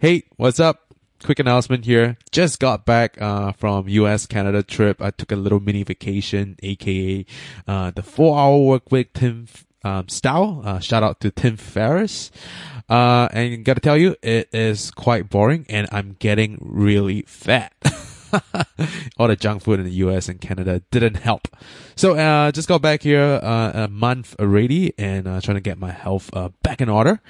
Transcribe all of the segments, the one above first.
Hey, what's up? Quick announcement here. Just got back from US Canada trip. I took a little mini vacation, aka the 4-hour work week Tim style. Shout out to Tim Ferriss. And gotta tell you, it is quite boring, and I'm getting really fat. All the junk food in the US and Canada didn't help. So just got back here a month already, and trying to get my health back in order,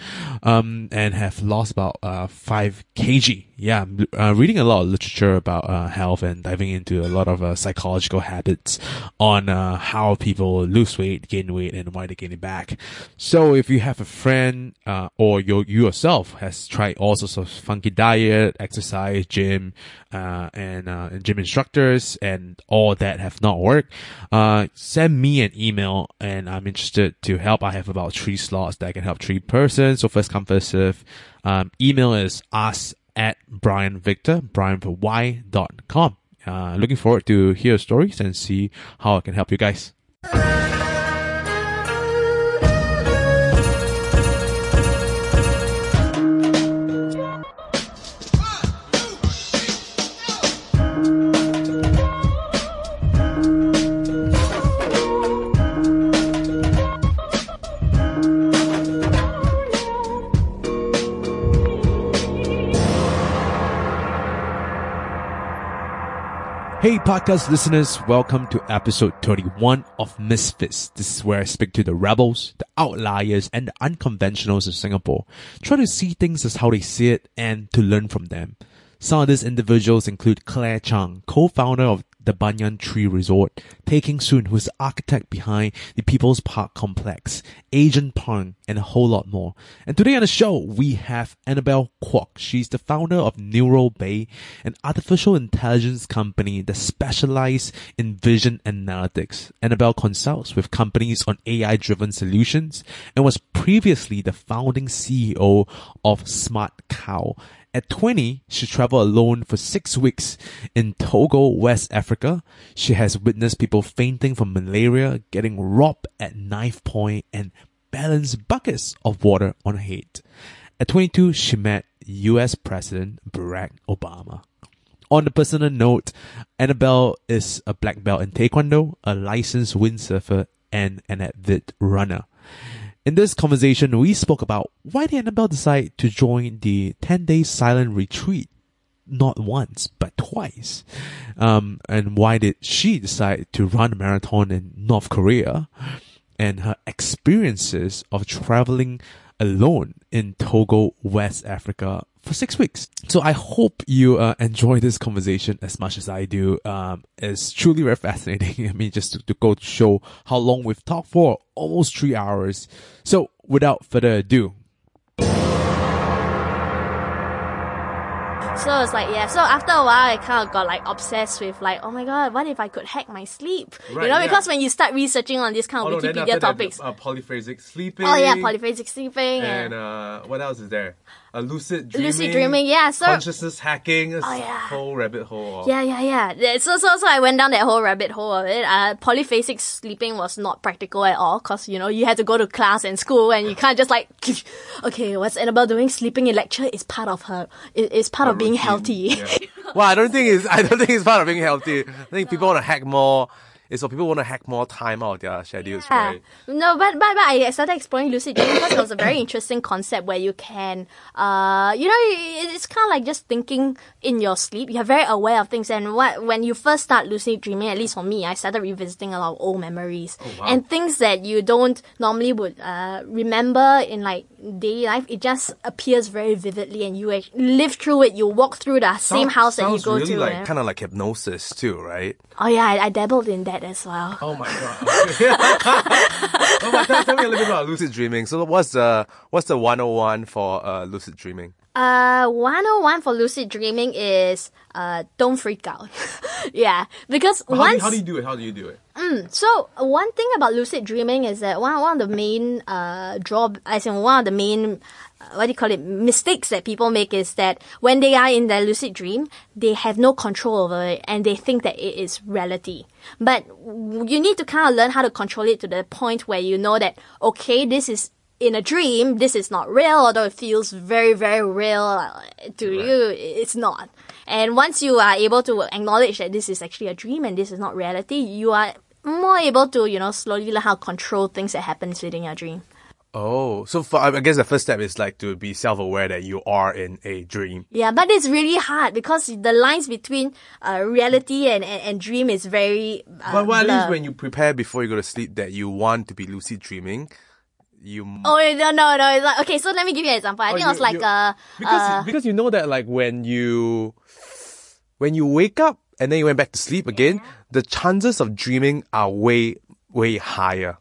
and have lost about 5 kg. Yeah, I'm reading a lot of literature about health and diving into a lot of psychological habits on how people lose weight, gain weight, and why they gain it back. So if you have a friend or you yourself has tried all sorts of funky diet, exercise, gym, and gym instructors and all that have not worked, send me an email, and I'm interested to help. I have about 3 slots that I can help 3 persons. So first come, first serve. Email is ask@brianvictor.com. Looking forward to hear stories and see how I can help you guys. Hey podcast listeners, welcome to episode 31 of Misfits. This is where I speak to the rebels, the outliers, and the unconventionals of Singapore. Try to see things as how they see it and to learn from them. Some of these individuals include Claire Chang, co-founder of the Banyan Tree Resort, Tay Kheng Soon, who is the architect behind the People's Park Complex, Agent Pang, and a whole lot more. And today on the show, we have Annabelle Kwok. She's the founder of Neuro Bay, an artificial intelligence company that specializes in vision analytics. Annabelle consults with companies on AI-driven solutions and was previously the founding CEO of Smart Cow. At 20, she traveled alone for 6 weeks in Togo, West Africa. She has witnessed people fainting from malaria, getting robbed at knife point, and balance buckets of water on her head. At 22, she met US President Barack Obama. On the personal note, Annabelle is a black belt in Taekwondo, a licensed windsurfer, and an avid runner. In this conversation, we spoke about why did Annabelle decide to join the 10-day silent retreat, not once, but twice, and why did she decide to run a marathon in North Korea, and her experiences of traveling alone in Togo, West Africa for 6 weeks. So I hope you enjoy this conversation as much as I do. It's truly very fascinating. I mean, just to go to show how long we've talked for, almost 3 hours. So without further ado. So it's like, yeah, so after a while I kind of got like obsessed with like, oh my god, what if I could hack my sleep? Right, you know, yeah. Because when you start researching on this kind of Wikipedia topics, that, polyphasic sleeping. Oh yeah, polyphasic sleeping. And what else is there? Lucid dreaming. Lucid dreaming, yeah. So consciousness hacking, oh, yeah. Whole rabbit hole. Yeah. So I went down that whole rabbit hole of it. Polyphasic sleeping was not practical at all because, you know, you had to go to class and school and you can't just like, okay, what's Annabelle doing? Sleeping in lecture is part of her. It's part of being healthy. Yeah. Well, I don't think it's part of being healthy. I think people want to hack more. So people want to hack more time out of their schedules, right? No, but I started exploring lucid dreaming because it was a very interesting concept where you can, you know, it's kind of like just thinking in your sleep. You're very aware of things. And when you first start lucid dreaming, at least for me, I started revisiting a lot of old memories. Oh, wow. And things that you don't normally would remember in like daily life. It just appears very vividly and you live through it. You walk through the same house that you go really to. Sounds like kind of like hypnosis too, right? Oh yeah, I dabbled in that as well. Oh my god! Oh my god! Tell me a little bit about lucid dreaming. So what's the 101 for lucid dreaming? 101 for lucid dreaming is don't freak out. Yeah, because how do you do it? So one thing about lucid dreaming is that one of the main mistakes that people make is that when they are in their lucid dream, they have no control over it and they think that it is reality. But you need to kind of learn how to control it to the point where you know that, okay, this is in a dream, this is not real, although it feels very, very real to you, it's not. And once you are able to acknowledge that this is actually a dream and this is not reality, you are more able to, you know, slowly learn how to control things that happen within your dream. Oh, so for, I guess the first step is like to be self-aware that you are in a dream. Yeah, but it's really hard because the lines between reality and dream is very but well, at least when you prepare before you go to sleep that you want to be lucid dreaming, you... Oh, no. It's like, okay, so let me give you an example. I think it was like... Because you know that like when you wake up and then you went back to sleep again, the chances of dreaming are way, way higher.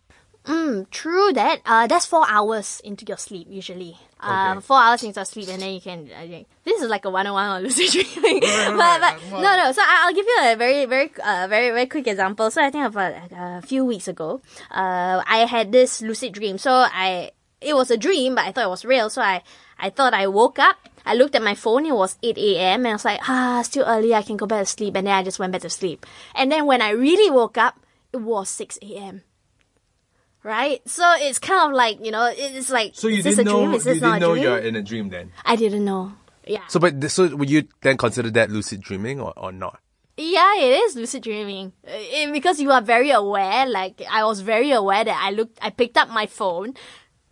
True that. That's 4 hours into your sleep, usually. Okay. 4 hours into your sleep, and then you can... this is like a 101 on lucid dreaming. But no. So I'll give you a very, very quick example. So I think about a few weeks ago, I had this lucid dream. So it was a dream, but I thought it was real. So I thought I woke up. I looked at my phone. It was 8 a.m. And I was like, still early. I can go back to sleep. And then I just went back to sleep. And then when I really woke up, it was 6 a.m. Right? So it's kind of like, you know, it's like, so is this a dream? Is this not a dream? You didn't know you're in a dream then? I didn't know. Yeah. So, so would you then consider that lucid dreaming or not? Yeah, it is lucid dreaming. Because you are very aware. Like, I was very aware that I picked up my phone,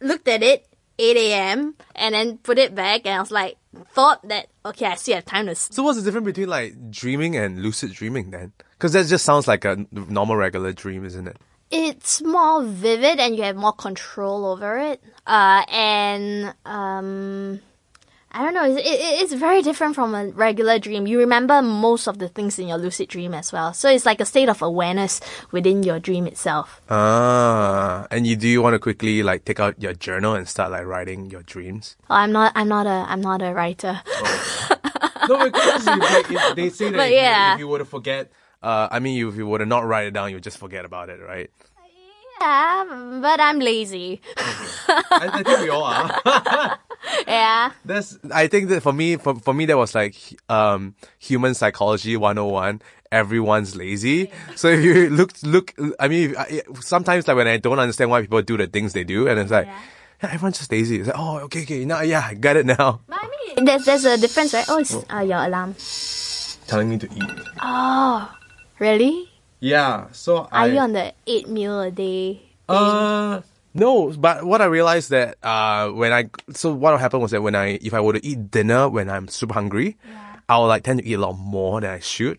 looked at it, 8 a.m., and then put it back, and I was like, thought that, okay, I still have time to sleep. So what's the difference between, like, dreaming and lucid dreaming then? Because that just sounds like a normal, regular dream, isn't it? It's more vivid and you have more control over it. I don't know, it's very different from a regular dream. You remember most of the things in your lucid dream as well. So it's like a state of awareness within your dream itself. And do you want to quickly like take out your journal and start like writing your dreams? Oh, I'm not a writer. Oh. No, because they say that if you were to forget... if you were to not write it down, you would just forget about it, right? Yeah, but I'm lazy. Okay. I think we all are. Yeah. I think that for me, that was like human psychology 101. Everyone's lazy. So if you look, sometimes like when I don't understand why people do the things they do, and it's like, everyone's just lazy. It's like, oh, okay, now, I got it now. But I mean, there's a difference, right? Oh, it's your alarm. Telling me to eat. Oh, really? Yeah. So are you on the 8 meal a day thing? No. But what I realized that what happened was that if I were to eat dinner when I'm super hungry, I would like tend to eat a lot more than I should.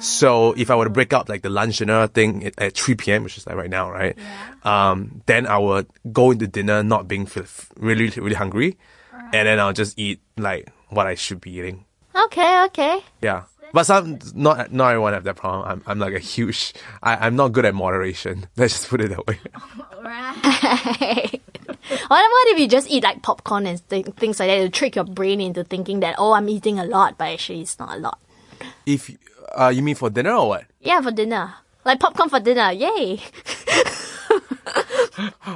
So if I were to break up like the lunch dinner thing at 3 p.m, which is like right now, right? Yeah. Then I would go into dinner not being really, really hungry, and then I'll just eat like what I should be eating. Okay. Yeah. But not everyone have that problem. I'm like a huge... I'm not good at moderation. Let's just put it that way. Right. What if you just eat like popcorn and things like that? It'll trick your brain into thinking that, I'm eating a lot, but actually it's not a lot. If you mean for dinner or what? Yeah, for dinner. Like popcorn for dinner. Yay!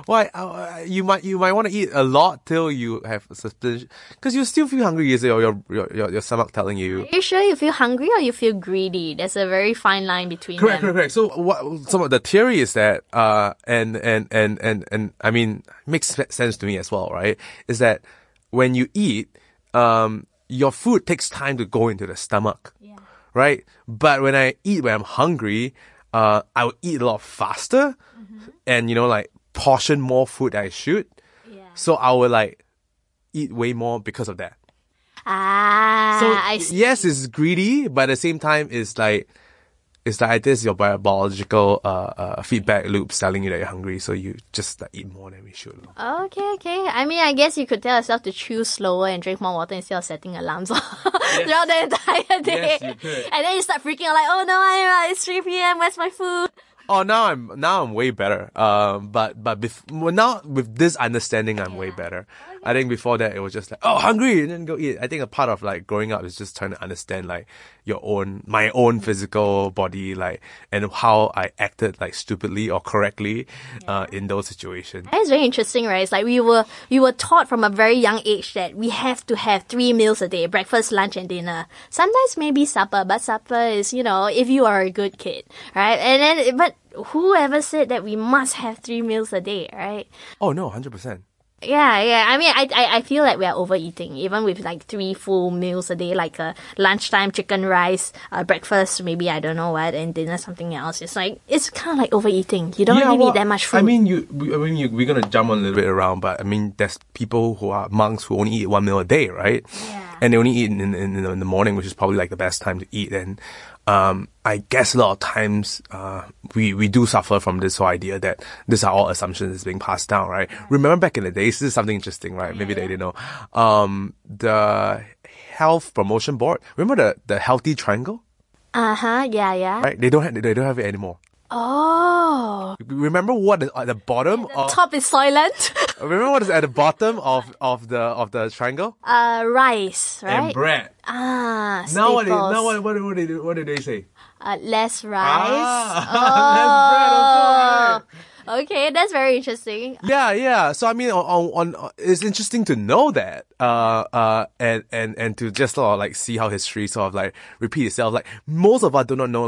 Why you might want to eat a lot till you have a suspicion, because you still feel hungry. Is it your stomach telling you? Are you sure you feel hungry or you feel greedy? There's a very fine line between them. Correct. So what some of the theory is that and I mean makes sense to me as well, right? Is that when you eat, your food takes time to go into the stomach, right? But when I eat when I'm hungry, I would eat a lot faster. And, you know, like, portion more food than I should. Yeah. So I would, like, eat way more because of that. So, I see. Yes, it's greedy, but at the same time, it's like this is your biological feedback loops telling you that you're hungry, so you just like, eat more than we should. Okay. I mean, I guess you could tell yourself to chew slower and drink more water instead of setting alarms throughout the entire day. Yes, you could. And then you start freaking out like, oh no, it's 3 p.m., where's my food? Oh, now I'm way better. But now with this understanding, I'm way better. Okay. I think before that it was just like, hungry, and then go eat. I think a part of like growing up is just trying to understand like my own physical body, like, and how I acted like stupidly or correctly, in those situations. That's very interesting, right? It's like we were taught from a very young age that we have to have 3 meals a day: breakfast, lunch, and dinner. Sometimes maybe supper, but supper is, you know, if you are a good kid, right? But whoever said that we must have 3 meals a day, right? Oh, no, 100%. Yeah. I mean, I feel like we are overeating, even with like 3 full meals a day, like lunchtime, chicken rice, breakfast, maybe I don't know what, and dinner, something else. It's like, it's kind of like overeating. You don't really need that much food. I mean, we're going to jump on a little bit around, but I mean, there's people who are monks who only eat 1 meal a day, right? Yeah. And they only eat in the morning, which is probably like the best time to eat. And I guess a lot of times we do suffer from this whole idea that these are all assumptions that's being passed down, right? Remember back in the days, this is something interesting, right? Maybe they didn't know. The Health Promotion Board, remember the healthy triangle? Yeah. Right? They don't have it anymore. Oh. Remember what is at the bottom? The top is silent. Remember what is at the bottom of the triangle? Rice, right? And bread. Now what? What do they say? Less rice. Less bread. Also. Okay, that's very interesting. Yeah. So I mean, on it's interesting to know that, and to just sort of like see how history sort of like repeat itself. Like most of us do not know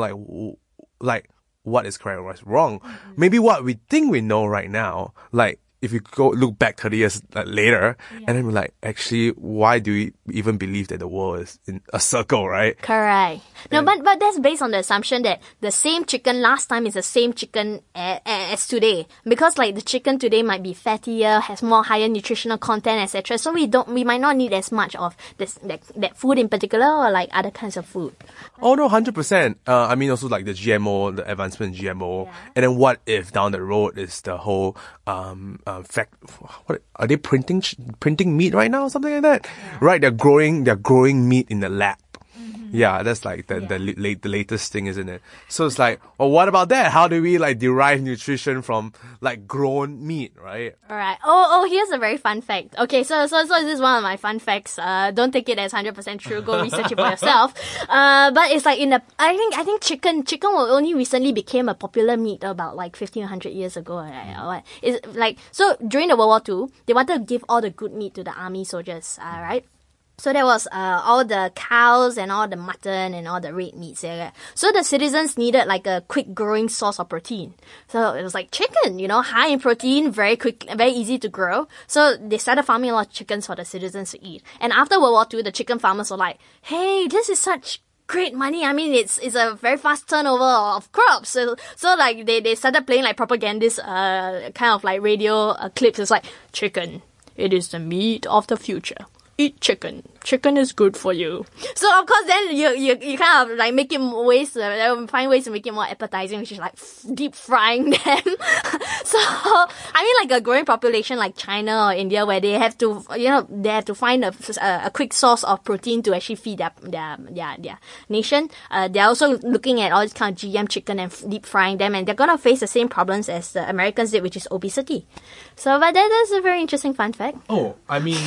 like what is correct or what's wrong. Mm-hmm. Maybe what we think we know right now, like. If you go look back 30 years later, and then we're like, actually, why do we even believe that the world is in a circle, right? Correct. No, but that's based on the assumption that the same chicken last time is the same chicken as today, because like the chicken today might be fattier, has more higher nutritional content, etc. So we might not need as much of that food in particular, or like other kinds of food. Oh no, 100%. I mean, also like the GMO, the advancement in GMO, and then what if down the road is the whole what are they printing meat right now or something like that? Yeah. Right, they're growing meat in the lab. Mm-hmm. Yeah, that's like the latest thing, isn't it? So it's like, well, what about that? How do we like derive nutrition from like grown meat, right? All right. Oh, here's a very fun fact. Okay, so this is one of my fun facts. Don't take it as 100% true. Go research it for yourself. But it's like I think chicken only recently became a popular meat about like 1500 years ago. Right? It's like, so during the World War II, they wanted to give all the good meat to the army soldiers. Right. So there was all the cows and all the mutton and all the red meats. Yeah. So the citizens needed like a quick growing source of protein. So it was like chicken, high in protein, very quick, very easy to grow. So they started farming a lot of chickens for the citizens to eat. And after World War II, the chicken farmers were like, hey, this is such great money. I mean, it's a very fast turnover of crops. So like they started playing like propagandist kind of like radio clips. It's like, chicken, it is the meat of the future. Eat chicken. Chicken is good for you. So of course, then you kind of like make it find ways to make it more appetizing, which is like deep frying them. So I mean, like a growing population like China or India, where they have to, find a quick source of protein to actually feed their nation. They're also looking at all this kind of GM chicken and deep frying them, and they're gonna face the same problems as the Americans did, which is obesity. So, but that's a very interesting fun fact. Oh, I mean,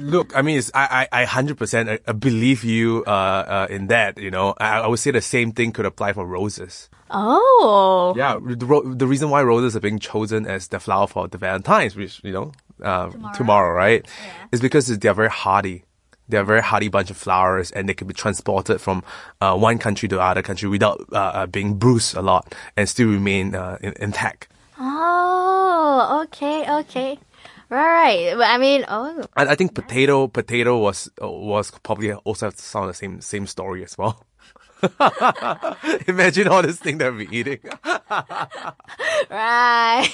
look, I 100% believe you in that, I would say the same thing could apply for roses. Oh. Yeah, the reason why roses are being chosen as the flower for the Valentine's, which, tomorrow, right? Yeah. Is because they are very hardy. They're a very hardy bunch of flowers, and they can be transported from one country to another country without being bruised a lot and still remain intact. Oh, okay. Right, but I mean, I think potato was probably also sound the same story as well. Imagine all this thing that we're eating. Right.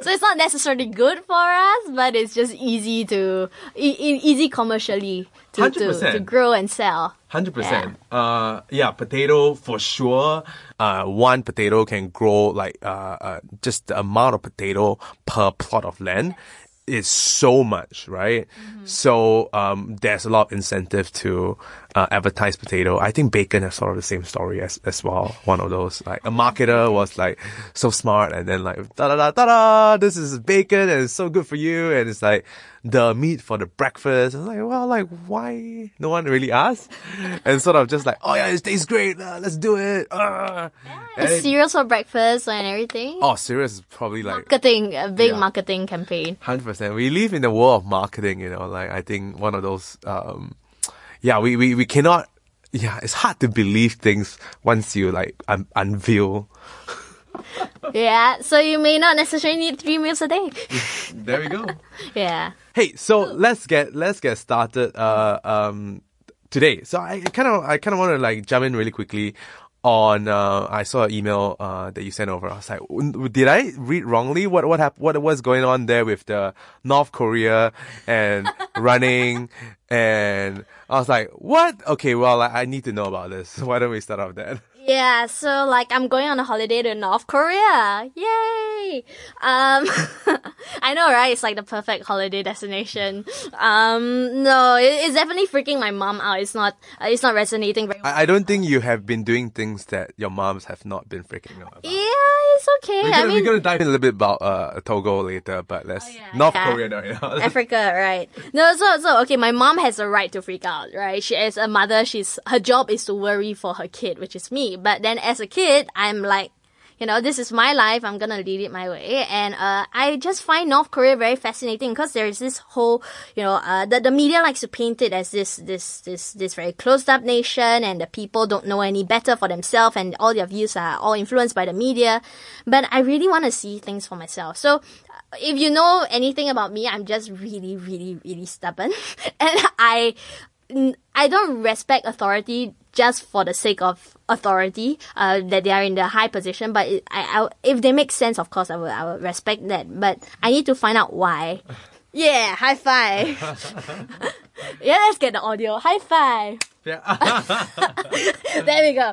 So it's not necessarily good for us, but it's just easy to easy commercially to grow and sell. 100%. Yeah, potato for sure. One potato can grow like just the amount of potato per plot of land. Is so much, right? Mm-hmm. So there's a lot of incentive to advertise potato. I think bacon has sort of the same story as well. One of those, like a marketer was like so smart, and then like this is bacon and it's so good for you, and it's like the meat for the breakfast. And like, well, like why? No one really asked, and sort of just like, oh yeah, it tastes great. Let's do it. Cereals for breakfast and everything. Oh, cereals is probably like marketing, a big marketing campaign. 100%. We live in the world of marketing, like I think one of those, we cannot, it's hard to believe things once you like unveil. Yeah, so you may not necessarily need 3 meals a day. There we go. Yeah. Hey, so let's get started today. So I kind of want to like jump in really quickly on I saw an email that you sent over. I was like, did I read wrongly? What happened? What was going on there with the North Korea and running? And I was like, what? Okay, well, I need to know about this. Why don't we start off that? Yeah, so like I'm going on a holiday to North Korea. Yay! I know, right? It's like the perfect holiday destination. No, it's definitely freaking my mom out. It's not resonating very well. I don't think you have been doing things that your moms have not been freaking out about. Yeah, it's okay. We're gonna dive in a little bit about Togo later, but North Korea now. Africa, right? No, so okay, my mom has a right to freak out, right? She, as a mother, her job is to worry for her kid, which is me. But then as a kid, I'm like, you know, this is my life. I'm going to lead it my way. And I just find North Korea very fascinating because there is this whole, you know, the media likes to paint it as this very closed-up nation and the people don't know any better for themselves and all their views are all influenced by the media. But I really want to see things for myself. So if you know anything about me, I'm just really, really, really stubborn. And I don't respect authority just for the sake of authority, that they are in the high position. But if they make sense, of course, I will respect that. But I need to find out why. Yeah, high five. Yeah, let's get the audio. High five. Yeah. There we go.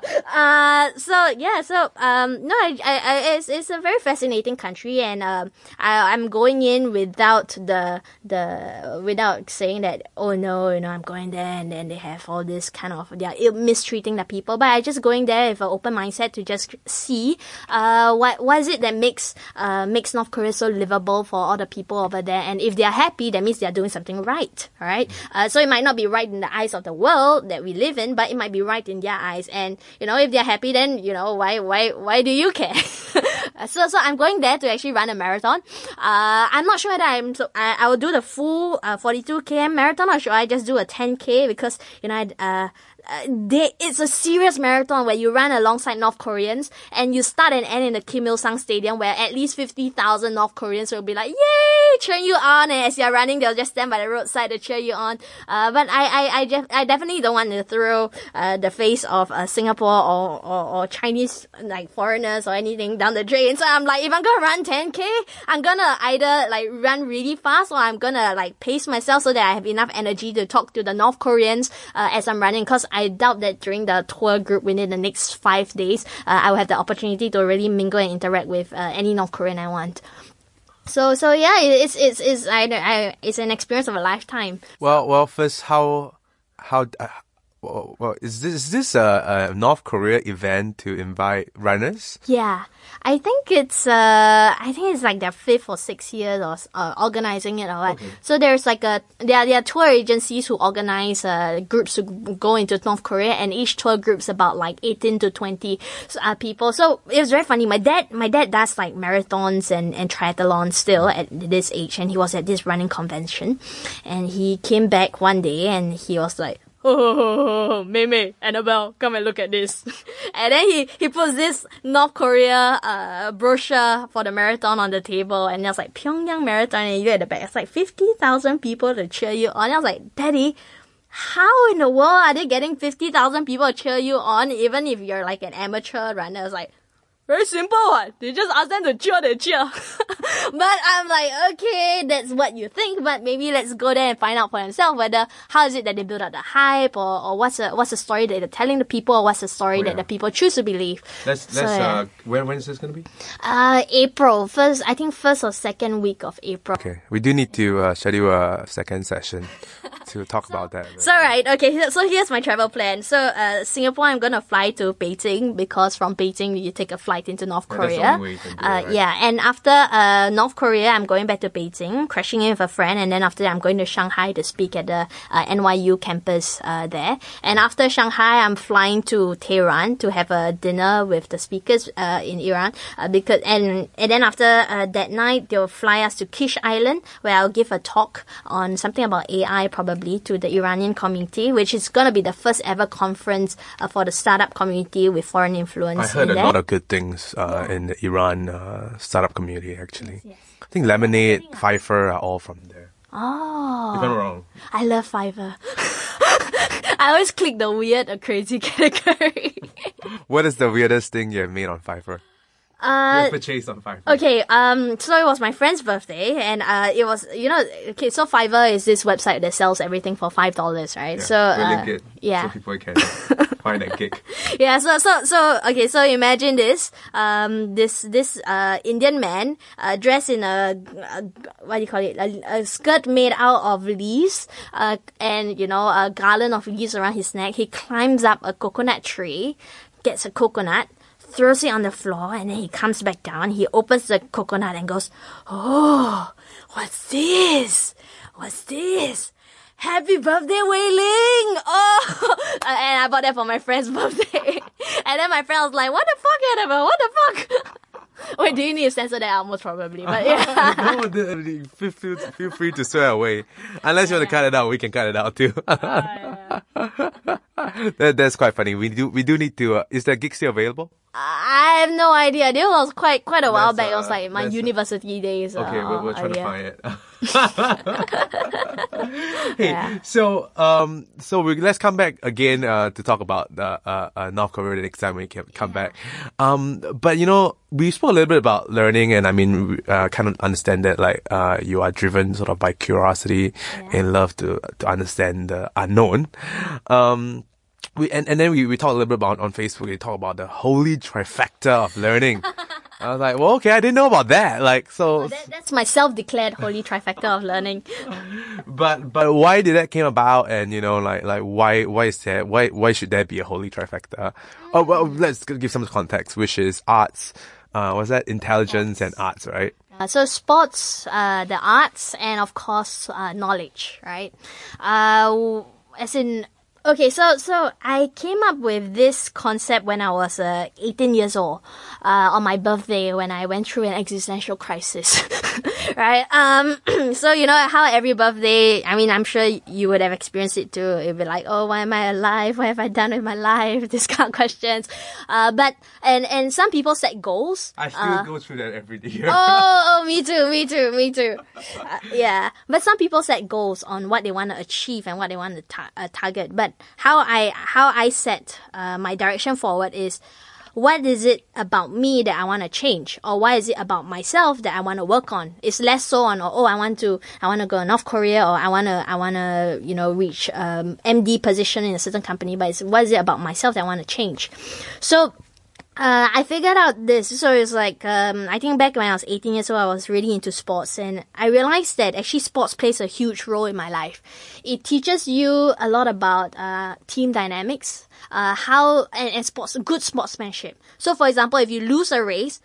It's a very fascinating country, and I'm going in without without saying that, oh no, you know, I'm going there and then they have all this kind of, they are mistreating the people. But I just going there with an open mindset to just see what is it that makes North Korea so livable for all the people over there. And if they are happy, that means they are doing something right. All right. So it might not be right in the eyes of the world that we live in, but it might be right in their eyes. And you know, if they're happy, then you know, why do you care? So I'm going there to actually run a marathon. I'm not sure whether I will do the full 42 km marathon, or should I just do a 10k, because you know, it's a serious marathon where you run alongside North Koreans, and you start and end in the Kim Il Sung Stadium, where at least 50,000 North Koreans will be like, yay, cheering you on, and as you're running, they'll just stand by the roadside to cheer you on. But I definitely don't want to throw the face of Singapore or Chinese like foreigners or anything down the drain. So I'm like, if I'm gonna run 10k, I'm gonna either like run really fast, or I'm gonna like pace myself so that I have enough energy to talk to the North Koreans as I'm running, because I doubt that during the tour group within the next 5 days, I will have the opportunity to really mingle and interact with any North Korean I want. So yeah, it's an experience of a lifetime. Well, first, how is this a North Korea event to invite runners? Yeah. I think it's like their 5th or 6th year of organizing it or what. Okay. So there's like there are tour agencies who organize groups who go into North Korea, and each tour group's about like 18 to 20 people. So it was very funny. My dad does like marathons and triathlons still at this age, and he was at this running convention, and he came back one day and he was like, oh, Mei, Annabelle, come and look at this. And then he puts this North Korea brochure for the marathon on the table, and I was like, Pyongyang Marathon, and you at the back, it's like 50,000 people to cheer you on. I was like, Daddy, how in the world are they getting 50,000 people to cheer you on, even if you're like an amateur runner? I was like, very simple one. They just ask them to cheer, they cheer. But I'm like, okay, that's what you think, but maybe let's go there and find out for themselves whether, how is it that they build up the hype, or what's the story that they're telling the people, or what's the story that the people choose to believe. When is this going to be? April. First or second week of April. Okay, we do need to schedule a second session to talk about that. It's alright. Okay, so here's my travel plan. So Singapore, I'm going to fly to Beijing, because from Beijing you take a flight into North Korea. That's the only way you can do it, right? Yeah, and after North Korea, I'm going back to Beijing, crashing in with a friend, and then after that I'm going to Shanghai to speak at the NYU campus there. And after Shanghai, I'm flying to Tehran to have a dinner with the speakers in Iran. Then after that night, they'll fly us to Kish Island, where I'll give a talk on something about AI, probably to the Iranian community, which is going to be the first ever conference for the startup community with foreign influence. I heard a lot of good things in the Iran startup community, actually. Yes. I think Lemonade, Fiverr are all from there. Oh. If I'm wrong. I love Fiverr. I always click the weird or crazy category. What is the weirdest thing you have made on Fiverr? Purchased on Fiverr. Okay, so it was my friend's birthday, and it was, okay, so Fiverr is this website that sells everything for $5, right? Yeah, so really good. Yeah. So people can find that gig. Yeah, so imagine this, this Indian man dressed in a skirt made out of leaves, and a garland of leaves around his neck. He climbs up a coconut tree, gets a coconut, throws it on the floor, and then he comes back down. He opens the coconut and goes, "Oh, what's this? What's this? Happy birthday, Wei Ling!" Oh, and I bought that for my friend's birthday. And then my friend was like, "What the fuck, Annabelle? What the fuck?" Wait, do you need to censor that out? Most probably, but yeah. No, feel free to swear away. Unless you want to cut it out, we can cut it out too. That's quite funny. We do need to. Is that gig still available? I have no idea. This was quite a while back. It was like my university days. Okay, we're trying to find it. Hey, yeah. Let's come back again to talk about North Korea the next time we come back. But we spoke a little bit about learning, and I mean, kind of understand that you are driven sort of by curiosity and love to understand the unknown. We talk a little bit about on Facebook. We talk about the holy trifecta of learning. I was like, well, okay, I didn't know about that. That's my self-declared holy trifecta of learning. But why did that came about? And why is that? Why should there be a holy trifecta? Oh, well, let's give some context, which is arts. Was that intelligence and arts, right? So sports, the arts, and of course knowledge, right? Okay, so I came up with this concept when I was 18 years old, on my birthday, when I went through an existential crisis, right? So how every birthday, I mean, I'm sure you would have experienced it too. It'd be like, oh, why am I alive? What have I done with my life? These kind of questions. But some people set goals. I still go through that every year. Oh, me too. Yeah, but some people set goals on what they want to achieve and what they want to target, but how I set my direction forward is, what is it about me that I want to change, or what is it about myself that I want to work on? It's less so on, I want to go to North Korea, or I want to reach MD position in a certain company, but it's what is it about myself that I want to change? So I figured out this. So it's like, I think back when I was 18 years old, I was really into sports, and I realized that actually sports plays a huge role in my life. It teaches you a lot about team dynamics, good sportsmanship. So for example, if you lose a race,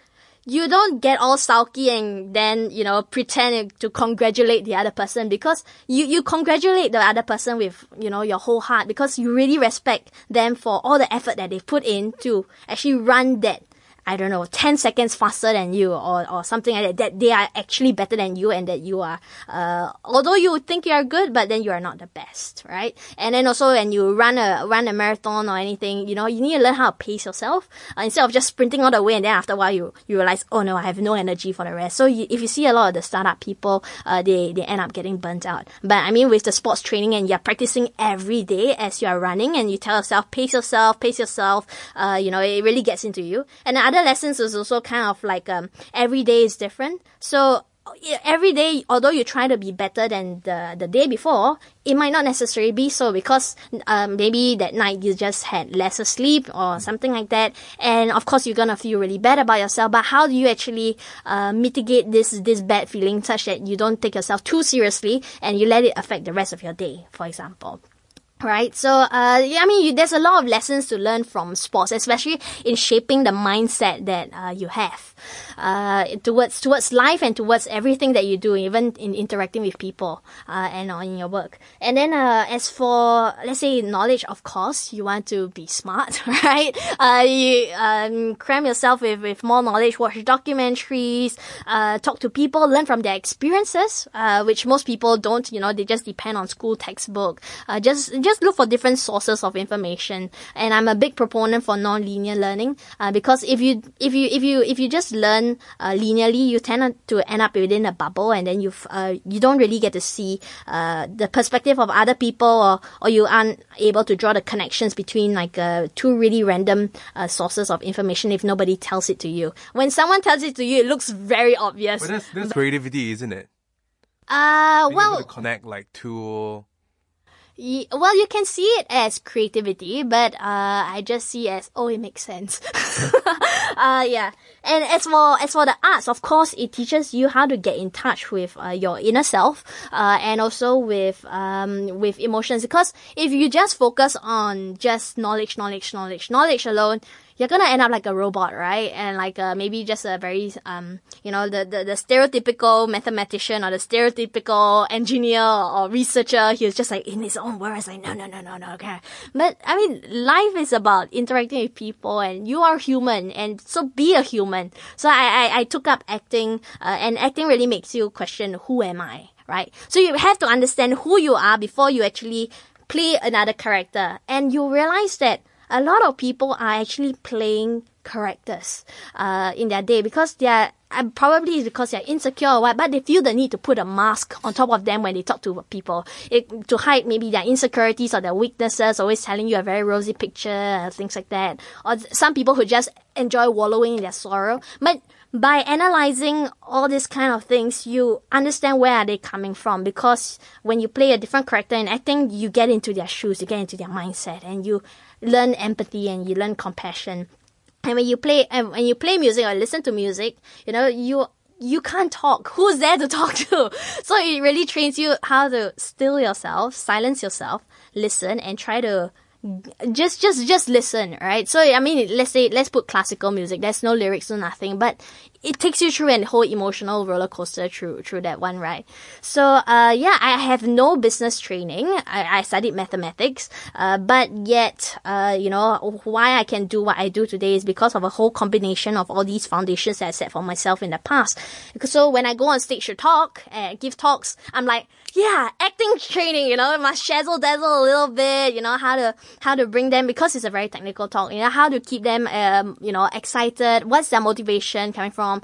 you don't get all sulky and then, pretend to congratulate the other person, because you congratulate the other person with, your whole heart, because you really respect them for all the effort that they've put in to actually run that, 10 seconds faster than you, or something like that they are actually better than you, and that you are, although you think you are good, but then you are not the best, right? And then also when you run a marathon or anything, you need to learn how to pace yourself, instead of just sprinting all the way, and then after a while you realize, oh no, I have no energy for the rest. So if you see a lot of the startup people, they end up getting burnt out. But I mean, with the sports training, and you're practicing every day as you are running, and you tell yourself, pace yourself, it really gets into you. And the other lessons is also kind of like, every day is different. So every day, although you try to be better than the day before, it might not necessarily be so, because maybe that night you just had lesser sleep or something like that. And of course, you're going to feel really bad about yourself. But how do you actually mitigate this bad feeling, such that you don't take yourself too seriously and you let it affect the rest of your day, for example? Right, so there's a lot of lessons to learn from sports, especially in shaping the mindset that you have towards life and towards everything that you do, even in interacting with people and in your work. And then as for, let's say, knowledge, of course, you want to be smart, right? You cram yourself with more knowledge, watch documentaries, talk to people, learn from their experiences, which most people don't. They just depend on school textbook. Just look for different sources of information, and I'm a big proponent for non-linear learning because if you just learn linearly, you tend to end up within a bubble, and then you don't really get to see the perspective of other people, or you aren't able to draw the connections between two really random sources of information if nobody tells it to you. When someone tells it to you, it looks very obvious. Well, that's creativity, isn't it? Being able to connect two. Well, you can see it as creativity, but I just see as it makes sense. Yeah. And as for the arts, of course, it teaches you how to get in touch with your inner self and also with emotions. Because if you just focus on just knowledge alone, you're gonna end up like a robot, right? And maybe just a very the stereotypical mathematician or the stereotypical engineer or researcher. He was just in his own words, no, okay. But I mean, life is about interacting with people, and you are human, and so be a human. So I took up acting, and acting really makes you question, who am I, right? So you have to understand who you are before you actually play another character, and you realize that a lot of people are actually playing characters in their day because they're insecure or what, but they feel the need to put a mask on top of them when they talk to people to hide maybe their insecurities or their weaknesses, always telling you a very rosy picture, things like that. Or some people who just enjoy wallowing in their sorrow. But by analyzing all these kind of things, you understand where are they coming from, because when you play a different character in acting, you get into their shoes, you get into their mindset, and you learn empathy and you learn compassion. And when you play music or listen to music, you can't talk. Who's there to talk to? So it really trains you how to still yourself, silence yourself, listen, and try to just listen, right? So I mean, let's put classical music. There's no lyrics, no nothing, but it takes you through a whole emotional roller coaster through that one, right? So I have no business training. I studied mathematics, but yet why I can do what I do today is because of a whole combination of all these foundations that I set for myself in the past. So when I go on stage to talk and give talks, I'm like, yeah, acting training, my shazzle dazzle a little bit, how to bring them, because it's a very technical talk, how to keep them, excited, what's their motivation coming from.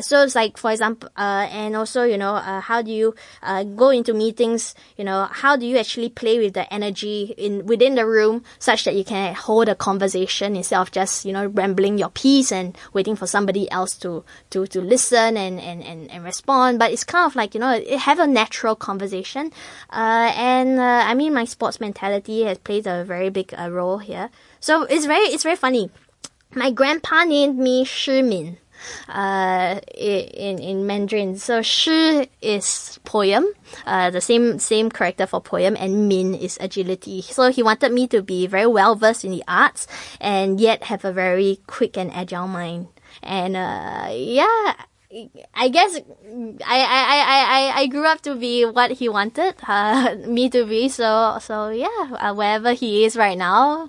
So it's for example, and also, how do you go into meetings, how do you actually play with the energy within the room such that you can hold a conversation instead of just, rambling your piece and waiting for somebody else to listen and respond. But it's kind of have a natural conversation. My sports mentality has played a very big role here. So it's very funny. My grandpa named me Shu Min, in Mandarin. So Shu is poem, the same character for poem, and Min is agility. So he wanted me to be very well versed in the arts and yet have a very quick and agile mind. And I guess I grew up to be what he wanted me to be. So wherever he is right now,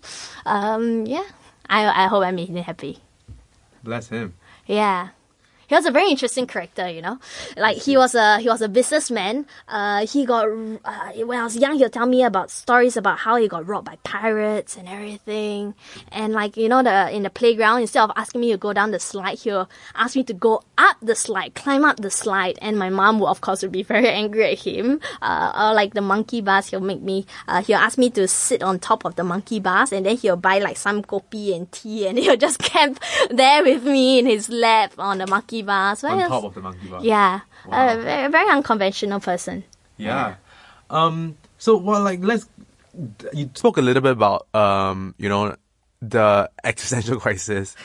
I hope I made him happy. Bless him. Yeah. He was a very interesting character, he was a businessman. He got, when I was young, he'll tell me about stories about how he got robbed by pirates and everything. And in the playground, instead of asking me to go down the slide, he'll ask me to go up the slide, climb up the slide. And my mom would, of course, be very angry at him. Or the monkey bars, he'll ask me to sit on top of the monkey bars, and then he'll buy some kopi and tea, and he'll just camp there with me in his lap on the monkey bars. On top of the monkey bars. Yeah. Wow. A very, very unconventional person. Yeah. You spoke a little bit about the existential crisis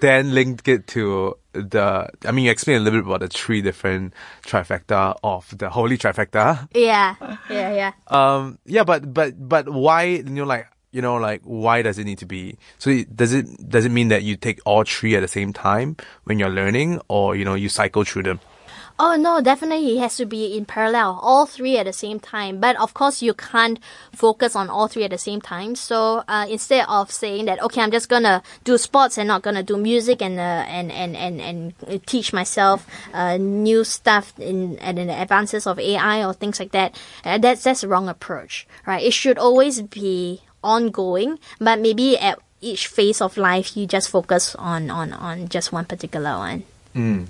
then linked it to the... I mean, you explained a little bit about the three different trifecta of the holy trifecta. Yeah. But why, why does it need to be... So does it mean that you take all three at the same time when you're learning, or, you cycle through them? Oh, no, definitely it has to be in parallel, all three at the same time. But of course, you can't focus on all three at the same time. So instead of saying that, okay, I'm just going to do sports and not going to do music and teach myself new stuff in the advances of AI or things like that, that's the wrong approach, right? It should always be ongoing, but maybe at each phase of life, you just focus on just one particular one.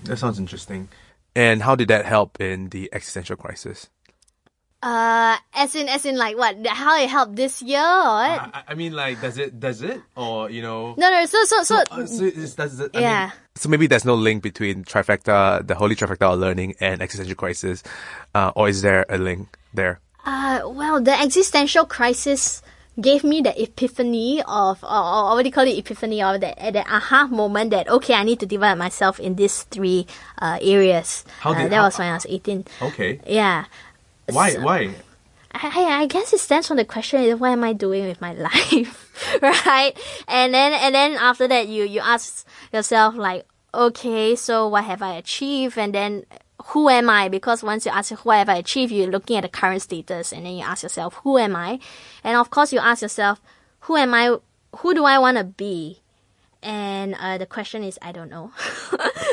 That sounds interesting. And how did that help in the existential crisis? As in, like what? How it helped this year? Or what? Does it? Or No. So, does it? Yeah. So maybe there's no link between trifecta, the holy trifecta of learning, and existential crisis, or is there a link there? Well, the existential crisis gave me the epiphany of, or what do you call it, epiphany of that aha moment that, okay, I need to divide myself in these three areas. That was when I was 18. Okay. Yeah. Why? I guess it stems from the question is, what am I doing with my life, right? And then after that, you ask yourself, like, okay, so what have I achieved? And then, who am I? Because once you ask who have I achieved, you're looking at the current status, and then you ask yourself, who am I? And of course, you ask yourself, who am I? Who do I want to be? And the question is, I don't know.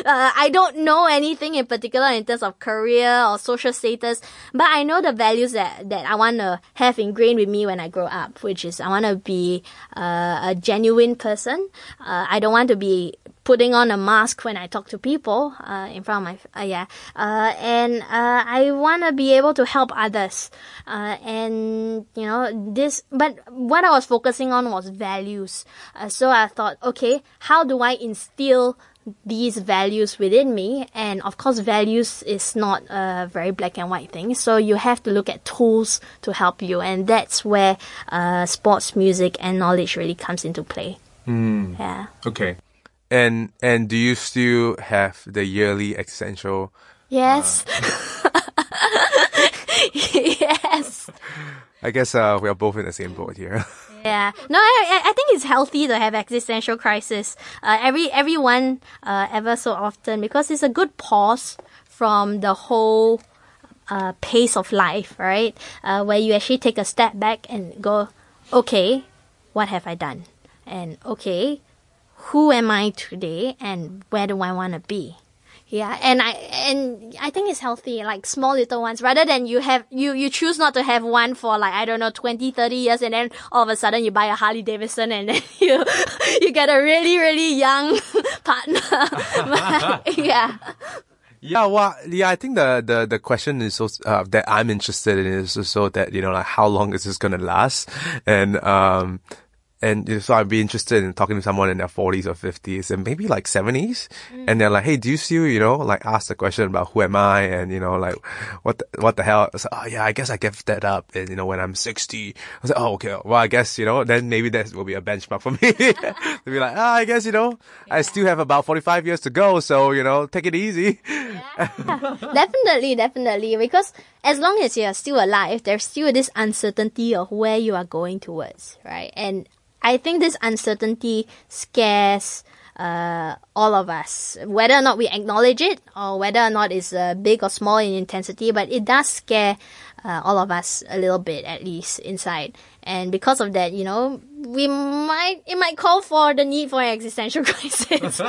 I don't know anything in particular in terms of career or social status, but I know the values that I want to have ingrained with me when I grow up, which is I want to be a genuine person. I don't want to be putting on a mask when I talk to people in front of my... And I want to be able to help others. This... But what I was focusing on was values. So I thought, okay, how do I instill these values within me? And of course, values is not a very black and white thing. So you have to look at tools to help you. And that's where sports, music, and knowledge really comes into play. Mm. Yeah. Okay. And do you still have the yearly existential? Yes. Yes. I guess we are both in the same boat here. Yeah. No, I think it's healthy to have existential crisis everyone ever so often, because it's a good pause from the whole pace of life, right? Where you actually take a step back and go, okay, what have I done? And okay, who am I today, and where do I want to be? Yeah, and I think it's healthy, like small little ones, rather than you choose not to have one for, like, I don't know, 20, 30 years, and then all of a sudden you buy a Harley Davidson and then you get a really, really young partner. But, yeah. Yeah, well, yeah. I think the question is also, that I'm interested in is also that, like, how long is this gonna last, and so I'd be interested in talking to someone in their 40s or 50s and maybe like 70s. Mm. And they're like, hey, do you still, like ask the question about who am I? And, like, what the hell? So, oh, yeah, I guess I give that up. And, when I'm 60, I was like, oh, okay. Well, I guess, then maybe that will be a benchmark for me. To be like, I guess, yeah. I still have about 45 years to go. So, take it easy. Yeah. Definitely. Because as long as you're still alive, there's still this uncertainty of where you are going towards, right? And I think this uncertainty scares all of us, whether or not we acknowledge it or whether or not it's big or small in intensity, but it does scare all of us a little bit, at least, inside. And because of that, it might call for the need for an existential crisis.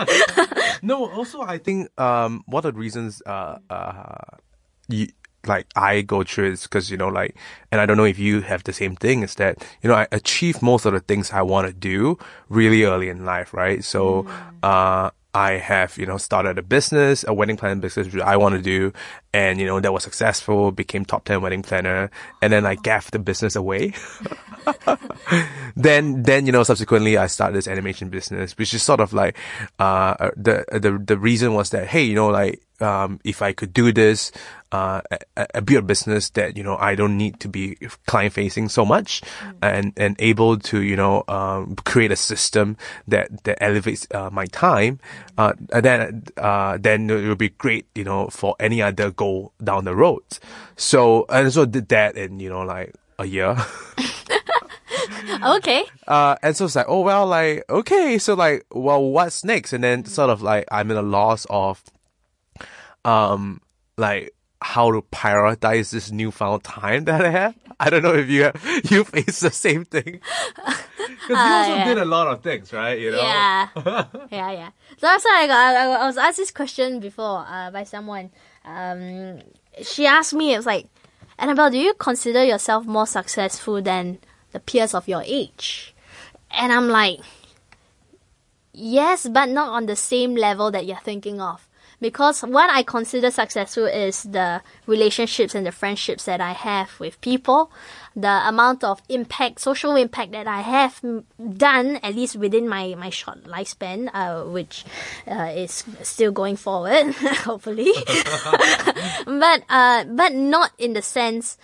No, also, I think one of the reasons I go through is because, and I don't know if you have the same thing, is that, I achieve most of the things I want to do really early in life, right? So, I have, started a business, a wedding planning business, which I want to do. And, you know, that was successful, became top 10 wedding planner. And then I gaffed the business away. Then, you know, subsequently I started this animation business, which is sort of like, the reason was that, hey, you know, like, if I could do this, build a business that, you know, I don't need to be client facing so much, and able to, you know, create a system that elevates, my time, then it would be great, you know, for any other goal down the road. So I did that in, you know, like a year. Okay. And so it's like, oh, well, like, okay. So like, well, what's next? And then sort of like, I'm at a loss of, like, how to prioritize this newfound time that I have. I don't know if you face the same thing. Because you also did a lot of things, right? You know? Yeah. Yeah. So that's why I was asked this question before by someone. She asked me, it's like, Annabelle, do you consider yourself more successful than the peers of your age? And I'm like, yes, but not on the same level that you're thinking of. Because what I consider successful is the relationships and the friendships that I have with people, the amount of impact, social impact that I have done, at least within my short lifespan, which is still going forward, hopefully. But not in the sense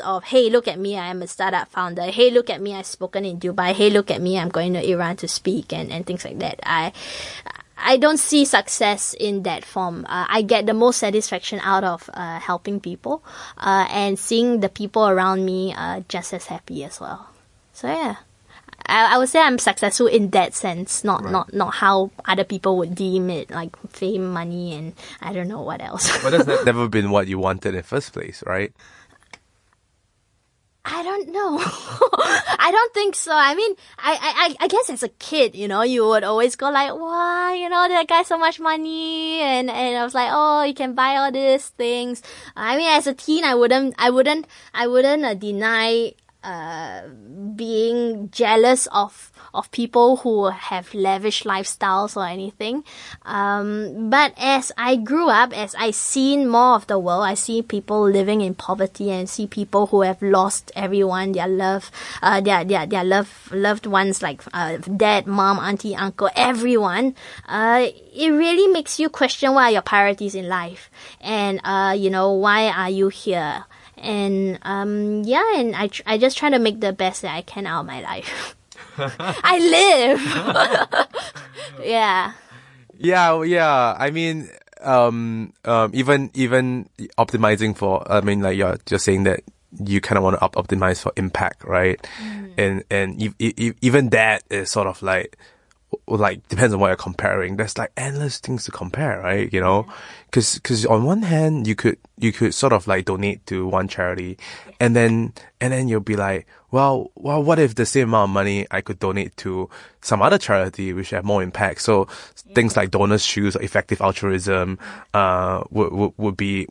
of, hey, look at me, I am a startup founder. Hey, look at me, I've spoken in Dubai. Hey, look at me, I'm going to Iran to speak and things like that. I don't see success in that form. I get the most satisfaction out of helping people and seeing the people around me just as happy as well. So yeah, I would say I'm successful in that sense, not how other people would deem it, like fame, money, and I don't know what else. But that's never been what you wanted in the first place, right? I don't know. I don't think so. I mean, I guess as a kid, you know, you would always go like, wow, you know, that guy so much money. And I was like, oh, you can buy all these things. I mean, as a teen, I wouldn't deny, being jealous of people who have lavish lifestyles or anything. But as I grew up, as I seen more of the world, I see people living in poverty and see people who have lost everyone, their loved ones, like dad, mom, auntie, uncle, everyone. It really makes you question what are your priorities in life, and you know, why are you here? And I just try to make the best that I can out of my life. I live. Yeah. I mean, even optimizing for, I mean, like you're saying that you kind of want to optimize for impact, right? Mm. And even that is sort of like depends on what you're comparing. There's like endless things to compare, right? You know, because on one hand you could sort of like donate to one charity, and then you'll be like, well, what if the same amount of money I could donate to some other charity which have more impact? So things like donors' shoes or effective altruism would be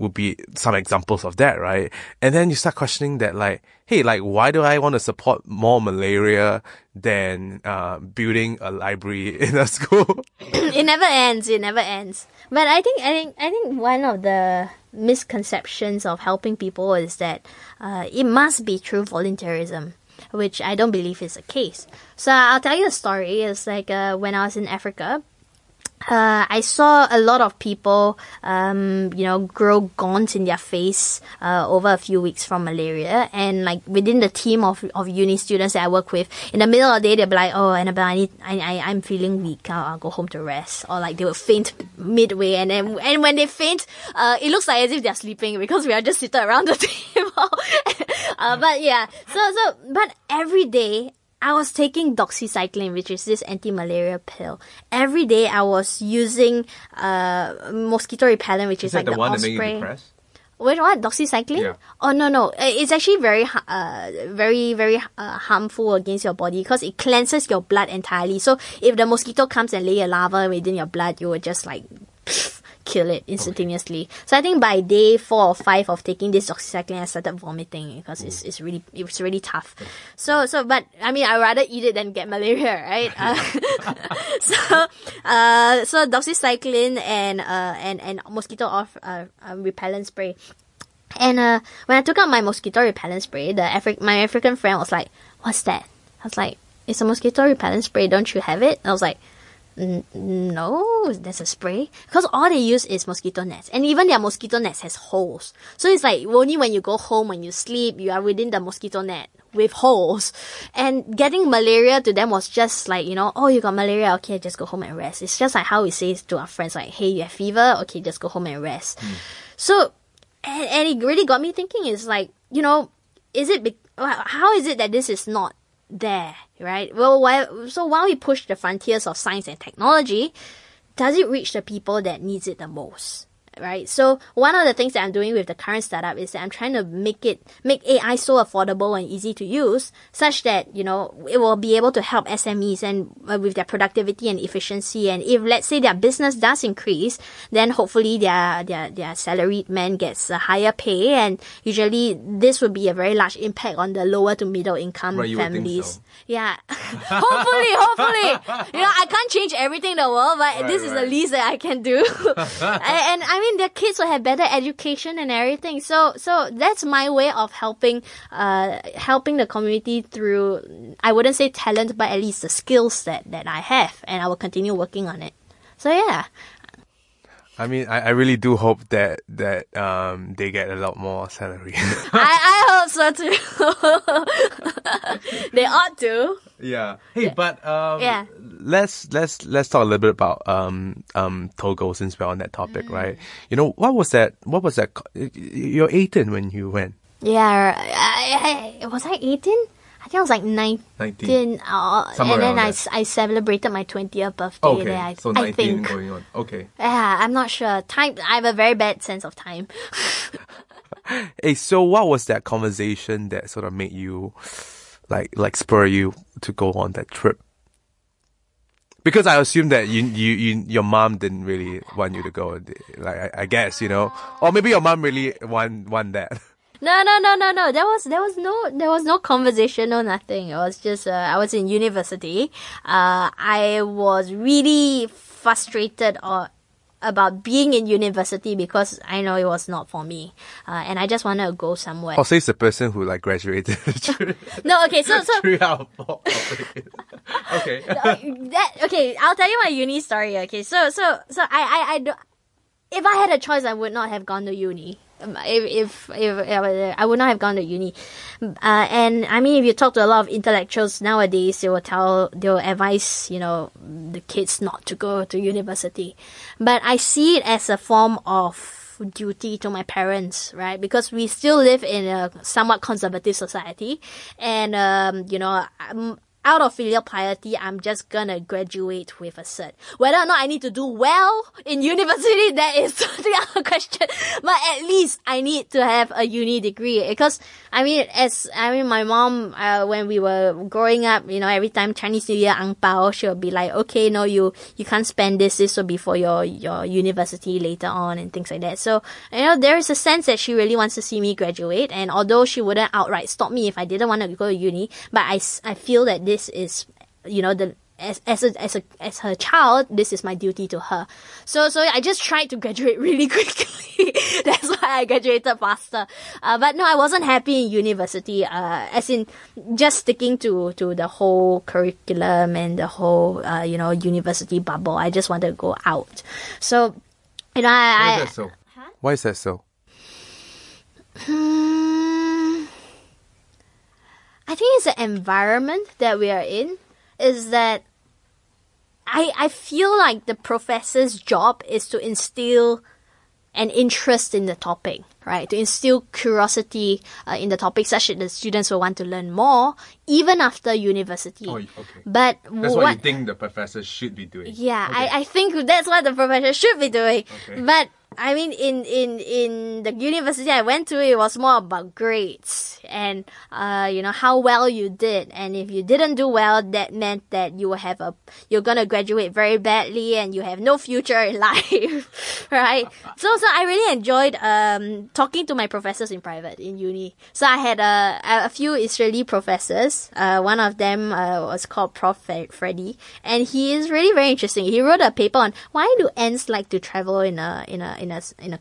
some examples of that, right? And then you start questioning that, like, hey, like, why do I want to support more malaria than building a library in a school? It never ends. But I think one of the misconceptions of helping people is that it must be true volunteerism, which I don't believe is the case. So I'll tell you a story. It's like when I was in Africa, I saw a lot of people, you know, grow gaunt in their face over a few weeks from malaria. And like within the team of uni students that I work with, in the middle of the day they'd be like, "Oh, Annabelle, I'm feeling weak. I'll go home to rest." Or like they would faint midway, and when they faint, it looks like as if they're sleeping because we are just seated around the table. But yeah, but every day, I was taking doxycycline, which is this anti-malaria pill. Every day I was using mosquito repellent, which is like the one Osprey. That made you depressed? Wait, what? Doxycycline? Yeah. Oh, no. It's actually very, very harmful against your body because it cleanses your blood entirely. So if the mosquito comes and lay a larva within your blood, you will just like... kill it instantaneously. Okay. So I think by day 4 or 5 of taking this doxycycline, I started vomiting because it's really tough. Okay. So but I mean, I'd rather eat it than get malaria, right? So doxycycline and mosquito off repellent spray. And when I took out my mosquito repellent spray, my African friend was like, "What's that?" I was like, "It's a mosquito repellent spray. Don't you have it?" And I was like, "No, there's a spray." Because all they use is mosquito nets. And even their mosquito nets has holes. So it's like only when you go home, when you sleep, you are within the mosquito net with holes. And getting malaria to them was just like, you know, "Oh, you got malaria. Okay, just go home and rest." It's just like how we say to our friends, like, "Hey, you have fever. Okay, just go home and rest." So... And it really got me thinking, is like, you know, how is it that this is not there, right? Well, while we push the frontiers of science and technology, does it reach the people that needs it the most, right? So one of the things that I'm doing with the current startup is that I'm trying to make AI so affordable and easy to use, such that, you know, it will be able to help SMEs and with their productivity and efficiency. And if, let's say, their business does increase, then hopefully their salaried man gets a higher pay. And usually this would be a very large impact on the lower to middle income families. So. Yeah. hopefully. You know, I can't change everything in the world, but this is the least that I can do. And I mean, their kids will have better education and everything. So that's my way of helping the community through, I wouldn't say talent, but at least the skills that I have, and I will continue working on it. So yeah. I mean, I really do hope that they get a lot more salary. I hope so too. They ought to. Yeah. Hey, but let's talk a little bit about Togo, since we're on that topic, right? You know, what was that? You're 18 when you went. Yeah, was I 18? I think I was like 19. And then I celebrated my 20th birthday. Okay, there, so 19 I think. Going on. Okay. Yeah, I'm not sure. Time. I have a very bad sense of time. Hey, so what was that conversation that sort of made you, like spur you to go on that trip? Because I assume that your mom didn't really want you to go. Like, I guess, you know, or maybe your mom really want that. No. There was no conversation or nothing. It was just I was in university. I was really frustrated about being in university because I know it was not for me, and I just wanted to go somewhere. Oh, so it's the person who like graduated. No, okay, so 3 out of 4. Okay. I'll tell you my uni story. Okay, so I don't. If I had a choice, I would not have gone to uni. If I would not have gone to uni, and I mean, if you talk to a lot of intellectuals nowadays, they will advise, you know, the kids not to go to university. But I see it as a form of duty to my parents, right? Because we still live in a somewhat conservative society, and you know. Out of filial piety, I'm just gonna graduate with a cert. Whether or not I need to do well in university, that is the other question. But at least I need to have a uni degree. Because, I mean, my mom, when we were growing up, you know, every time Chinese New Year ang pao, she'll be like, "Okay, no, you can't spend this. This will be for your university later on," and things like that. So, you know, there is a sense that she really wants to see me graduate. And although she wouldn't outright stop me if I didn't want to go to uni, but I feel that this is, you know, as her child, this is my duty to her. So I just tried to graduate really quickly. That's why I graduated faster. But no, I wasn't happy in university. As in, just sticking to the whole curriculum and the whole you know, university bubble. I just wanted to go out. So, you know, why is that so? I think it's the environment that we are in, is that I feel like the professor's job is to instill an interest in the topic. right? To instill curiosity in the topic such that the students will want to learn more even after university. Oh, okay. But that's what you think the professor should be doing. Yeah, okay. I think that's what the professor should be doing. Okay. But I mean, in the university I went to, it was more about grades and, you know, how well you did. And if you didn't do well, that meant that you will have you're gonna graduate very badly and you have no future in life, right? So I really enjoyed, talking to my professors in private, in uni. So I had a few Israeli professors. One of them, was called Prof. Freddy, and he is really very interesting. He wrote a paper on why do ants like to travel in a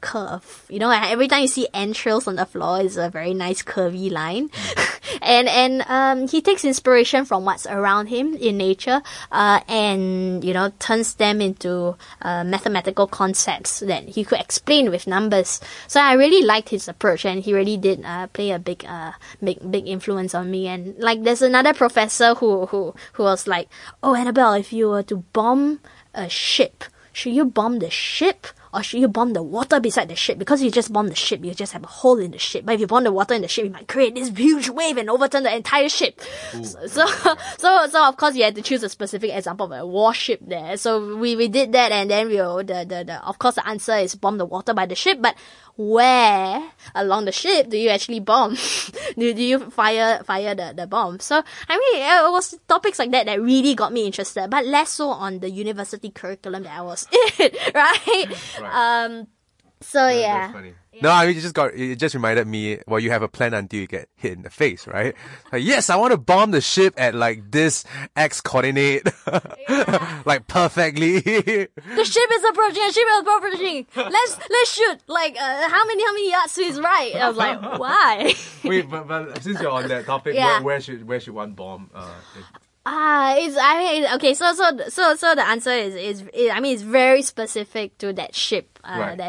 curve. You know, every time you see ant trails on the floor, it's a very nice curvy line. and he takes inspiration from what's around him in nature, and, you know, turns them into mathematical concepts that he could explain with numbers. So I really liked his approach, and he really did play a big influence on me. And like, there's another professor who was like, "Oh, Annabelle, if you were to bomb a ship, should you bomb the ship? Or should you bomb the water beside the ship? Because if you just bomb the ship, you just have a hole in the ship. But if you bomb the water in the ship, you might create this huge wave and overturn the entire ship." So of course you had to choose a specific example of a warship there. So we did that, and then of course the answer is bomb the water by the ship. But where along the ship do you actually bomb? do you fire the bomb? So I mean, it was topics like that that really got me interested, but less so on the university curriculum that I was in, right? Right. Yeah. No, I mean, it just reminded me, well, you have a plan until you get hit in the face, right? Like, yes, I want to bomb the ship at like this X coordinate. Yeah. Like perfectly. The ship is approaching. Let's shoot. Like, how many yards to his right? I was like, why? Wait, but since you're on that topic, yeah. where should one bomb? So the answer is it's very specific to that ship, right.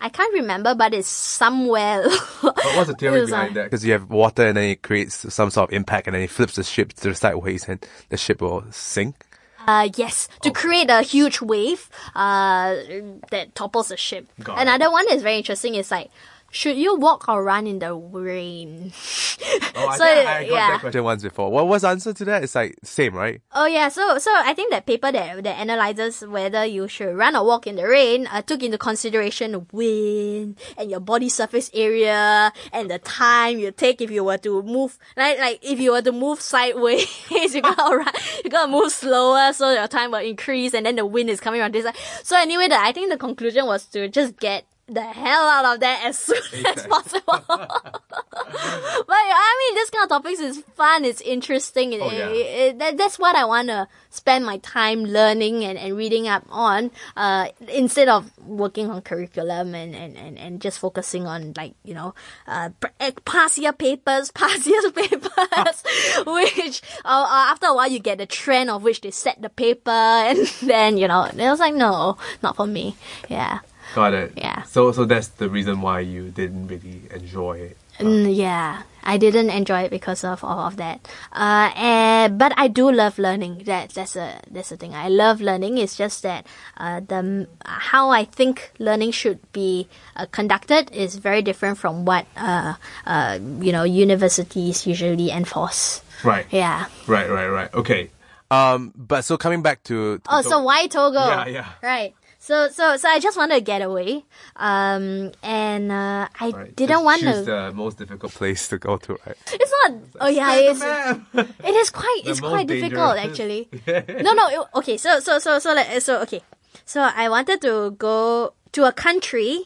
I can't remember, but it's somewhere. But what's the theory behind that? Because you have water and then it creates some sort of impact and then it flips the ship to the sideways and the ship will sink? Yes, to create a huge wave, that topples the ship. Another one that's very interesting is like, should you walk or run in the rain? I got that question once before. What was the answer to that? It's like same, right? Oh yeah, so I think that paper that analyzes whether you should run or walk in the rain took into consideration wind and your body surface area and the time you take if you were to move. Like if you were to move sideways, you gotta move slower so your time will increase, and then the wind is coming around this side. So anyway, I think the conclusion was to just get the hell out of there as soon as possible. But I mean, this kind of topics is fun, it's interesting. That's what I want to spend my time learning and reading up on, instead of working on curriculum and just focusing on, like, you know, past year papers, which after a while you get the trend of which they set the paper, and then, you know, it was like, no, not for me. Yeah. Got it. Yeah. So that's the reason why you didn't really enjoy it. Yeah, I didn't enjoy it because of all of that. But I do love learning. That's the thing. I love learning. It's just that how I think learning should be conducted is very different from what you know, universities usually enforce. Right. Yeah. Right. Okay. But so coming back to so why Togo? Yeah. Right. So I just wanted to get away, didn't want to. Choose the most difficult place to go to, right? It's not. It is quite difficult actually. So I wanted to go to a country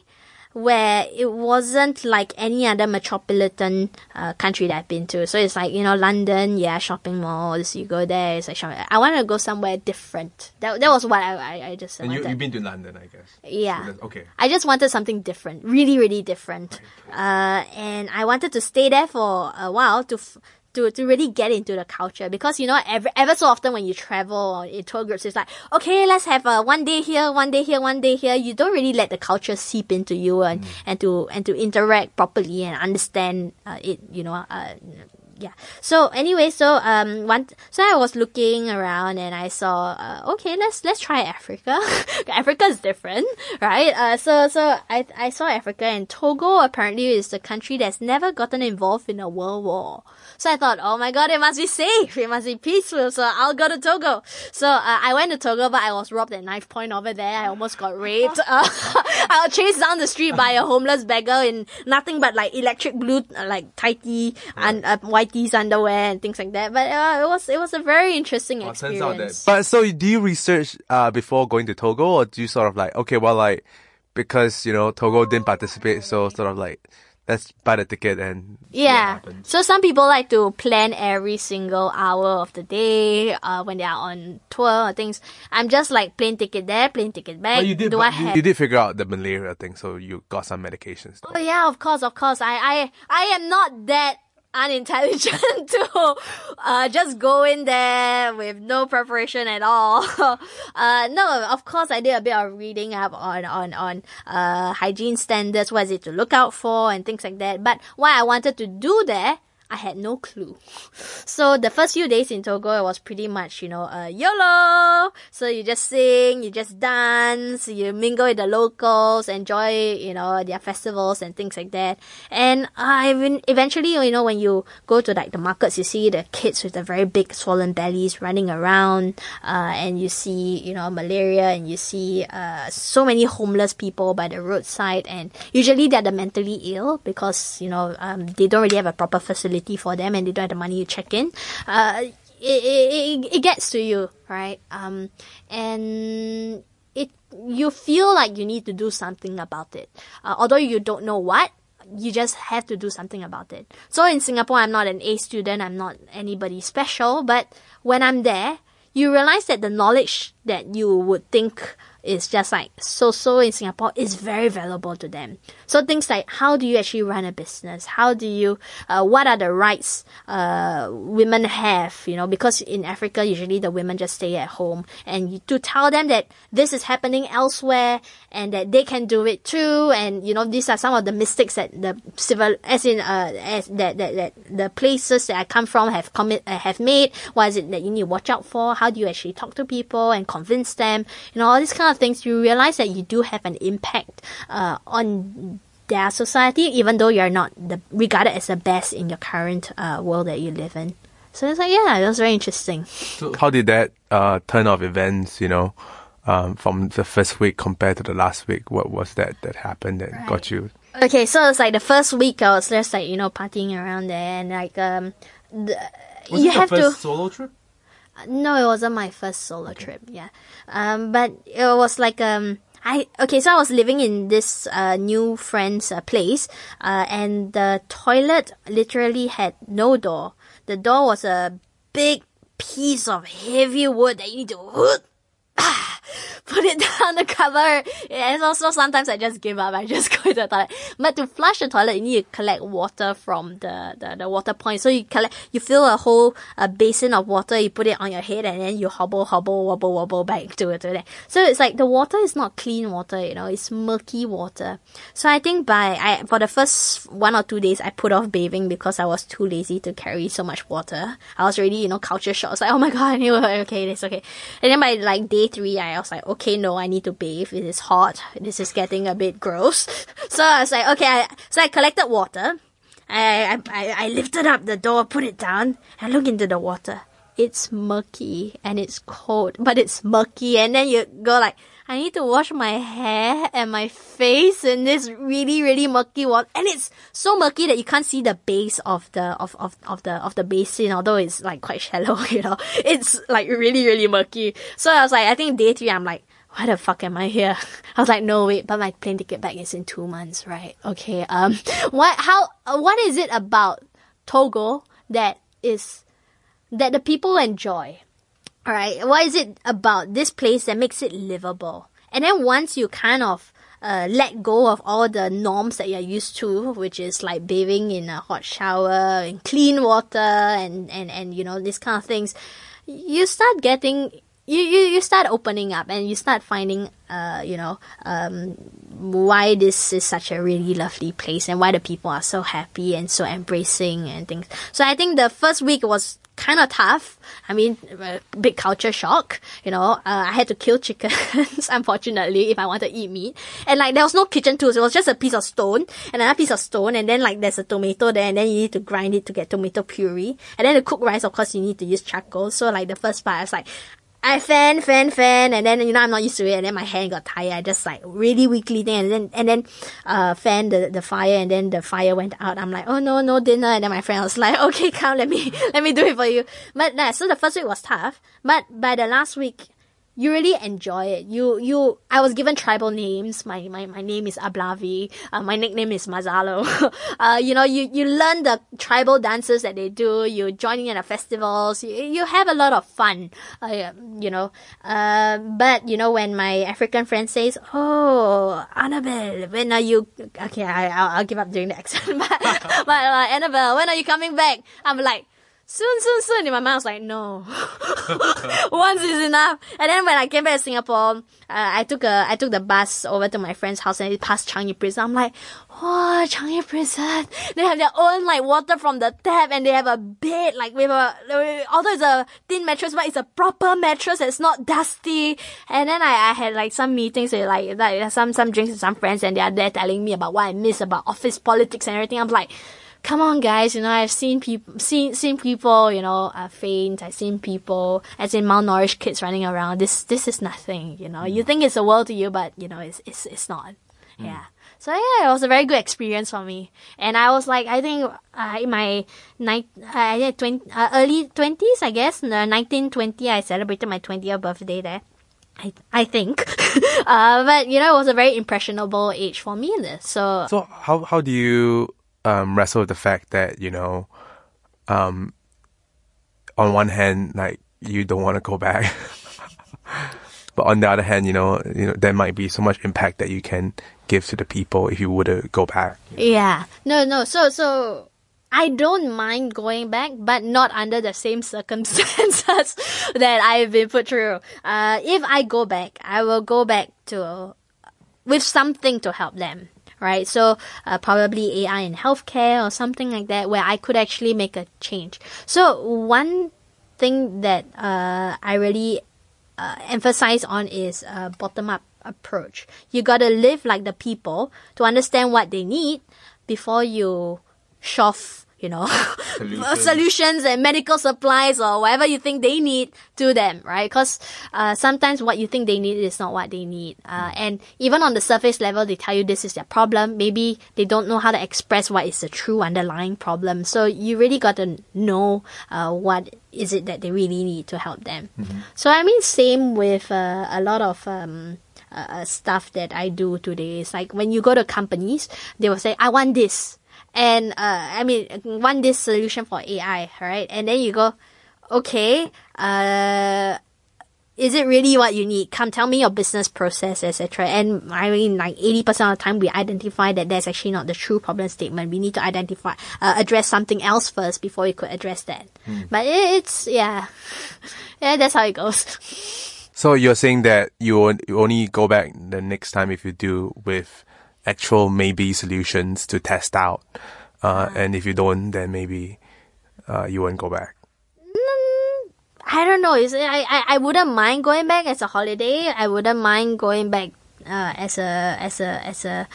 where it wasn't like any other metropolitan country that I've been to. So it's like, you know, London, yeah, shopping malls, you go there, it's like shopping. I want to go somewhere different. That was what I just wanted. You've been to London, I guess. Yeah. So okay. I just wanted something different, really, really different. Right. And I wanted to stay there for a while to really get into the culture, because, you know, ever so often when you travel in tour groups, it's like, okay, let's have a one day here. You don't really let the culture seep into you and to interact properly and understand it, you know, yeah. So anyway, so I was looking around and I saw, okay, let's try Africa. Africa is different, right? So I saw Africa, and Togo apparently is the country that's never gotten involved in a world war. So I thought, oh my god, it must be safe, it must be peaceful, so I'll go to Togo. So I went to Togo, but I was robbed at knife point over there. I almost got raped. I was chased down the street by a homeless beggar in nothing but like electric blue, like tighty and whitey's underwear and things like that. But it was a very interesting experience. Turns out that, but so do you research before going to Togo, or do you sort of like, okay, well, like, because you know Togo didn't participate, so sort of like, let's buy the ticket and yeah. So some people like to plan every single hour of the day when they are on tour or things. I'm just like plane ticket there, plane ticket back. But you did, you did figure out the malaria thing, so you got some medications. Though. Oh yeah, of course. I am not that unintelligent to just go in there with no preparation at all. No, of course I did a bit of reading up on hygiene standards, what is it to look out for and things like that. But what I wanted to do there, I had no clue. So the first few days in Togo, it was pretty much, you know, YOLO. So you just sing, you just dance, you mingle with the locals, enjoy, you know, their festivals and things like that. And eventually, you know, when you go to like the markets, you see the kids with the very big swollen bellies running around, and you see, you know, malaria, and you see so many homeless people by the roadside. And usually they're the mentally ill because, you know, they don't really have a proper facility for them, and they don't have the money to check in. It gets to you, right? And you feel like you need to do something about it, although you don't know what. You just have to do something about it. So in Singapore, I'm not an A student, I'm not anybody special, but when I'm there, you realize that the knowledge that you would think is just like so in Singapore is very valuable to them. So things like, how do you actually run a business? How do you, what are the rights women have? You know, because in Africa, usually the women just stay at home, and to tell them that this is happening elsewhere and that they can do it too. And, you know, these are some of the mistakes that the the places that I come from have made. What is it that you need to watch out for? How do you actually talk to people and convince them? You know, all this kind of things, you realize that you do have an impact on their society, even though you're not regarded as the best in your current world that you live in. So it's like, yeah, that was very interesting. So how did that turn of events, you know, from the first week compared to the last week? What was that happened that right. got you? Okay, so it's like the first week I was just like, you know, partying around there, and like was you have first solo trip? No, it wasn't my first solo trip, yeah. But it was like, so I was living in this new friend's place, and the toilet literally had no door. The door was a big piece of heavy wood that you need to put it down to cover. And also sometimes I just give up, I just go to the toilet. But to flush the toilet, you need to collect water from the water point. So you fill a whole basin of water, you put it on your head, and then you wobble back to that. So it's like the water is not clean water, you know, it's murky water. So I think for the first 1 or 2 days, I put off bathing because I was too lazy to carry so much water. I was already, you know, culture shocked. Like, oh my god, okay, it's okay. And then by like day 3, I was like, okay, no, I need to bathe. It is hot. This is getting a bit gross. So I was like, okay. So I collected water. I lifted up the door, put it down, and look into the water. It's murky and it's cold, but it's murky. And then you go like, I need to wash my hair and my face in this really, really murky water. And it's so murky that you can't see the base of the basin, although it's like quite shallow, you know. It's like really, really murky. So I was like, I think day 3, I'm like, why the fuck am I here? I was like, no, wait, but my plane ticket back is in 2 months, right? Okay, what is it about Togo that the people enjoy? All right, what is it about this place that makes it livable? And then once you kind of let go of all the norms that you're used to, which is like bathing in a hot shower and clean water and you know, these kind of things, you start getting you start opening up, and you start finding why this is such a really lovely place and why the people are so happy and so embracing and things. So I think the first week was kind of tough. I mean, big culture shock, you know. I had to kill chickens, unfortunately, if I want to eat meat. And like, there was no kitchen tools. It was just a piece of stone and another piece of stone. And then like, there's a tomato there, and then you need to grind it to get tomato puree. And then to cook rice, of course, you need to use charcoal. So like, the first part, I was like, I fan, and then, you know, I'm not used to it, and then my hand got tired. I just like really weakly thing, and then fan the fire, and then the fire went out. I'm like, oh no, no dinner. And then my friend was like, okay, come, let me do it for you. But yeah, so the first week was tough, but by the last week, you really enjoy it. I was given tribal names. My name is Ablavi. My nickname is Mazalo. You know, you learn the tribal dances that they do. You're joining in the festivals. You have a lot of fun. You know. But you know, when my African friend says, "Oh, Annabelle, when are you?" Okay, I'll give up doing the accent. But Annabelle, when are you coming back? I'm like, Soon. And my mom was like, no, once is enough. And then when I came back to Singapore, I took the bus over to my friend's house, and it passed Changi Prison. I'm like, oh, Changi Prison. They have their own like water from the tap, and they have a bed like with a, although it's a thin mattress, but it's a proper mattress that's not dusty. And then I had like some meetings with like some drinks with some friends, and they are there telling me about what I miss about office politics and everything. I'm like, come on, guys! You know, I've seen people, you know, faint. I've seen people, as in malnourished kids running around. This is nothing, you know. You think it's a world to you, but you know, it's not. Mm. Yeah. So yeah, it was a very good experience for me. And I was like, I think in my early 20s, I guess, 1920, I celebrated my 20th birthday there. I think, but you know, it was a very impressionable age for me. So how do you wrestle with the fact that, you know, on one hand, like, you don't want to go back, but on the other hand, you know, there might be so much impact that you can give to the people if you were to go back. Yeah, no. So I don't mind going back, but not under the same circumstances that I've been put through. If I go back, I will go back to with something to help them. Right, so probably AI in healthcare or something like that, where I could actually make a change. So one thing that I really emphasize on is bottom-up approach. You gotta live like the people to understand what they need before you shove, you know, solutions and medical supplies or whatever you think they need to them, right? Because sometimes what you think they need is not what they need. And even on the surface level, they tell you this is their problem. Maybe they don't know how to express what is the true underlying problem. So you really got to know what is it that they really need to help them. Mm-hmm. So I mean, same with a lot of stuff that I do today. It's like when you go to companies, they will say, I want this. And, want this solution for AI, right? And then you go, okay, is it really what you need? Come tell me your business process, etc. And I mean, like 80% of the time, we identify that that's actually not the true problem statement. We need to identify, address something else first before we could address that. Mm. But yeah, that's how it goes. So you're saying that you only go back the next time if you do with actual maybe solutions to test out, and if you don't, then maybe you won't go back. I don't know. I wouldn't mind going back as a holiday. I wouldn't mind going back as a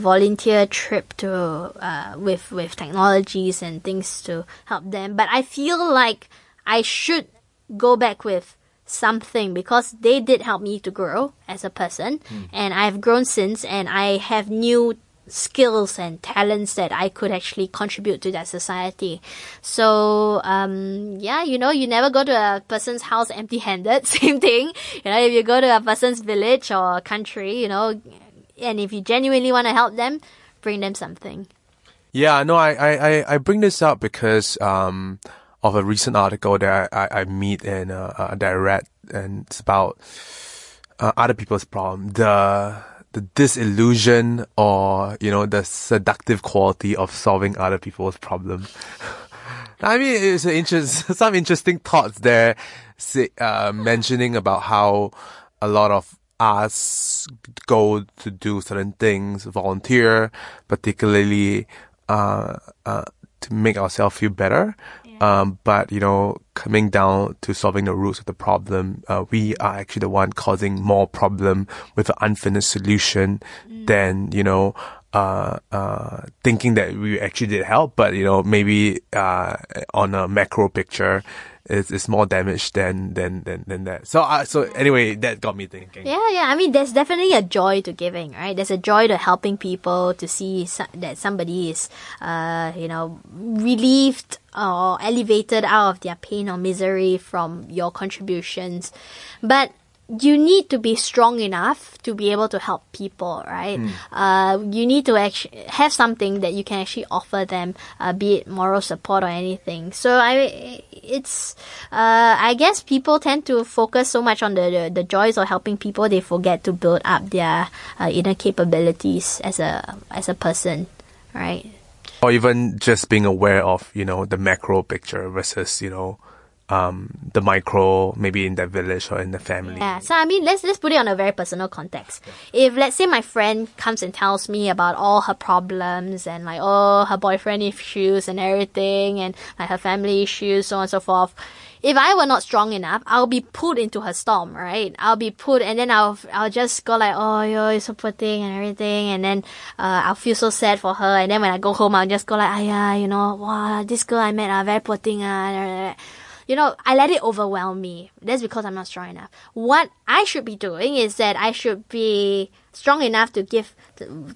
volunteer trip to with technologies and things to help them. But I feel like I should go back with something, because they did help me to grow as a person, and I've grown since, and I have new skills and talents that I could actually contribute to that society. So yeah, you know, you never go to a person's house empty-handed. Same thing, you know, if you go to a person's village or country, you know, and if you genuinely want to help them, bring them something. Yeah, no, I bring this up because of a recent article that I meet and that I read, and it's about other people's problem, the disillusion, or you know, the seductive quality of solving other people's problem. I mean, it's some interesting thoughts there, mentioning about how a lot of us go to do certain things, volunteer, particularly to make ourselves feel better. Yeah. But, you know, coming down to solving the roots of the problem, we are actually the one causing more problem with an unfinished solution than, you know, thinking that we actually did help, but, you know, maybe on a macro picture, it's more damage than that. So anyway, that got me thinking. Yeah. I mean, there's definitely a joy to giving, right? There's a joy to helping people, to see that somebody is, you know, relieved or elevated out of their pain or misery from your contributions, but you need to be strong enough to be able to help people, right? You need to actually have something that you can actually offer them, be it moral support or anything. So I guess people tend to focus so much on the joys of helping people, they forget to build up their inner capabilities as a person, right? Or even just being aware of, you know, the macro picture versus, you know, the micro, maybe in that village or in the family. Yeah, so I mean, let's put it on a very personal context. If, let's say, my friend comes and tells me about all her problems and, like, oh, her boyfriend issues and everything, and, like, her family issues, so on and so forth. If I were not strong enough, I'll be pulled into her storm, right? And then I'll just go like, oh, yo, it's so poor thing and everything. And then, I'll feel so sad for her. And then when I go home, I'll just go like, you know, wow, this girl I met, very poor thing, You know, I let it overwhelm me. That's because I'm not strong enough. What I should be doing is that I should be strong enough to give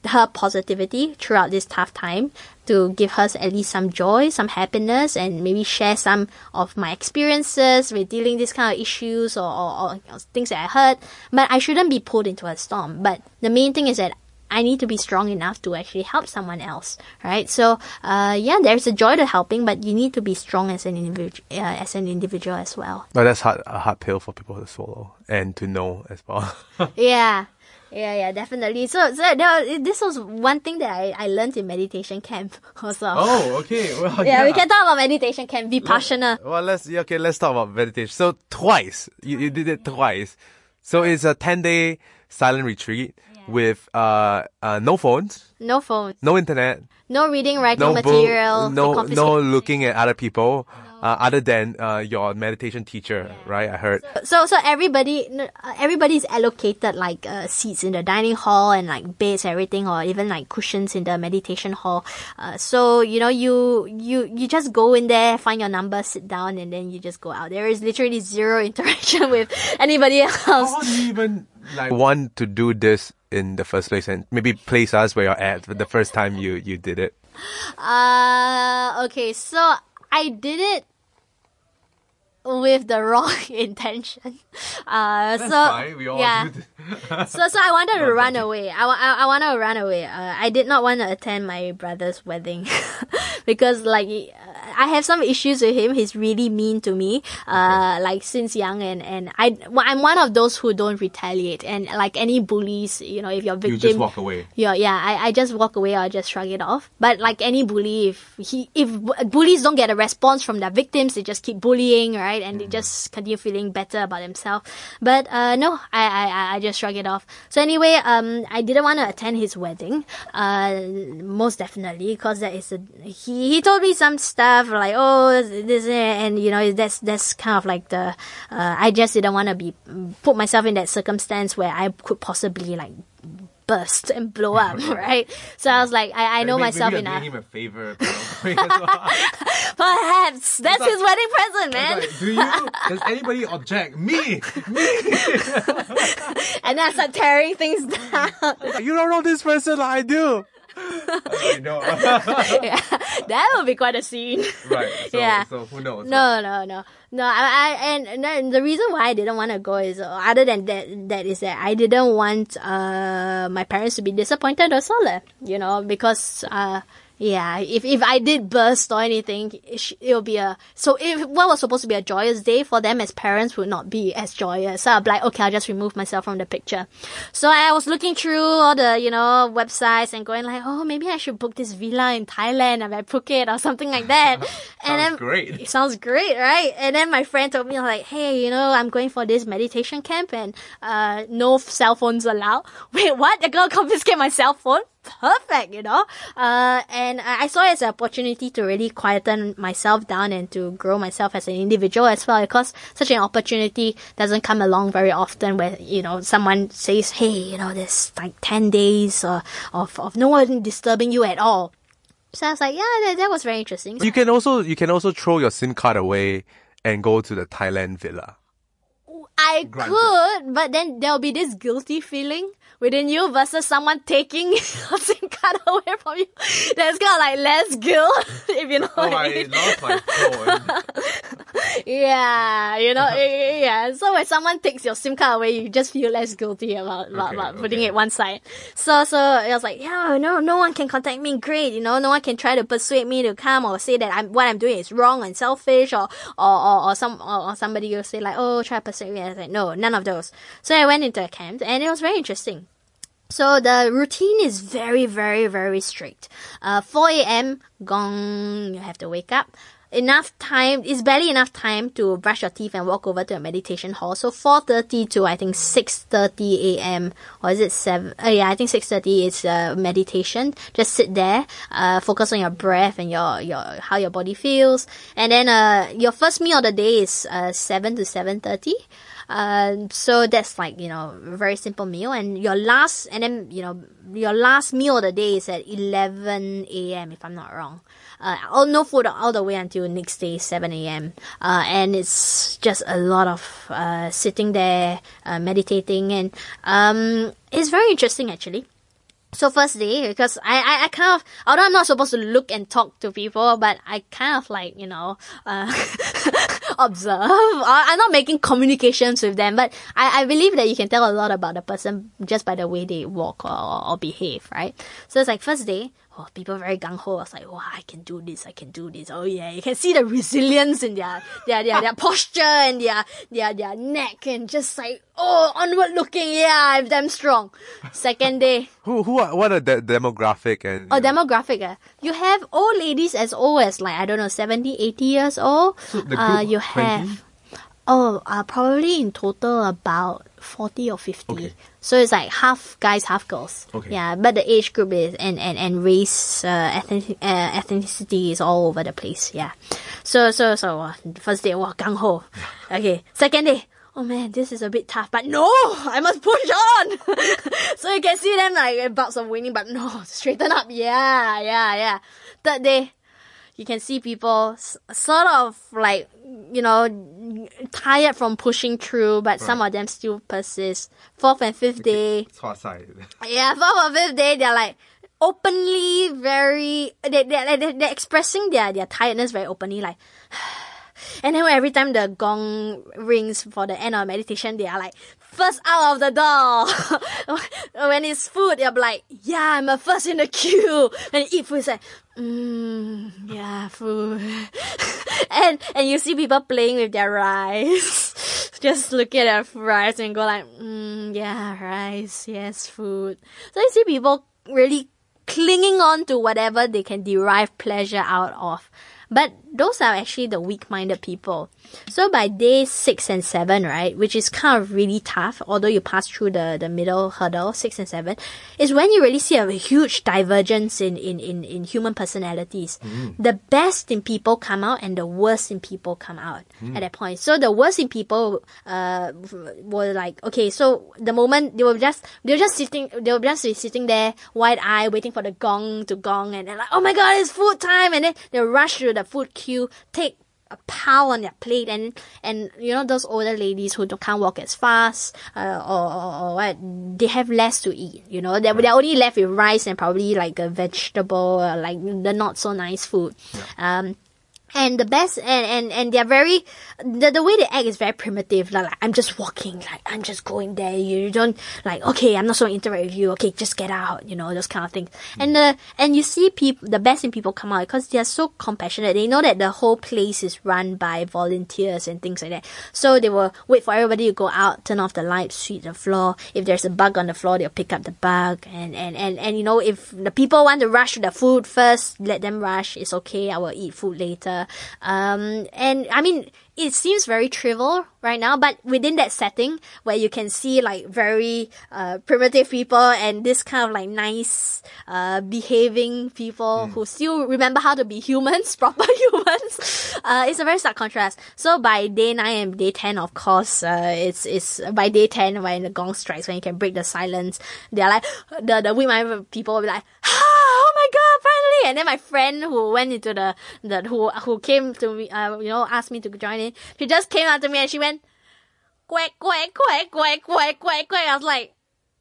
her positivity throughout this tough time, to give her at least some joy, some happiness, and maybe share some of my experiences with dealing these kind of issues or things that I heard. But I shouldn't be pulled into a storm. But the main thing is that I need to be strong enough to actually help someone else, right? So, there's a joy to helping, but you need to be strong as an individual, as well. But that's a hard pill for people to swallow and to know as well. Yeah, definitely. So this was one thing that I learned in meditation camp also. Oh, okay. Well, yeah, we can talk about meditation camp, Vipassana. Well, let's talk about meditation. So twice, you did it twice. So it's a 10-day silent retreat. With no phones. No phones. No internet. No reading, writing material. No looking at other people, other than your meditation teacher, right? I heard. So everybody is allocated like seats in the dining hall and like beds, everything, or even like cushions in the meditation hall. So you know, you just go in there, find your number, sit down, and then you just go out. There is literally zero interaction with anybody else. How do you even want to do this in the first place, and maybe place us where you're at the first time you did it? Okay, so I did it with the wrong intention. That's fine. We all do this. So I wanted to run away. I wanted to run away. I did not want to attend my brother's wedding because I have some issues with him. He's really mean to me, since young. And I'm one of those who don't retaliate. And like any bullies, you know, if you're victim, you just walk away. I just walk away or just shrug it off. But like any bully, if bullies don't get a response from their victims, they just keep bullying, right? And they just continue feeling better about themselves. But no, I just shrug it off. So anyway, I didn't want to attend his wedding, most definitely, because that is he told me some stuff. Like, oh, this, and you know, that's kind of like the I just didn't want to put myself in that circumstance where I could possibly like burst and blow up, right? So I was like, I know myself enough. Doing him a favor, perhaps that's his wedding present, man. Like, does anybody object? Me. And then I start tearing things down. You don't know this person, like I do. That would be quite a scene, right? So who knows? No. And the reason why I didn't want to go is, other than that is that I didn't want my parents to be disappointed or solar. You know, because Yeah, if I did burst or anything, it'll be a... So if what was supposed to be a joyous day for them as parents would not be as joyous. So I'll be like, okay, I'll just remove myself from the picture. So I was looking through all the, websites and going like, oh, maybe I should book this villa in Thailand or Phuket or something like that. Sounds great. It sounds great, right? And then my friend told me, like, hey, I'm going for this meditation camp and no cell phones allowed. Wait, what? The girl confiscated my cell phone? Perfect, and I saw it as an opportunity to really quieten myself down and to grow myself as an individual as well, because such an opportunity doesn't come along very often where, someone says, hey, there's like 10 days of no one disturbing you at all. So I was like, yeah, that was very interesting. You can also throw your SIM card away and go to the Thailand villa. I could, but then there'll be this guilty feeling within you versus someone taking your SIM card away from you. There's kind of like less guilt, if you know what I mean. Lost my phone. Yeah. So when someone takes your SIM card away, you just feel less guilty about putting it one side. So I was like, yeah, no one can contact me. Great, no one can try to persuade me to come or say that what I'm doing is wrong and selfish, or somebody will say like, oh, try to persuade me. I was like, no, none of those. So I went into a camp and it was very interesting. So the routine is very, very, very strict. 4 a.m., gong, you have to wake up. It's barely enough time to brush your teeth and walk over to a meditation hall. So 4:30 to, I think, 6:30 a.m. Or is it 7? I think 6:30 is meditation. Just sit there, focus on your breath and your how your body feels. And then your first meal of the day is 7 to 7:30. So that's like, a very simple meal. Your last meal of the day is at 11 a.m., if I'm not wrong. No food all the way until next day, 7 a.m. And it's just a lot of sitting there, meditating. And it's very interesting, actually. So first day, because I kind of, although I'm not supposed to look and talk to people, but I kind of like, observe. I'm not making communications with them, but I believe that you can tell a lot about the person just by the way they walk or behave, right? So it's like first day. Oh, people very gung-ho. I was like, wow, I can do this. Oh, yeah. You can see the resilience in their posture and their neck and just like, oh, onward looking. Yeah, I'm damn strong. Second day. What are the demographic? You have old ladies as old as like, I don't know, 70, 80 years old. So the group you have... 20? Probably in total about 40 or 50. Okay. So it's like half guys, half girls. Okay. Yeah, but the age group is and race, ethnicity is all over the place. Yeah. So first day, wow, gung ho. Okay. Second day. Oh man, this is a bit tough, but no, I must push on. So you can see them like bouts of winning, but no, straighten up. Yeah. Third day. You can see people sort of like, tired from pushing through, but some of them still persist. Fourth and fifth day. Yeah, fourth and fifth day, they're like openly very... They're expressing their tiredness very openly, like... And then every time the gong rings for the end of meditation, they are like, first out of the door. When it's food, they'll be like, yeah, I'm a first in the queue. When you eat food, it's like, yeah, food. and you see people playing with their rice. Just look at their rice and go like, yeah, rice, yes, food. So you see people really clinging on to whatever they can derive pleasure out of. But those are actually the weak-minded people. So by day 6 and 7, right, which is kind of really tough, although you pass through the middle hurdle, 6 and 7, is when you really see a huge divergence in human personalities. Mm. The best in people come out and the worst in people come out at that point. So the worst in people were like, okay, so the moment they were just sitting there, wide-eyed, waiting for the gong to gong, and they're like, oh my god, it's food time, and then they rush through the food queue, take a pile on their plate, and those older ladies who can't walk as fast or what, they have less to eat. They're only left with rice and probably like a vegetable, like the not so nice food. And the best, and they're very, the way they act is very primitive. Like, I'm just walking, like, I'm just going there. You don't, like, okay, I'm not so interact with you. Okay, just get out, you know, those kind of things. And you see people, the best in people come out because they're so compassionate. They know that the whole place is run by volunteers and things like that. So they will wait for everybody to go out, turn off the lights, sweep the floor. If there's a bug on the floor, they'll pick up the bug. And you know, if the people want to rush to the food first, let them rush. It's okay. I will eat food later. And I mean, it seems very trivial right now, but within that setting where you can see like very primitive people and this kind of like nice behaving people who still remember how to be humans, proper humans, it's a very stark contrast. So by day 9 and day 10, of course, it's by day 10 when the gong strikes, when you can break the silence, they're like the weak-minded people will be like, oh my god, finally! And then my friend who went into who came to me, you know, asked me to join in. She just came up to me and she went, quack, quack, quack, quack, quack, quack, quack. I was like,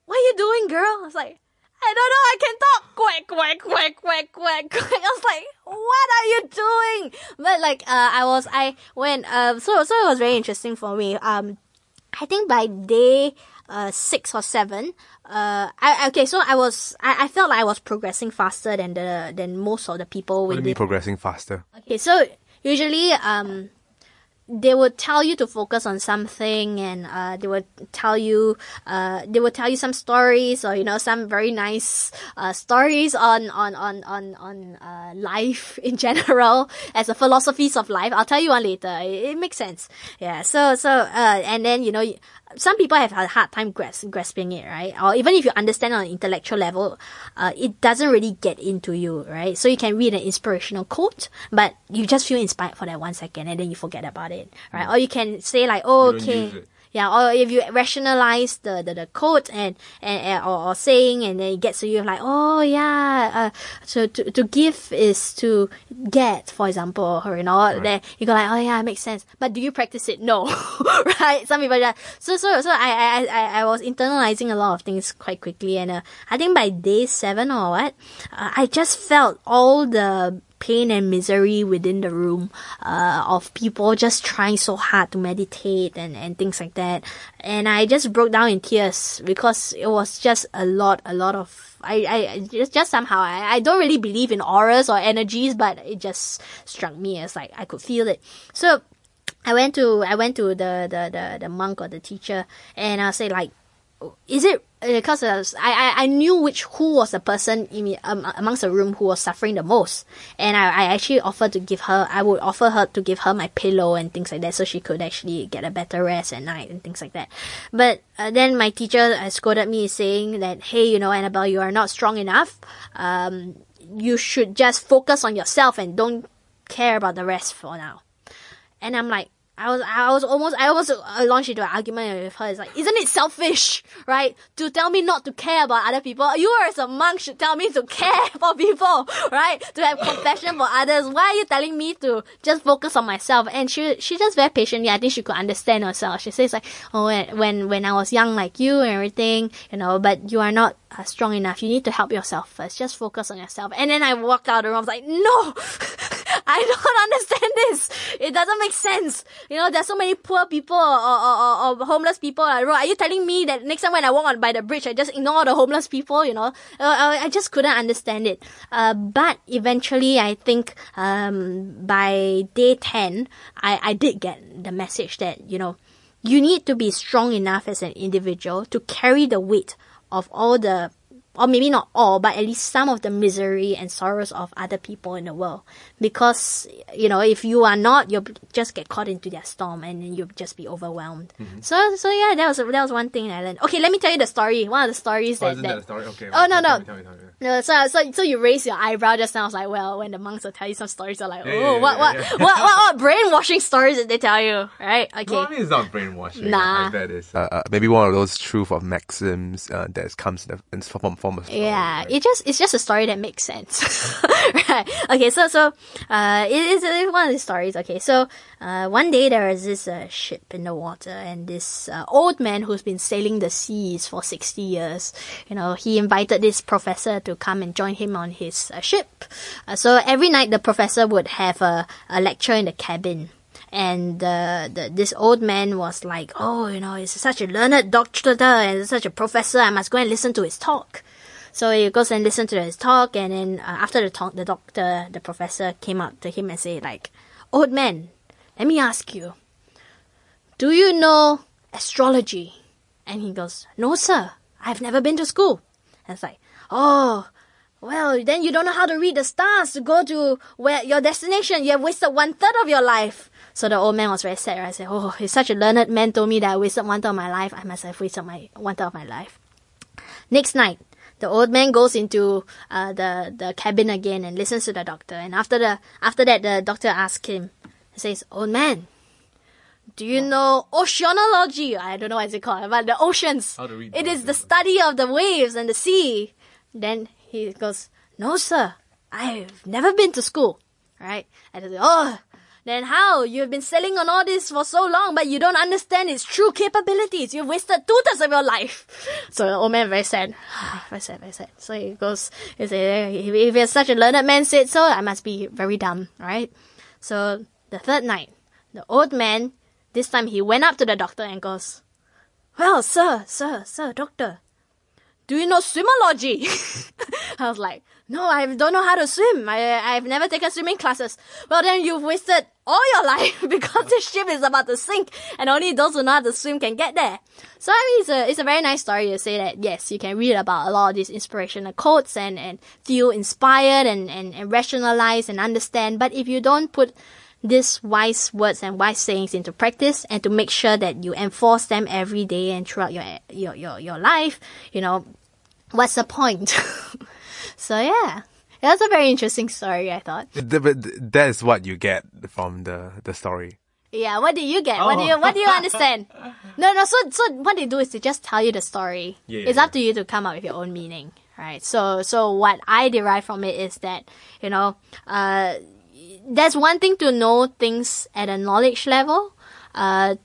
what are you doing, girl? I was like, I don't know, I can talk. Quack, quack, quack, quack, quack, quack. I was like, what are you doing? But like, so it was very interesting for me. I think by day 6 or 7, I felt like I was progressing faster than most of the people. What do you mean progressing faster? Okay, so usually they would tell you to focus on something, and they would tell you some stories, or you know, some very nice stories on life in general, as a philosophies of life. I'll tell you one later. It makes sense. Yeah. So and then you know, some people have a hard time grasping it, right? Or even if you understand on an intellectual level, it doesn't really get into you, right? So you can read an inspirational quote, but you just feel inspired for that 1 second and then you forget about it, right? Or you can say like, oh, okay. Yeah, or if you rationalize the quote or saying, and then it gets to you like, oh yeah, so to give is to get, for example, or you know, right. Then you go like, oh yeah, it makes sense. But do you practice it? No, right? Some people just so I was internalizing a lot of things quite quickly, and I think by day 7 or what, I just felt all the pain and misery within the room of people just trying so hard to meditate and things like that. And I just broke down in tears because it was just a lot of... I don't really believe in auras or energies, but it just struck me as like I could feel it. So I went to the monk or the teacher, and I said like, is it... Because I knew who was the person amongst the room who was suffering the most, and I actually offered to give her my pillow and things like that, so she could actually get a better rest at night and things like that. But then my teacher scolded me, saying that, hey, you know, Annabelle, you are not strong enough. You should just focus on yourself and don't care about the rest for now. And I'm like, I almost launched into an argument with her. It's like, isn't it selfish, right, to tell me not to care about other people? You as a monk should tell me to care for people, right? To have compassion for others. Why are you telling me to just focus on myself? And she just very patiently, I think she could understand herself. She says like, oh, when I was young like you and everything, you know, but you are not strong enough. You need to help yourself first. Just focus on yourself. And then I walked out of the room. I was like, no, I don't understand this. It doesn't make sense. You know, there's so many poor people or homeless people on the road. Are you telling me that next time when I walk on by the bridge, I just ignore the homeless people? You know, I just couldn't understand it. But eventually, I think by day 10, I did get the message that, you know, you need to be strong enough as an individual to carry the weight of all the, or maybe not all, but at least some of the misery and sorrows of other people in the world. Because, you know, if you are not, you'll just get caught into that storm and you'll just be overwhelmed. Mm-hmm. So yeah, that was one thing I learned. Okay, let me tell you the story. One of the stories isn't that a story? Okay. Oh, no, no. No, so you raise your eyebrow just now. I was like, well, when the monks will tell you some stories, they're like, what brainwashing stories did they tell you, right? Okay. No, I mean, it's not brainwashing. Nah. I bet it's maybe one of those truth of maxims that comes from form of story. Yeah, right? it's just a story that makes sense. Right. Okay, so it's one of the stories. Okay, so one day there is this ship in the water, and this old man who's been sailing the seas for 60 years, he invited this professor to come and join him on his ship. So every night the professor would have a lecture in the cabin. And this old man was like, he's such a learned doctor and such a professor. I must go and listen to his talk. So he goes and listens to his talk. And then after the talk, the professor came up to him and said, like, "Old man, let me ask you, do you know astrology?" And he goes, "No, sir. I've never been to school." And it's like, "Oh, well, then you don't know how to read the stars to go to where your destination. You have wasted 1/3 of your life." So the old man was very sad, right? I said, he's such a learned man, told me that I wasted 1/3 of my life. I must have wasted 1/3 of my life. Next night, the old man goes into the cabin again and listens to the doctor. And after that, the doctor asks him, he says, "Old man, do you know oceanology?" I don't know what it's called, but the oceans. How do we it is the study of the waves and the sea. Then he goes, "No, sir, I've never been to school." Right? And I said, "Then how? You've been selling on all this for so long, but you don't understand its true capabilities. You've wasted 2/3 of your life." So the old man very sad. Very sad. So he goes, he says, "If you're such a learned man said so, I must be very dumb," right? So the third night, the old man, this time he went up to the doctor and goes, "Well, sir, doctor, do you know swimology?" I was like, "No, I don't know how to swim. I've never taken swimming classes." "Well, then you've wasted all your life because this ship is about to sink and only those who know how to swim can get there." So I mean, it's a very nice story to say that, yes, you can read about a lot of these inspirational quotes and feel inspired and rationalize and understand. But if you don't put these wise words and wise sayings into practice and to make sure that you enforce them every day and throughout your life, what's the point? So yeah, that's a very interesting story, I thought. That is what you get from the story. Yeah, what do you get? Oh. What do you understand? No. So what they do is they just tell you the story. Yeah, it's up to you to come up with your own meaning, right? So what I derive from it is that there's one thing to know things at a knowledge level,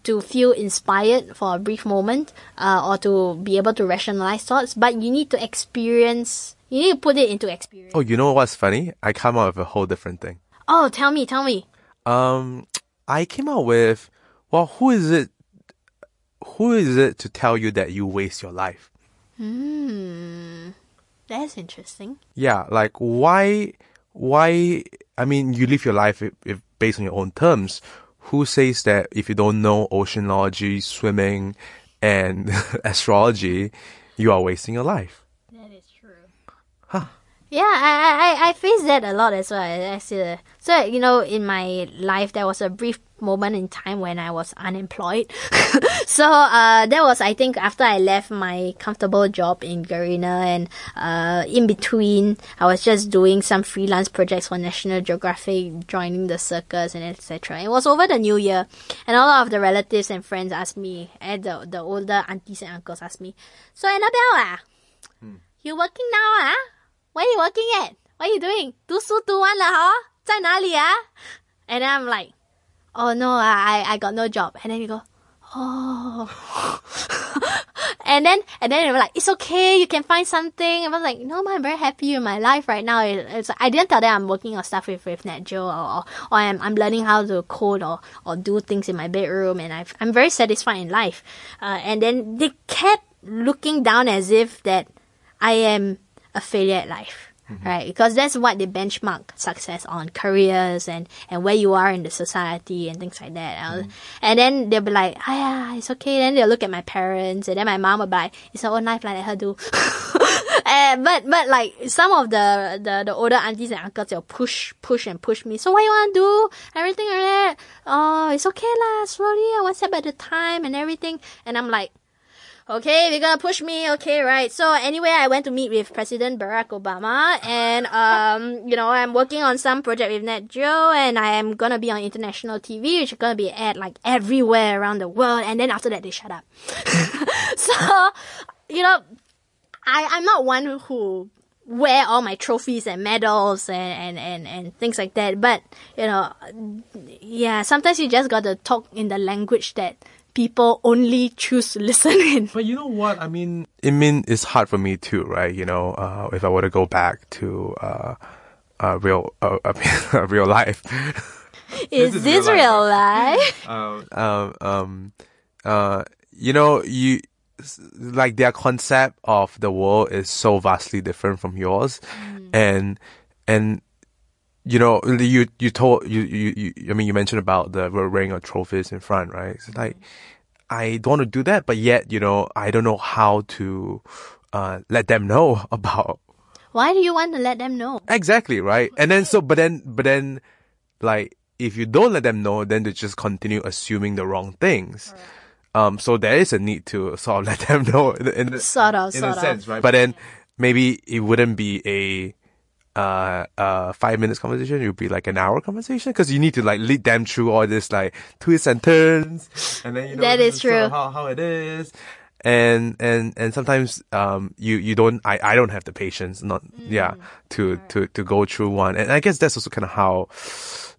to feel inspired for a brief moment, or to be able to rationalize thoughts, but you need to put it into experience. Oh, you know what's funny? I come up with a whole different thing. Oh, tell me. I came up with, who is it to tell you that you waste your life? That's interesting. Yeah, like why, I mean, you live your life if based on your own terms. Who says that if you don't know oceanology, swimming, and astrology, you are wasting your life? That is true. Huh. Yeah, I face that a lot as well. So, in my life, there was a brief moment in time when I was unemployed. So that was, I think, after I left my comfortable job in Garena, and in between, I was just doing some freelance projects for National Geographic, joining the circus, and etc. It was over the New Year, and a lot of the relatives and friends asked me, and the older aunties and uncles asked me, "So Annabelle, you working now, ah? Where are you working at? What are you doing? 读书读完了 huh? 在哪里啊?" And then I'm like, "Oh no, I got no job." And then you go, "Oh." and then we're like, "It's okay, you can find something." And I was like, "No, I'm very happy in my life right now." It's I didn't tell them I'm working on stuff with Nat Geo, or I'm learning how to code or do things in my bedroom, and I'm very satisfied in life. And then they kept looking down as if that I am a failure at life. Right, because that's what they benchmark success on, careers and where you are in the society and things like that. And then they'll be like, "It's okay." Then they'll look at my parents, and then my mom will be like, "It's her own life, like let her do." But like some of the older aunties and uncles, they'll push me. "So what you want to do? Everything like that? Oh, it's okay lah. Slowly, one step at a time and everything." And I'm like, "Okay, they're gonna push me, okay, right." So anyway, I went to meet with President Barack Obama, and I'm working on some project with Nat Geo, and I am gonna be on international TV, which is gonna be aired like everywhere around the world. And then after that, they shut up. So I'm not one who wear all my trophies and medals and things like that. But, you know, yeah, sometimes you just got to talk in the language that people only choose to listen in. But you know what? I mean, it's hard for me too, right? You know, if I were to go back to real life. Is this real life? You know, you... like their concept of the world is so vastly different from yours, and you know, you mentioned about the wearing of trophies in front, right? It's like I don't want to do that, but yet, you know, I don't know how to let them know about. Why do you want to let them know? Exactly, right? And then so, but then, like if you don't let them know, then they just continue assuming the wrong things. Right. So there is a need to sort of let them know in a sense, right? But then maybe it wouldn't be a 5 minutes conversation. It would be like an hour conversation because you need to like lead them through all this like twists and turns, and then you know that is true. Sort of how it is, and sometimes you don't. I don't have the patience, to go through one, and I guess that's also kind of how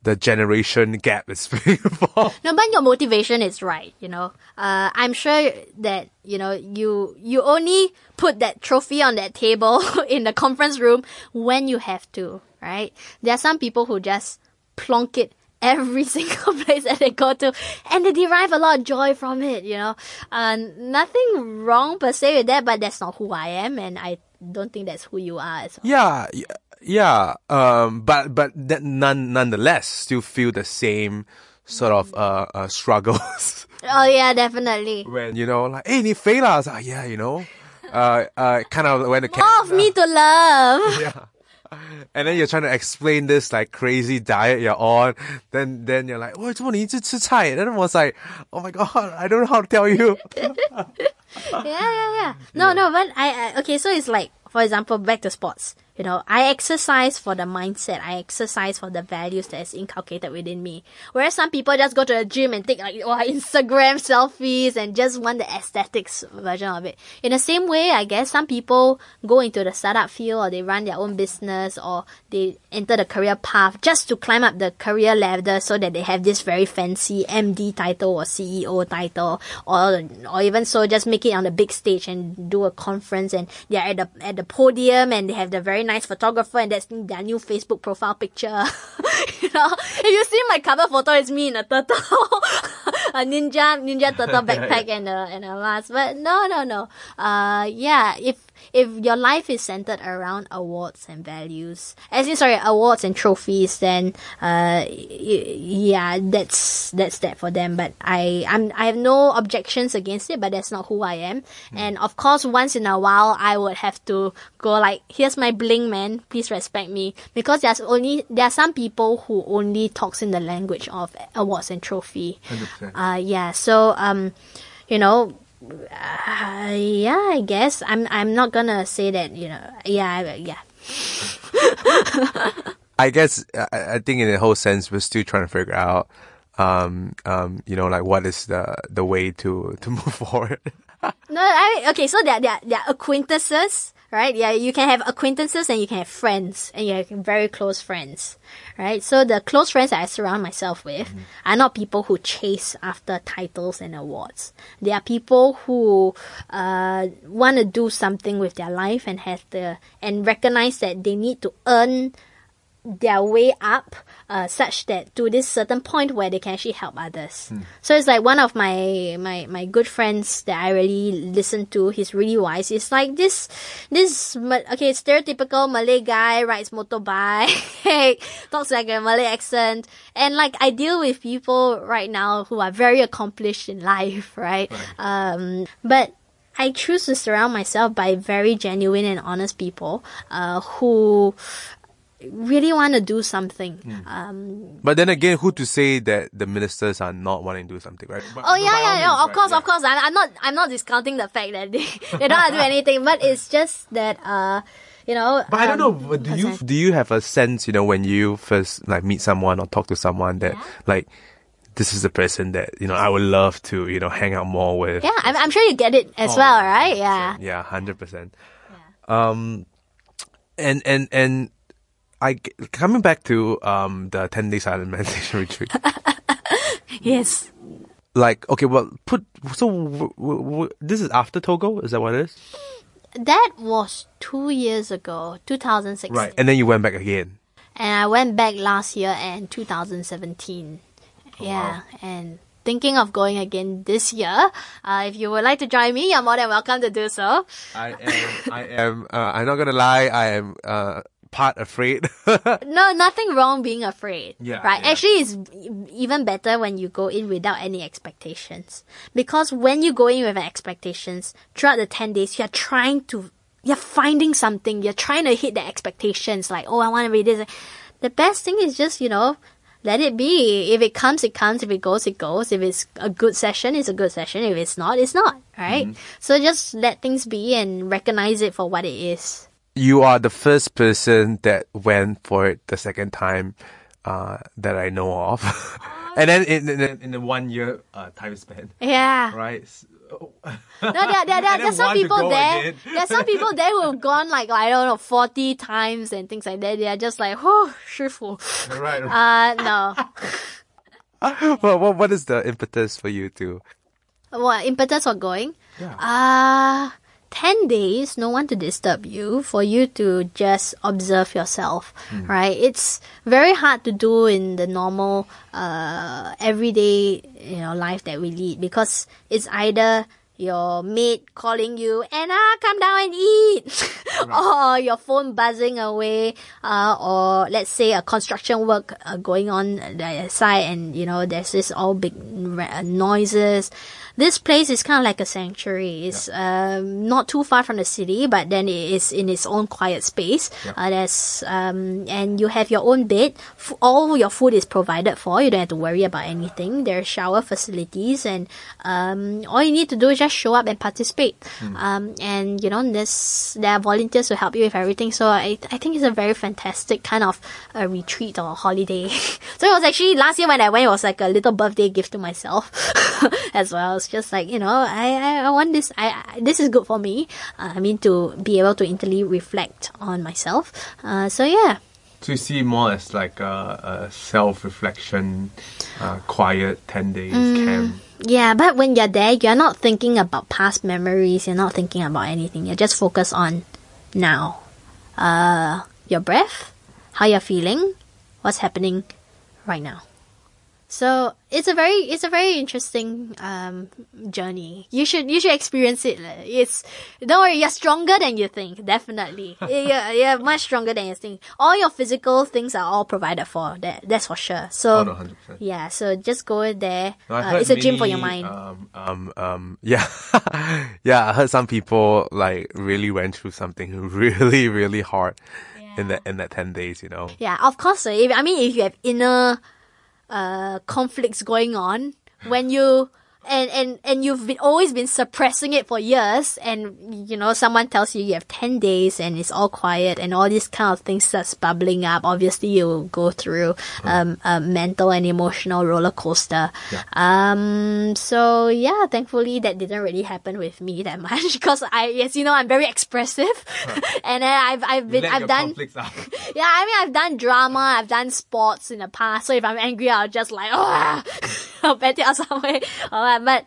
the generation gap is being involved. No, but your motivation is right, you know. I'm sure that, you know, you only put that trophy on that table in the conference room when you have to, right? There are some people who just plonk it every single place that they go to and they derive a lot of joy from it, you know. Nothing wrong per se with that, but that's not who I am and I don't think that's who you are as well. Yeah, but that nonetheless still feel the same sort of struggles. Oh yeah, definitely. When you know, like, hey, ni fail us, yeah, you know, kind of when the more of me to love. Yeah, and then you're trying to explain this like crazy diet you're on. Then you're like, oh, it's only to eat菜. Then I was like, oh my god, I don't know how to tell you. Yeah. No, but I okay. So it's like, for example, back to sports. You know, I exercise for the mindset. I exercise for the values that is inculcated within me. Whereas some people just go to the gym and take like Instagram selfies and just want the aesthetics version of it. In the same way, I guess some people go into the startup field or they run their own business or they enter the career path just to climb up the career ladder so that they have this very fancy MD title or CEO title or even so just make it on the big stage and do a conference and they're at the podium and they have the very nice photographer and that's their new Facebook profile picture. You know, if you see my cover photo, it's me in a turtle, a ninja turtle backpack and a mask. But no. Yeah, if your life is centered around awards and trophies, then yeah, that's that for them. But I have no objections against it, but that's not who I am. And of course, once in a while, I would have to go like, here's my bling, man, please respect me, because there are some people who only talks in the language of awards and trophy. 100%. Yeah, so you know. Yeah, I guess I'm not gonna say that, you know. Yeah. I guess I think in the whole sense we're still trying to figure out, you know, like what is the way to move forward. So there are acquaintances, right? Yeah, you can have acquaintances and you can have friends and you have very close friends, right? So the close friends that I surround myself with are not people who chase after titles and awards. They are people who want to do something with their life and recognize that they need to earn their way up, such that to this certain point where they can actually help others. So it's like one of my good friends that I really listen to. He's really wise. It's like this stereotypical Malay guy, rides motorbike, talks like a Malay accent, and like I deal with people right now who are very accomplished in life, right? But I choose to surround myself by very genuine and honest people who really want to do something. But then again, who to say that the ministers are not wanting to do something, right? Of course. I'm not discounting the fact that they don't do anything, but it's just that you know. But I don't know. Do you have a sense, you know, when you first like meet someone or talk to someone that like, this is the person that, you know, I would love to, you know, hang out more with. Yeah, I'm sure you get it as well, right? Yeah. 100%. And I coming back to the 10-day silent meditation retreat. Yes. Like, okay, well, this is after Togo? Is that what it is? That was 2 years ago, 2016. Right, and then you went back again. And I went back last year and 2017. Oh, yeah, wow. And thinking of going again this year. If you would like to join me, you're more than welcome to do so. I'm not going to lie, I am... part afraid. No, nothing wrong being afraid. Yeah, right. Yeah. Actually, it's even better when you go in without any expectations. Because when you go in with expectations, throughout the 10 days, you're finding something. You're trying to hit the expectations. Like, oh, I want to read this. The best thing is just, let it be. If it comes, it comes. If it goes, it goes. If it's a good session, it's a good session. If it's not, it's not. Right? Mm-hmm. So just let things be and recognize it for what it is. You are the first person that went for it the second time that I know of. And then in the 1 year time span. Yeah. Right? So, no, there's some people there. There's some people there who have gone like, I don't know, 40 times and things like that. They're just like, oh, shifu. Right. No. Well, what is the impetus for you to? What impetus for going? Yeah. 10 days, no one to disturb you, for you to just observe yourself, right? It's very hard to do in the normal, everyday, life that we lead, because it's either your mate calling you, Anna, come down and eat, right. Or your phone buzzing away, or let's say a construction work going on the side, and there's this all big noises. This place is kind of like a sanctuary. It's not too far from the city, but then it is in its own quiet space. Yeah. And you have your own bed. All your food is provided for. You don't have to worry about anything. There are shower facilities, and all you need to do is just show up and participate. There are volunteers who help you with everything. So I think it's a very fantastic kind of a retreat or a holiday. So it was actually last year when I went, it was like a little birthday gift to myself as well. Just like, I want this. This is good for me. To be able to internally reflect on myself. So you see more as like a self-reflection, quiet 10 days camp. Yeah, but when you're there, you're not thinking about past memories. You're not thinking about anything. You're just focused on now. Your breath, how you're feeling, what's happening right now. So it's a very interesting journey. You should experience it. Don't worry, you're stronger than you think. Definitely, you're much stronger than you think. All your physical things are all provided for. That's for sure. So 100%. Yeah. So just go there. It's a gym for your mind. I heard some people like really went through something really really hard in that 10 days. Yeah, of course. If you have inner conflicts going on when you and you've always been suppressing it for years, and someone tells you have 10 days and it's all quiet and all these kind of things starts bubbling up, obviously you will go through a mental and emotional roller coaster. Thankfully that didn't really happen with me that much, because I'm very expressive, right. And then I've done drama, I've done sports in the past, so if I'm angry I'll just like I'll bet it out somewhere. It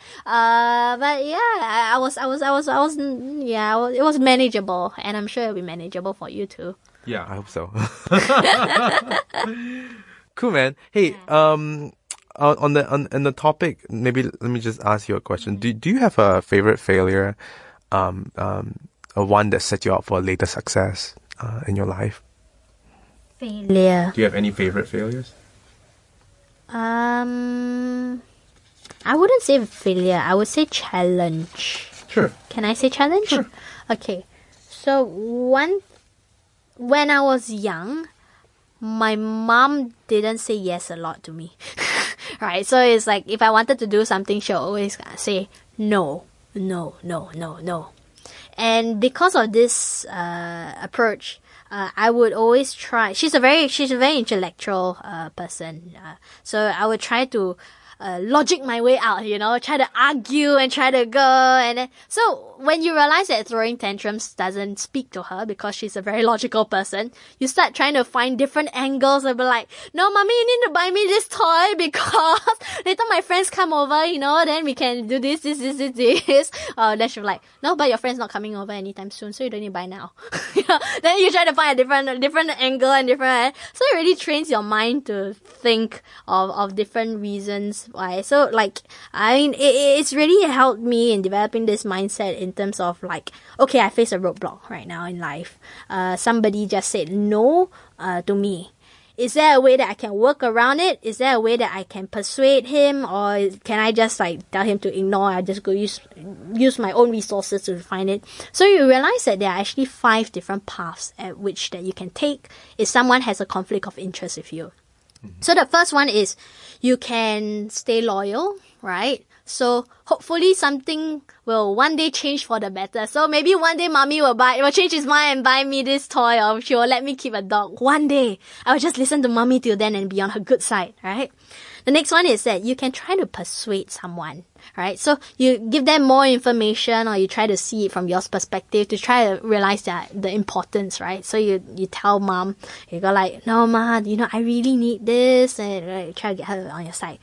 was manageable, and I'm sure it'll be manageable for you too. Yeah, I hope so. Cool, man. Hey, on the topic, maybe let me just ask you a question. Do you have a favorite failure, one that set you up for later success in your life? Failure. Do you have any favorite failures? I wouldn't say failure. I would say challenge. Sure. Can I say challenge? Sure. Okay. So when I was young, my mom didn't say yes a lot to me. Right. So it's like if I wanted to do something, she'll always say no. And because of this approach, I would always try. She's a very intellectual person. So I would try to logic my way out, you know, try to argue and try to go. And then, so when you realize that throwing tantrums doesn't speak to her because she's a very logical person, you start trying to find different angles and be like, no, mommy, you need to buy me this toy because later my friends come over, you know, then we can do this. Then she'll be like, no, but your friend's not coming over anytime soon, so you don't need to buy now. You know? Then you try to find a different angle and different. So it really trains your mind to think of different reasons why. So like, I mean, it's really helped me in developing this mindset in terms of like, okay, I face a roadblock right now in life. Somebody just said no to me. Is there a way that I can work around it? Is there a way that I can persuade him? Or can I just like tell him to ignore? I just go use my own resources to find it. So you realize that there are actually 5 different paths at which that you can take if someone has a conflict of interest with you. Mm-hmm. So the first one is you can stay loyal, right? So hopefully something will one day change for the better. So maybe one day mommy will change his mind and buy me this toy, or she will let me keep a dog. One day, I will just listen to mommy till then and be on her good side, right? The next one is that you can try to persuade someone, right? So you give them more information, or you try to see it from your perspective to try to realize that the importance, right? So you tell mom, you go like, no, ma, you know, I really need this, and right, try to get her on your side.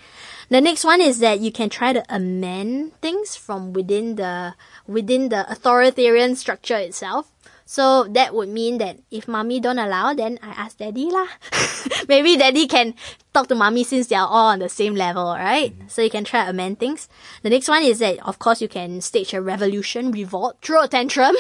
The next one is that you can try to amend things from within the authoritarian structure itself. So that would mean that if mommy don't allow, then I ask daddy lah. Maybe daddy can talk to mommy since they are all on the same level, right? Mm-hmm. So you can try to amend things. The next one is that, of course, you can stage a revolt, throw a tantrum.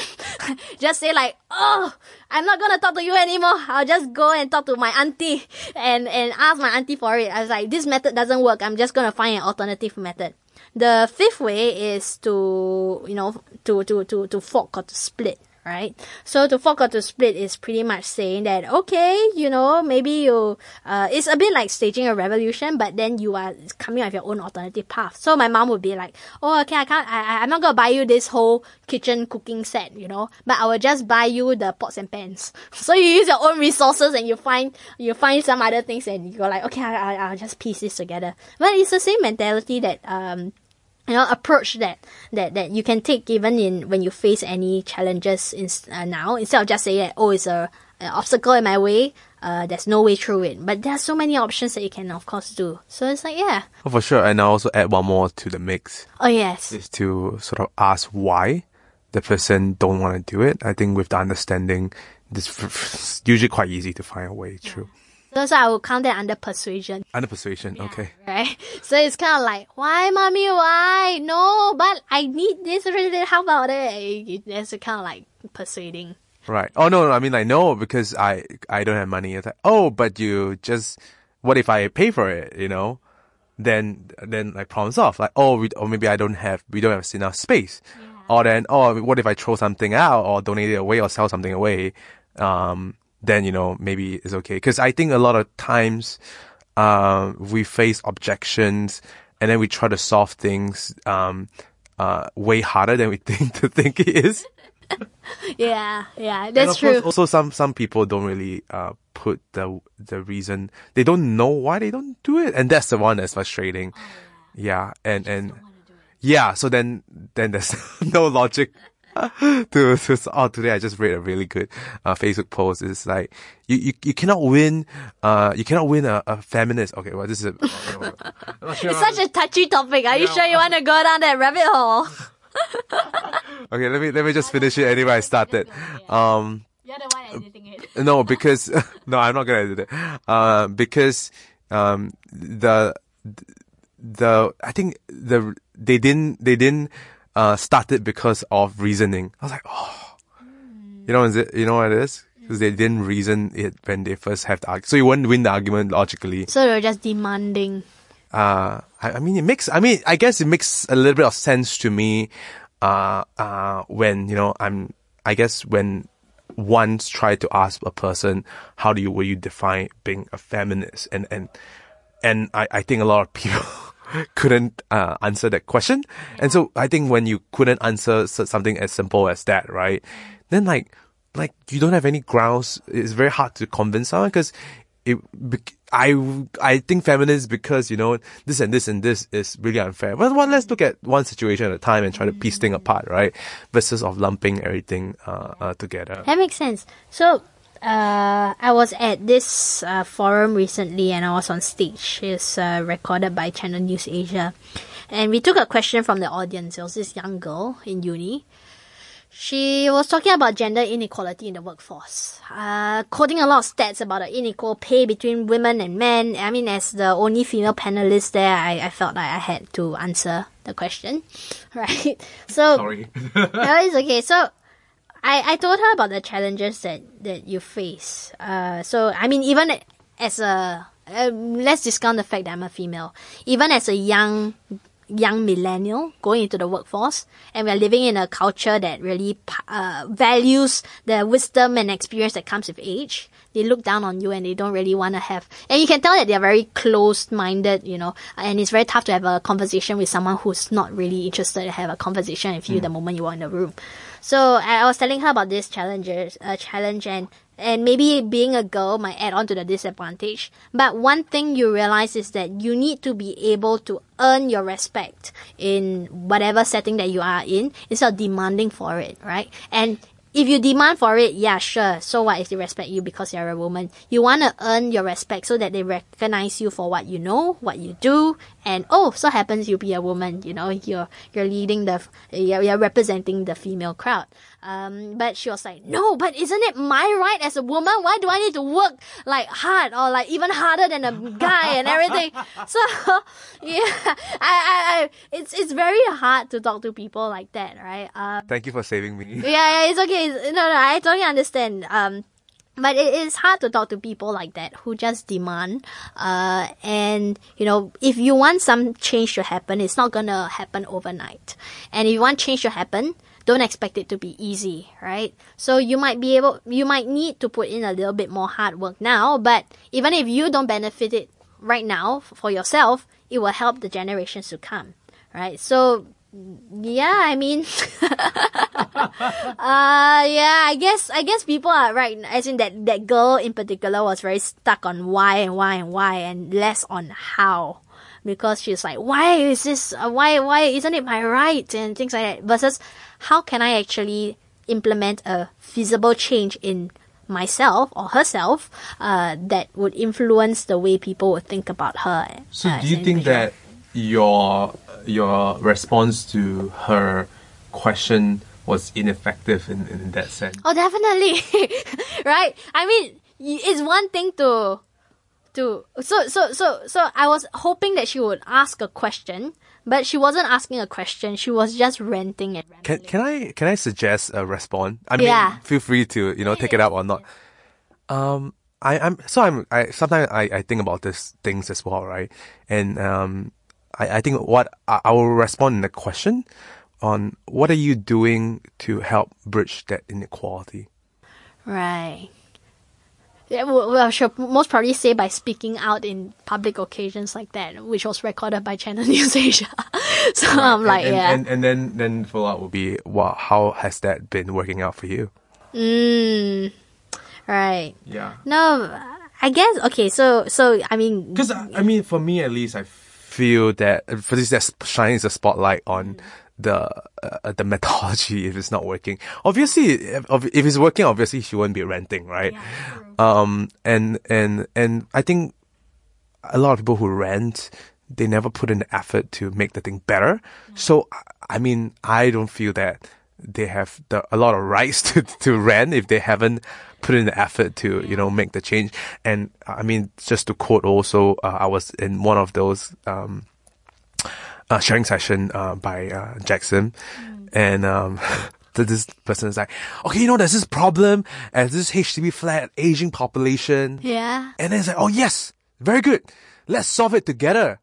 Just say like, oh, I'm not going to talk to you anymore. I'll just go and talk to my auntie and ask my auntie for it. I was like, this method doesn't work. I'm just going to find an alternative method. The 5th way is to, you know, to fork or to split. Right? So to fork or to split is pretty much saying that, okay, you know, maybe you, it's a bit like staging a revolution, but then you are coming up with your own alternative path. So my mom would be like, oh, okay, I'm not going to buy you this whole kitchen cooking set, you know, but I will just buy you the pots and pans. So you use your own resources and you find some other things and you go like, okay, I'll just piece this together. But it's the same mentality that, you know, approach that you can take even in when you face any challenges now, instead of just saying that, oh, it's an obstacle in my way, there's no way through it. But there are so many options that you can, of course, do. So it's like, yeah. Oh, for sure. And I'll also add one more to the mix. Oh, yes. Is to sort of ask why the person don't want to do it. I think with the understanding, it's usually quite easy to find a way through. Yeah. So I would count that under persuasion. Under persuasion, yeah, okay. Right? So it's kind of like, why, mommy, why? No, but I need this. How about it? That's kind of like persuading. Right. Oh, no, I mean, like, no, because I don't have money. It's like, oh, but you just, what if I pay for it, you know? Then like, problem solved. Like, oh, or maybe we don't have enough space. Yeah. Or then, oh, what if I throw something out or donate it away or sell something away? Then, you know, maybe it's okay. Because I think a lot of times we face objections and then we try to solve things way harder than we think it is. yeah, that's true. Also, some people don't really put the reason. They don't know why they don't do it. And that's the one that's frustrating. Oh, yeah. And yeah, so then there's no logic. Today I just read a really good Facebook post. It's like you cannot win a feminist. Okay, well, this is sure it's such a touchy topic. Are you sure you want to go down that rabbit hole? Okay, let me just finish it anyway. I started. You're the one editing it. No, because no, I'm not gonna edit it. Because they didn't. Started because of reasoning. I was like, oh, you know what it is? Because they didn't reason it when they first have the argument. So you won't win the argument logically. So they're just demanding. I guess it makes a little bit of sense to me, when, you know, when one's tried to ask a person, how do you, will you define being a feminist? And I think a lot of people couldn't answer that question. And so I think when you couldn't answer something as simple as that, right, then like you don't have any grounds. It's very hard to convince someone because I think feminists because, you know, this and this and this is really unfair. But let's look at one situation at a time and try to piece things apart, right? Versus of lumping everything together. That makes sense. So I was at this forum recently and I was on stage. It's recorded by Channel News Asia. And we took a question from the audience. There was this young girl in uni. She was talking about gender inequality in the workforce, quoting a lot of stats about the unequal pay between women and men. I mean, as the only female panelist there, I felt like I had to answer the question, right? So, sorry. No, it's okay. So, I told her about the challenges that you face. So, I mean, even as a... let's discount the fact that I'm a female. Even as a young millennial going into the workforce, and we're living in a culture that really values the wisdom and experience that comes with age. They look down on you and they don't really want to have, and you can tell that they're very closed-minded, you know, and it's very tough to have a conversation with someone who's not really interested to have a conversation with you the moment you are in the room. So I was telling her about this challenge and maybe being a girl might add on to the disadvantage. But one thing you realize is that you need to be able to earn your respect in whatever setting that you are in instead of demanding for it, right? And if you demand for it, yeah, sure. So what if they respect you because you're a woman? You want to earn your respect so that they recognize you for what you know, what you do, and oh, so happens you be a woman. You know, you're leading you're representing the female crowd. But she was like, no, but isn't it my right as a woman? Why do I need to work like hard or like even harder than a guy and everything? So yeah, it's very hard to talk to people like that, right? Thank you for saving me. Yeah, it's okay. No, I totally understand. But it is hard to talk to people like that who just demand. And, you know, if you want some change to happen, it's not going to happen overnight. And if you want change to happen, don't expect it to be easy, right? So you might need to put in a little bit more hard work now, but even if you don't benefit it right now for yourself, it will help the generations to come, right? So, yeah, I mean, yeah, I guess people are right. As in that girl in particular was very stuck on why and less on how, because she's like, why isn't it my right and things like that, versus how can I actually implement a feasible change in myself or herself that would influence the way people would think about her. So do you think that your response to her question was ineffective in that sense? Oh, definitely. Right? I mean, it's one thing so I was hoping that she would ask a question, but she wasn't asking a question. She was just ranting and rambling. Can I suggest a response? I mean, feel free to, you know, take it up or not. I sometimes think about these things as well, right? And I think what I will respond in the question on what are you doing to help bridge that inequality? Right. Yeah, well, she'll most probably say by speaking out in public occasions like that, which was recorded by Channel News Asia. So right. I'm like, And then follow up would be, well, how has that been working out for you? Right. Yeah. No, I guess, okay, so I mean... Because, I mean, for me at least, I feel that, for this, that shines a spotlight on... the methodology if it's not working. Obviously, if it's working, obviously she won't be ranting, right? Yeah, and I think a lot of people who rant, they never put in the effort to make the thing better. Yeah. So, I mean, I don't feel that they have a lot of rights to rant if they haven't put in the effort to, you know, make the change. And I mean, just to quote also, I was in one of those, sharing session by Jackson, and this person is like, okay, you know, there's this problem as this HDB flat aging population, yeah, and then it's like, oh yes, very good, let's solve it together.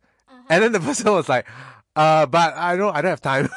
And then the person was like, but I don't have time.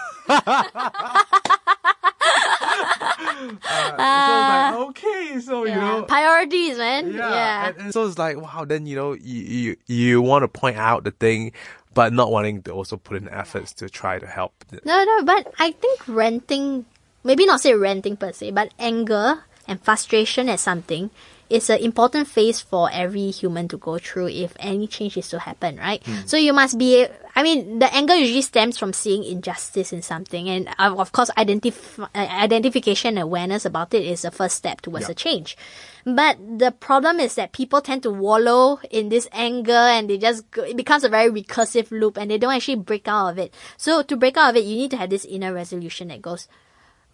So like, okay, so you know, priorities, man. Yeah. And so it's like, wow. Then you know, you want to point out the thing, but not wanting to also put in efforts to try to help. No. But I think ranting, maybe not say ranting per se, but anger and frustration at something it's an important phase for every human to go through if any change is to happen, right? Mm. So you must be, I mean, the anger usually stems from seeing injustice in something. And of course, identification and awareness about it is the first step towards a change. But the problem is that people tend to wallow in this anger and it becomes a very recursive loop and they don't actually break out of it. So to break out of it, you need to have this inner resolution that goes,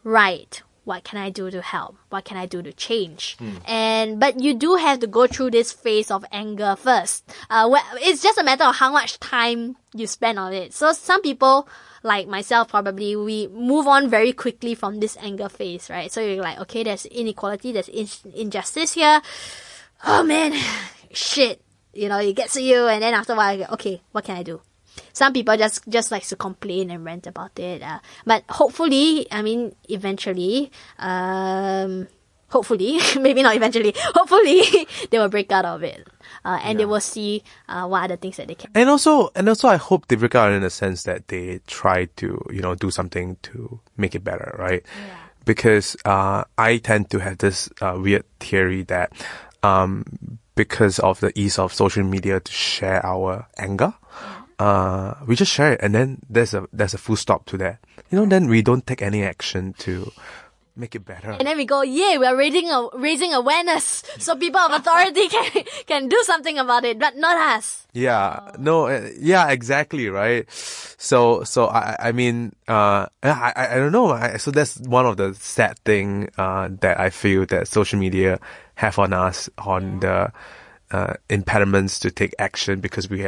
right, what can I do to help? What can I do to change? Mm. But you do have to go through this phase of anger first. It's just a matter of how much time you spend on it. So some people, like myself probably, we move on very quickly from this anger phase, right? So you're like, okay, there's inequality, there's injustice here. Oh man, shit. You know, it gets to you. And then after a while, okay, what can I do? Some people just likes to complain and rant about it. But hopefully, I mean, eventually, hopefully, maybe not eventually, hopefully they will break out of it. They will see what other things that they can. And also I hope they break out in the sense that they try to, you know, do something to make it better, right? Yeah. Because I tend to have this weird theory that because of the ease of social media to share our anger, we just share it, and then there's a full stop to that. You know, then we don't take any action to make it better. And then we go, yeah, we're raising awareness so people of authority can do something about it, but not us. Yeah, exactly, right? So I mean, I don't know. So that's one of the sad thing that I feel that social media have on us, on the impediments to take action, because we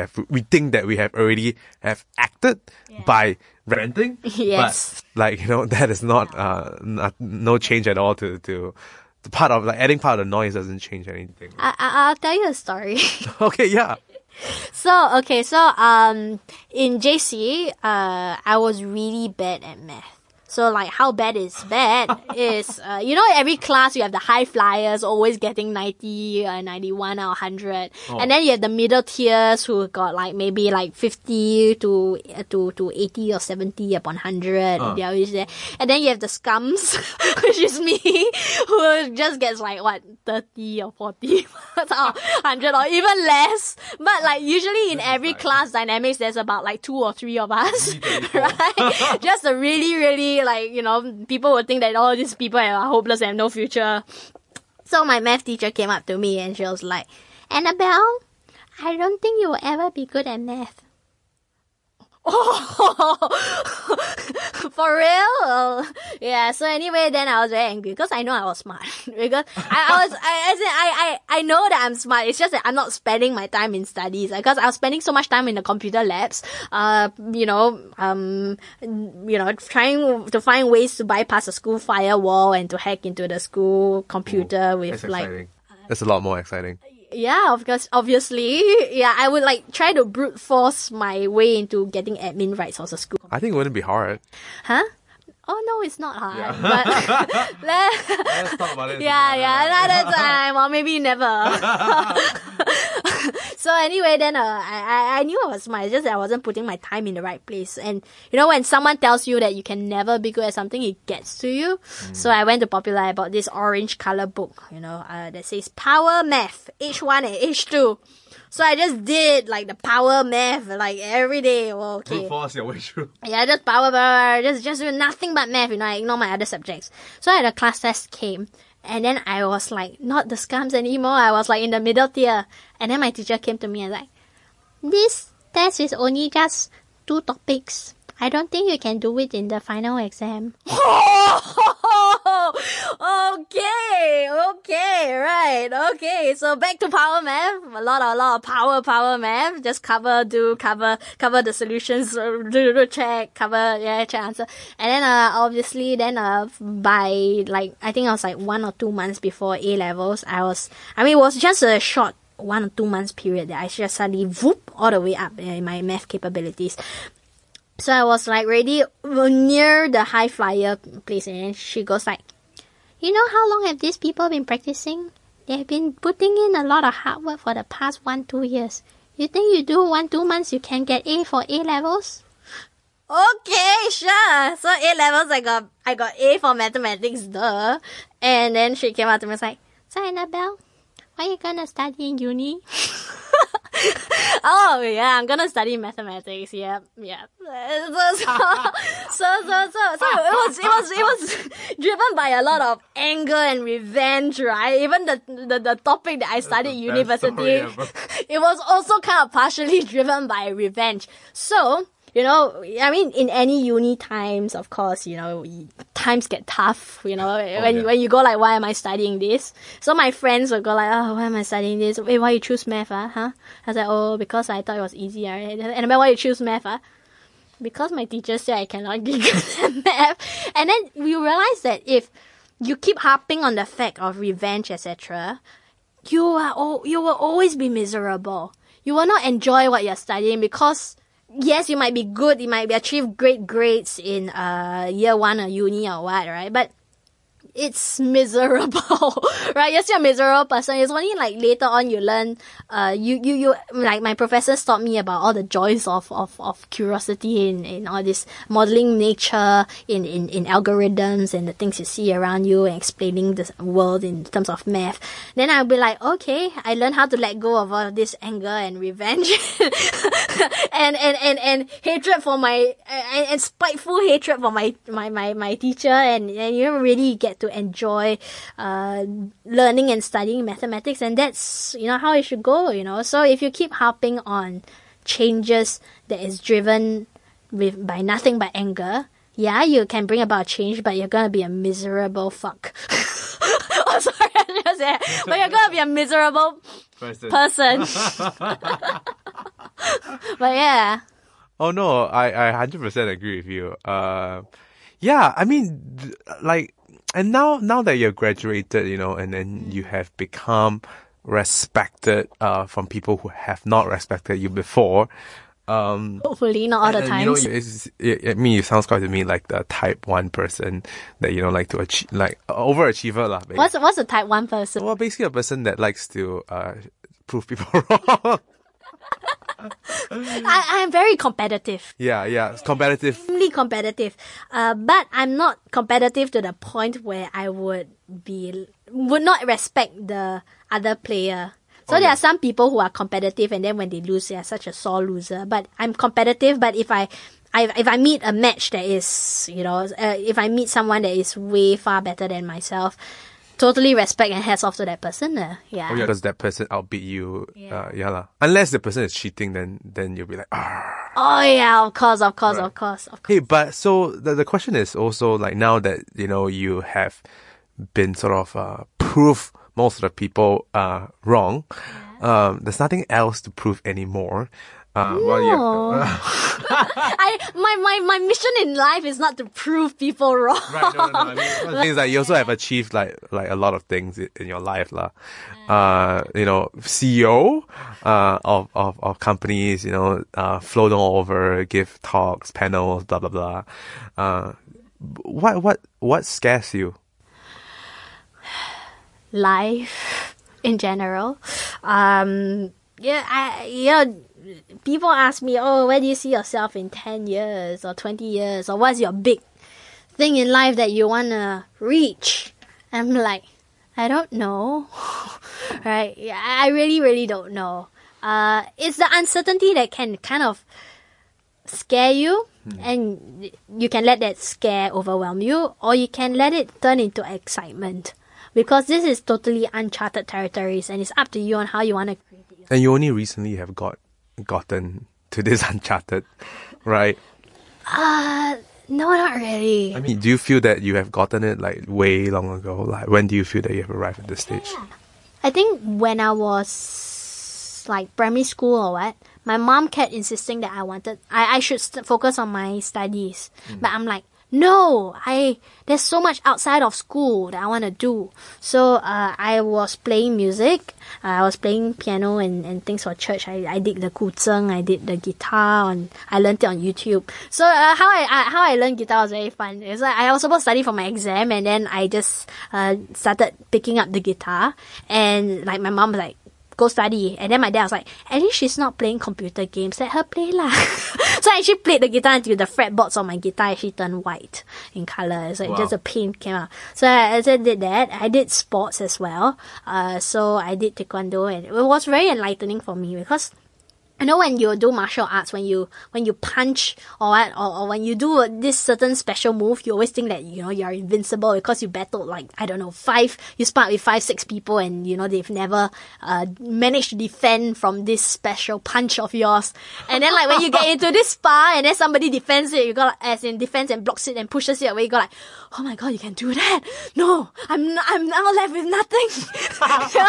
think that we have already acted by ranting. Yes. But that is no change at all to the part of adding part of the noise doesn't change anything. I'll tell you a story. Okay, yeah. So in JC, I was really bad at math. So how bad is bad is, every class you have the high flyers always getting 90, 91 or 100. Oh. And then you have the middle tiers who got maybe 50 to 80 or 70 upon 100. They're always there. And then you have the scums, which is me, who just gets 30 or 40 or 100 or even less. But usually in every class dynamics, there's about 2 or 3 of us, right? Just a really, really, people would think that all these people are hopeless and have no future. So my math teacher came up to me and she was like, Annabelle, I don't think you will ever be good at math. Oh, for real? Yeah. So anyway, then I was very angry because I know I was smart. Because I know that I'm smart. It's just that I'm not spending my time in studies, because I was spending so much time in the computer labs. Trying to find ways to bypass the school firewall and to hack into the school computer. Ooh, with that's a lot more exciting. Yeah, of course, obviously. Yeah, I would try to brute force my way into getting admin rights of the school. I think it wouldn't be hard. Huh? Oh no, it's not hard. Yeah. But let's talk about it. Another time, or maybe never. So anyway, then I knew I was smart. It's just that I wasn't putting my time in the right place. And when someone tells you that you can never be good at something, it gets to you. Mm. So I went to Popular. I bought this orange color book, that says Power Math H1 and H2. So I just did the power math every day. Well, okay. Brute force your way through. Yeah, just power, just do nothing but math. I ignore my other subjects. So the class test came, and then I was not the scums anymore. I was in the middle tier, and then my teacher came to me and this test is only just 2 topics. I don't think you can do it in the final exam. Okay. So back to power math. A lot of power math. Just cover the solutions, do check, cover, check answer. And then, obviously, then, by, I think I was 1 or 2 months before A levels, it was just a short 1 or 2 months period that I just suddenly whoop all the way up in my math capabilities. So I was already near the high flyer place, and then she goes how long have these people been practicing? They have been putting in a lot of hard work for the past 1-2 years. You think you do 1-2 months you can get A for A levels? Okay, sure. So A levels, I got A for mathematics, duh. And then she came out to me and was like, so Annabelle, What are you gonna study in uni? Oh yeah, I'm gonna study mathematics. Yeah. So it was driven by a lot of anger and revenge, right? Even the topic that I studied at university, it was also kind of partially driven by revenge. So, you know, I mean, in any uni times, of course, you know, times get tough, you know, when you go like, why am I studying this? So my friends would go like, oh, why am I studying this? Wait, why you choose math, huh? I was like, oh, because I thought it was easy, right? And why you choose math, huh? Because my teacher said I cannot be good at math. And then we realized that if you keep harping on the fact of revenge, etc., you will always be miserable. You will not enjoy what you're studying because... Yes, you might be good, you might achieve great grades in year one or uni or what, right? But it's miserable, right? Yes, you're a miserable person. It's only like later on you learn, you like my professors taught me about all the joys of curiosity in all this modeling nature, in algorithms and the things you see around you and explaining the world in terms of math. Then I'll be like, okay, I learned how to let go of all this anger and revenge and hatred for my, and spiteful hatred for my teacher and you really get to enjoy learning and studying mathematics, and that's, you know, how it should go, you know. So if you keep harping on changes that is driven by nothing but anger, yeah, you can bring about change, but you're gonna be a miserable fuck. Oh, sorry, I just said, but you're gonna be a miserable person. But yeah. Oh no, I 100% agree with you. Yeah, I mean, like, and now that you're graduated, you know, and then you have become respected from people who have not respected you before. Hopefully not all the time. You know, it sounds quite to me like the type 1 person that, you know, like to achieve, like overachiever lah. What's a type 1 person? Well, basically a person that likes to prove people wrong. I'm very competitive. Yeah, it's competitive. Extremely competitive. But I'm not competitive to the point where I would not respect the other player. So there are some people who are competitive, and then when they lose, they are such a sore loser. But I'm competitive. But if I meet a match that is, you know, if I meet someone that is way far better than myself, totally respect and hats off to that person. Yeah. Oh, yeah, because that person outbeat you. Yeah. Unless the person is cheating, then you'll be like, argh. Oh, yeah, of course, right. Of course. Hey, but so the question is also like, now that, you know, you have been sort of proof most of the people wrong, yeah. There's nothing else to prove anymore. No. Well, yeah. My mission in life is not to prove people wrong. Right, no. I mean, the thing is that you also have achieved like a lot of things in your life, lah. You know, CEO of companies, you know, float all over, give talks, panels, blah blah blah. What scares you? Life in general. People ask me, oh, where do you see yourself in 10 years or 20 years? Or what's your big thing in life that you want to reach? I'm like, I don't know. Right? Yeah, I really, really don't know. It's the uncertainty that can kind of scare you. And you can let that scare overwhelm you. Or you can let it turn into excitement. Because this is totally uncharted territories. And it's up to you on how you want to create it. And you only recently have gotten to this uncharted, right? No, not really. I mean, do you feel that you have gotten it like way long ago? Like, when do you feel that you have arrived at this stage? Yeah. I think when I was like primary school or what, my mom kept insisting that I should focus on my studies. But I'm like, no, there's so much outside of school that I want to do. So I was playing music. I was playing piano and things for church. I did the guzheng, I did the guitar, and I learned it on YouTube. So how I learned guitar was very fun. It's like I was supposed to study for my exam, and then I just started picking up the guitar. And like my mom was like, go study. And then my dad was like, at least she's not playing computer games. Let her play lah. So I actually played the guitar until the fretboards on my guitar actually turned white in color. So wow. Just a paint came out. So as I did that, I did sports as well. So I did taekwondo, and it was very enlightening for me because, you know, when you do martial arts, when you punch or what, or when you do this certain special move, you always think that, you know, you're invincible because you battled like, I don't know, you sparred with 5-6 people and, you know, they've never managed to defend from this special punch of yours. And then like when you get into this spar and then somebody defends it, you got like, as in defends and blocks it and pushes it away, you got like, oh my god, you can do that? No, I'm now left with nothing. You know? And then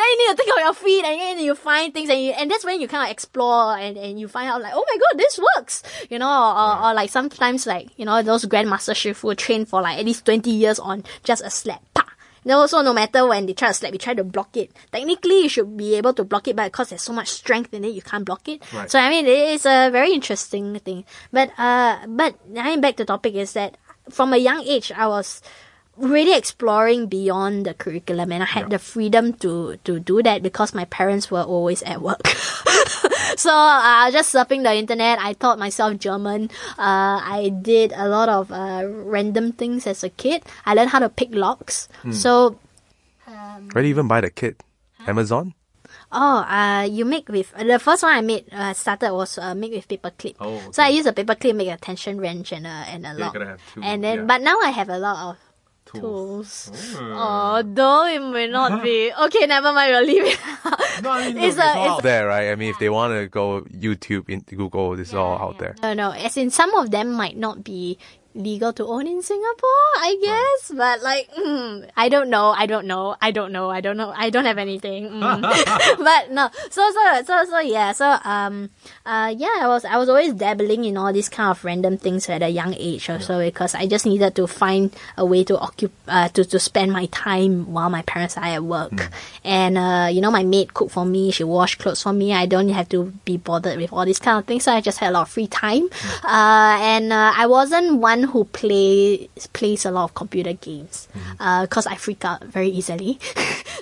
you need to think of your feet and then you find things and that's when you kind of explore and you find out like, oh my god, this works, you know, or like sometimes like, you know, those grandmaster Shifu train for like at least 20 years on just a slap, pa. And also no matter when they try to slap, you try to block it. Technically you should be able to block it, but because there's so much strength in it, you can't block it. Right. So I mean, it's a very interesting thing. But I mean, back to topic is that from a young age, I was really exploring beyond the curriculum, and I had the freedom to do that because my parents were always at work. So just surfing the internet, I taught myself German. I did a lot of random things as a kid. I learned how to pick locks. So where do you even buy the kit? Huh? Amazon? You make with the first one I made started was made with paper clip. Oh, okay. So I used a paper clip, make a tension wrench and a lock. You're gonna have two, and then but now I have a lot of tools. Although it may not be okay, never mind, we'll leave it. No, I mean, it's all out there, right? I mean, if they want to go YouTube, Google, this is all out there. No, as in some of them might not be legal to own in Singapore, I guess, but like, I don't know, I don't have anything. But no, so yeah, so I was always dabbling in all these kind of random things at a young age or so, because I just needed to find a way to to spend my time while my parents are at work, and you know, my maid cooked for me, she washed clothes for me, I don't have to be bothered with all these kind of things, so I just had a lot of free time, and I wasn't one who plays a lot of computer games, because I freak out very easily.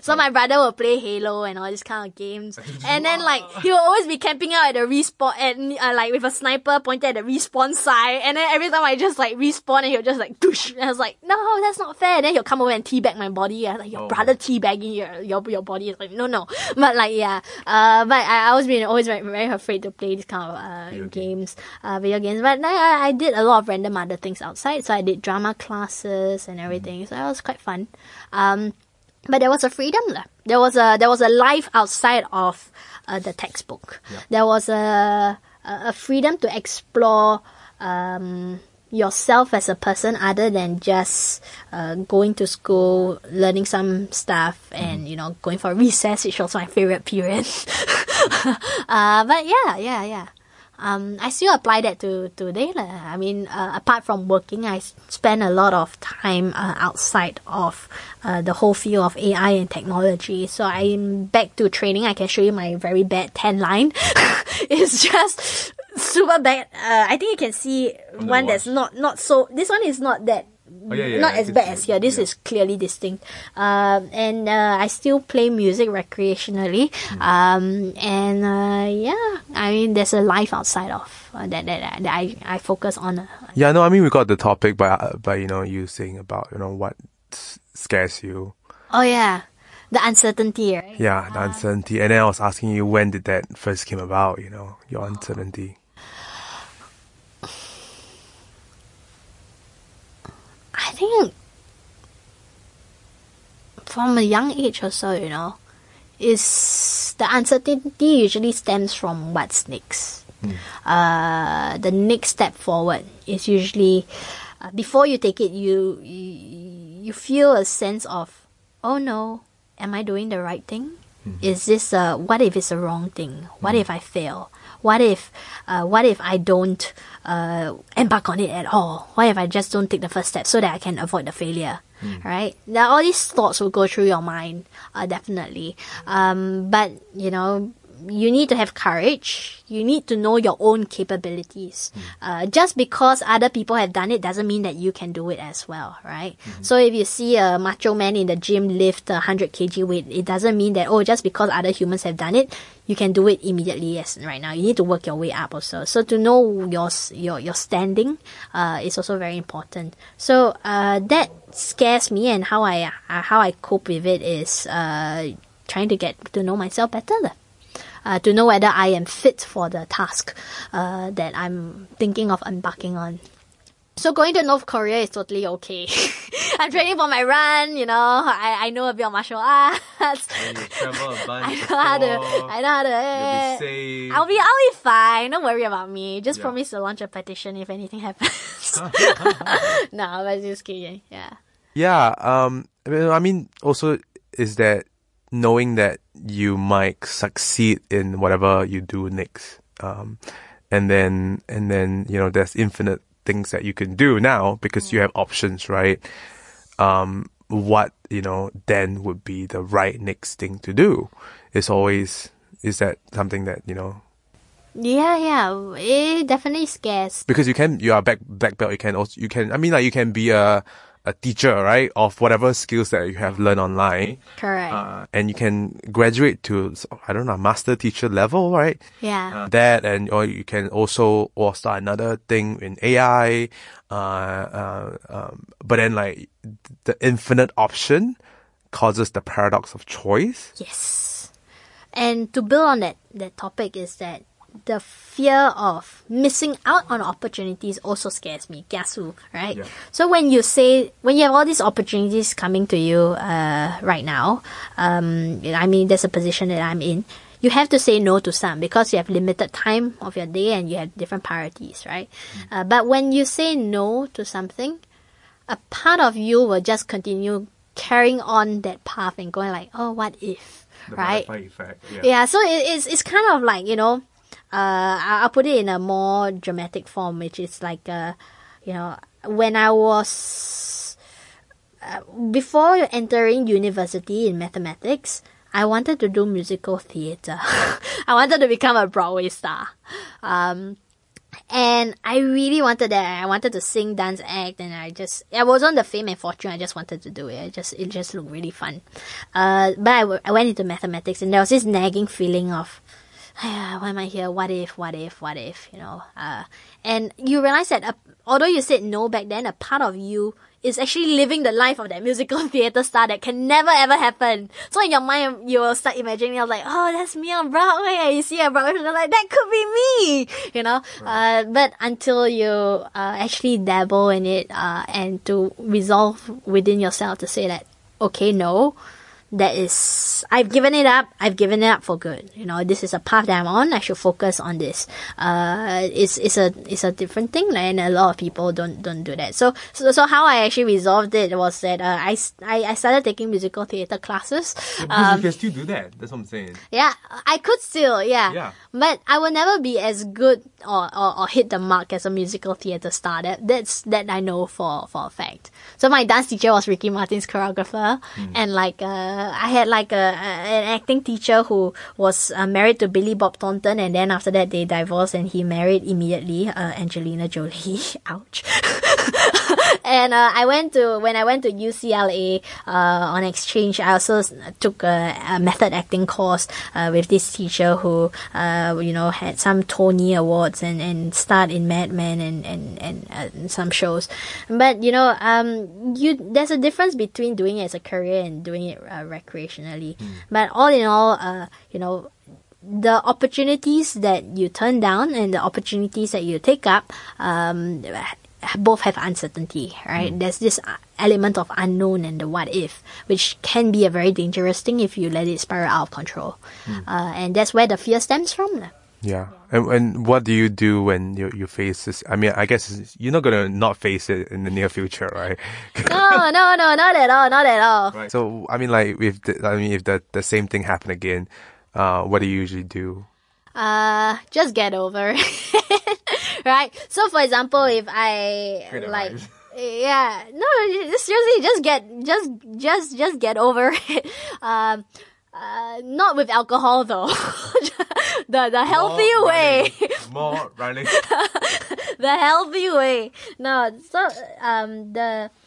So my brother will play Halo and all these kind of games, and then like he will always be camping out at the respawn, and like with a sniper pointed at the respawn side, and then every time I just like respawn and he'll just like doosh, and I was like, no, that's not fair. And then he'll come over and teabag my body. I was like, your brother teabagging your body is like no. But like but I always been very, very afraid to play these kind of video games. But I did a lot of random other things outside, so I did drama classes and everything, so that was quite fun. But there was a freedom there. There was a life outside of the textbook. There was a freedom to explore yourself as a person, other than just going to school, learning some stuff, and you know, going for recess, which was my favorite period. But yeah. I still apply that to today. I mean, apart from working, I spend a lot of time outside of the whole field of AI and technology. So I'm back to training. I can show you my very bad tan line. It's just super bad. I think you can see one that's not so. This one is not that. Not as bad as here. This is clearly distinct. And I still play music recreationally. I mean, there's a life outside of that I focus on. Yeah, no, I mean, we got the topic, but you know, you saying about, you know, what scares you. Oh yeah, the uncertainty, right? Yeah, the uncertainty. And then I was asking you, when did that first came about? You know, your uncertainty. I think from a young age or so, you know, is the uncertainty usually stems from what's next. The next step forward is usually, before you take it, you feel a sense of, oh no, am I doing the right thing? Is this what if it's a wrong thing? What if I fail? What if I don't embark on it at all? What if I just don't take the first step so that I can avoid the failure? Right? Now all these thoughts will go through your mind, definitely. But you know, you need to have courage. You need to know your own capabilities. Just because other people have done it doesn't mean that you can do it as well, right? So if you see a macho man in the gym lift a 100 kg weight, it doesn't mean that, oh, just because other humans have done it, you can do it immediately as right now. You need to work your way up also. So to know your standing is also very important. So that scares me, and how I cope with it is trying to get to know myself better, to know whether I am fit for the task that I'm thinking of embarking on. So going to North Korea is totally okay. I'm training for my run, you know. I know a bit of martial arts. And you travel a bunch. I know how to. You'll be safe. I'll be fine. Don't worry about me. Just promise to launch a petition if anything happens. No, I'm just kidding. Yeah. I mean, also is that knowing that you might succeed in whatever you do next, and then you know there's infinite things that you can do now because you have options, right? What then would be the right next thing to do? Is that something that Yeah, it definitely scares. Because you are black belt. You can be a teacher, right, of whatever skills that you have learned online. Correct. And you can graduate to, master teacher level, right? Yeah. Or you can also start another thing in AI. But then, the infinite option causes the paradox of choice. Yes. And to build on that topic is that the fear of missing out on opportunities also scares me. Kiasu, right? Yeah. So when you have all these opportunities coming to you right now, there's a position that I'm in. You have to say no to some because you have limited time of your day and you have different priorities, right? But when you say no to something, a part of you will just continue carrying on that path and going like, oh, what if, the right? Effect. Yeah. So it's kind of like, I'll put it in a more dramatic form, which is like, when I was, before entering university in mathematics, I wanted to do musical theatre. I wanted to become a Broadway star. And I really wanted that. I wanted to sing, dance, act, and I was on the fame and fortune. I just wanted to do it. It just looked really fun. But I went into mathematics, and there was this nagging feeling of, why am I here? What if, and you realize that although you said no back then, a part of you is actually living the life of that musical theatre star that can never ever happen. So in your mind, you will start imagining, I was like, oh, that's me on Broadway. And you see a Broadway show, like, that could be me, Right. But until you actually dabble in it and to resolve within yourself to say that, okay, no, that is, I've given it up. I've given it up for good. This is a path that I'm on. I should focus on this. It's a different thing, and a lot of people don't do that. So how I actually resolved it was that I started taking musical theatre classes. You can still do that. That's what I'm saying. Yeah, I could still. Yeah. But I will never be as good or hit the mark as a musical theatre star. That's I know for a fact. So my dance teacher was Ricky Martin's choreographer, and I had an acting teacher who was married to Billy Bob Thornton, and then after that they divorced and he married immediately Angelina Jolie. Ouch. And when I went to UCLA on exchange, I also took a method acting course with this teacher who had some Tony Awards and starred in Mad Men and some shows. But there's a difference between doing it as a career and doing it recreationally. But all in all, the opportunities that you turn down and the opportunities that you take up, both have uncertainty, right? There's this element of unknown and the what if, which can be a very dangerous thing if you let it spiral out of control. And that's where the fear stems from. Yeah. And what do you do when you face this? I mean, I guess you're not going to not face it in the near future, right? No, not at all. Right. So, if the same thing happened again, what do you usually do? Just get over it. Right? So, for example, if I seriously, just get over it. Not with alcohol though. the healthy more way. Running. More running. The healthy way. No, so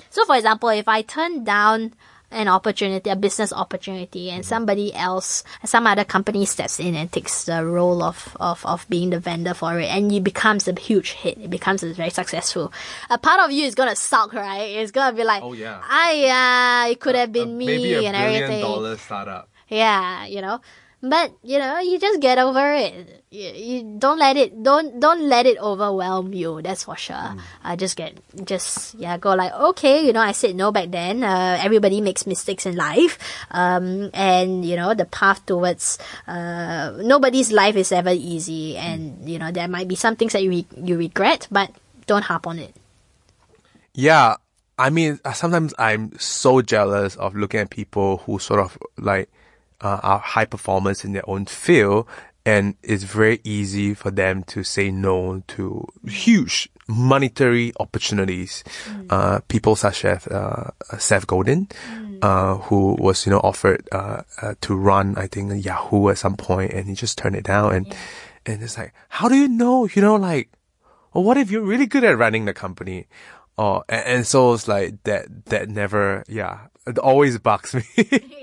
so for example, if I turn down an opportunity, a business opportunity, and somebody else, some other company steps in and takes the role of being the vendor for it, and it becomes a huge hit. It becomes very successful. A part of you is gonna sulk, right? It's gonna be like, oh yeah, it could have been me, maybe a and everything. $1 billion startup. Yeah, you know. But you know, you just get over it. You don't let it overwhelm you. That's for sure. Go like, okay, you know, I said no back then. Everybody makes mistakes in life. And you know, the path towards nobody's life is ever easy. And you know, there might be some things that you regret, but don't harp on it. Yeah, I mean, sometimes I'm so jealous of looking at people who sort of like. Are high performers in their own field, and it's very easy for them to say no to huge monetary opportunities. People such as Seth Godin, who was, you know, offered to run, I think, Yahoo at some point, and he just turned it down. And it's like, how do you know? You know, like, well, what if you're really good at running the company? And so it's like that never, it always bugs me.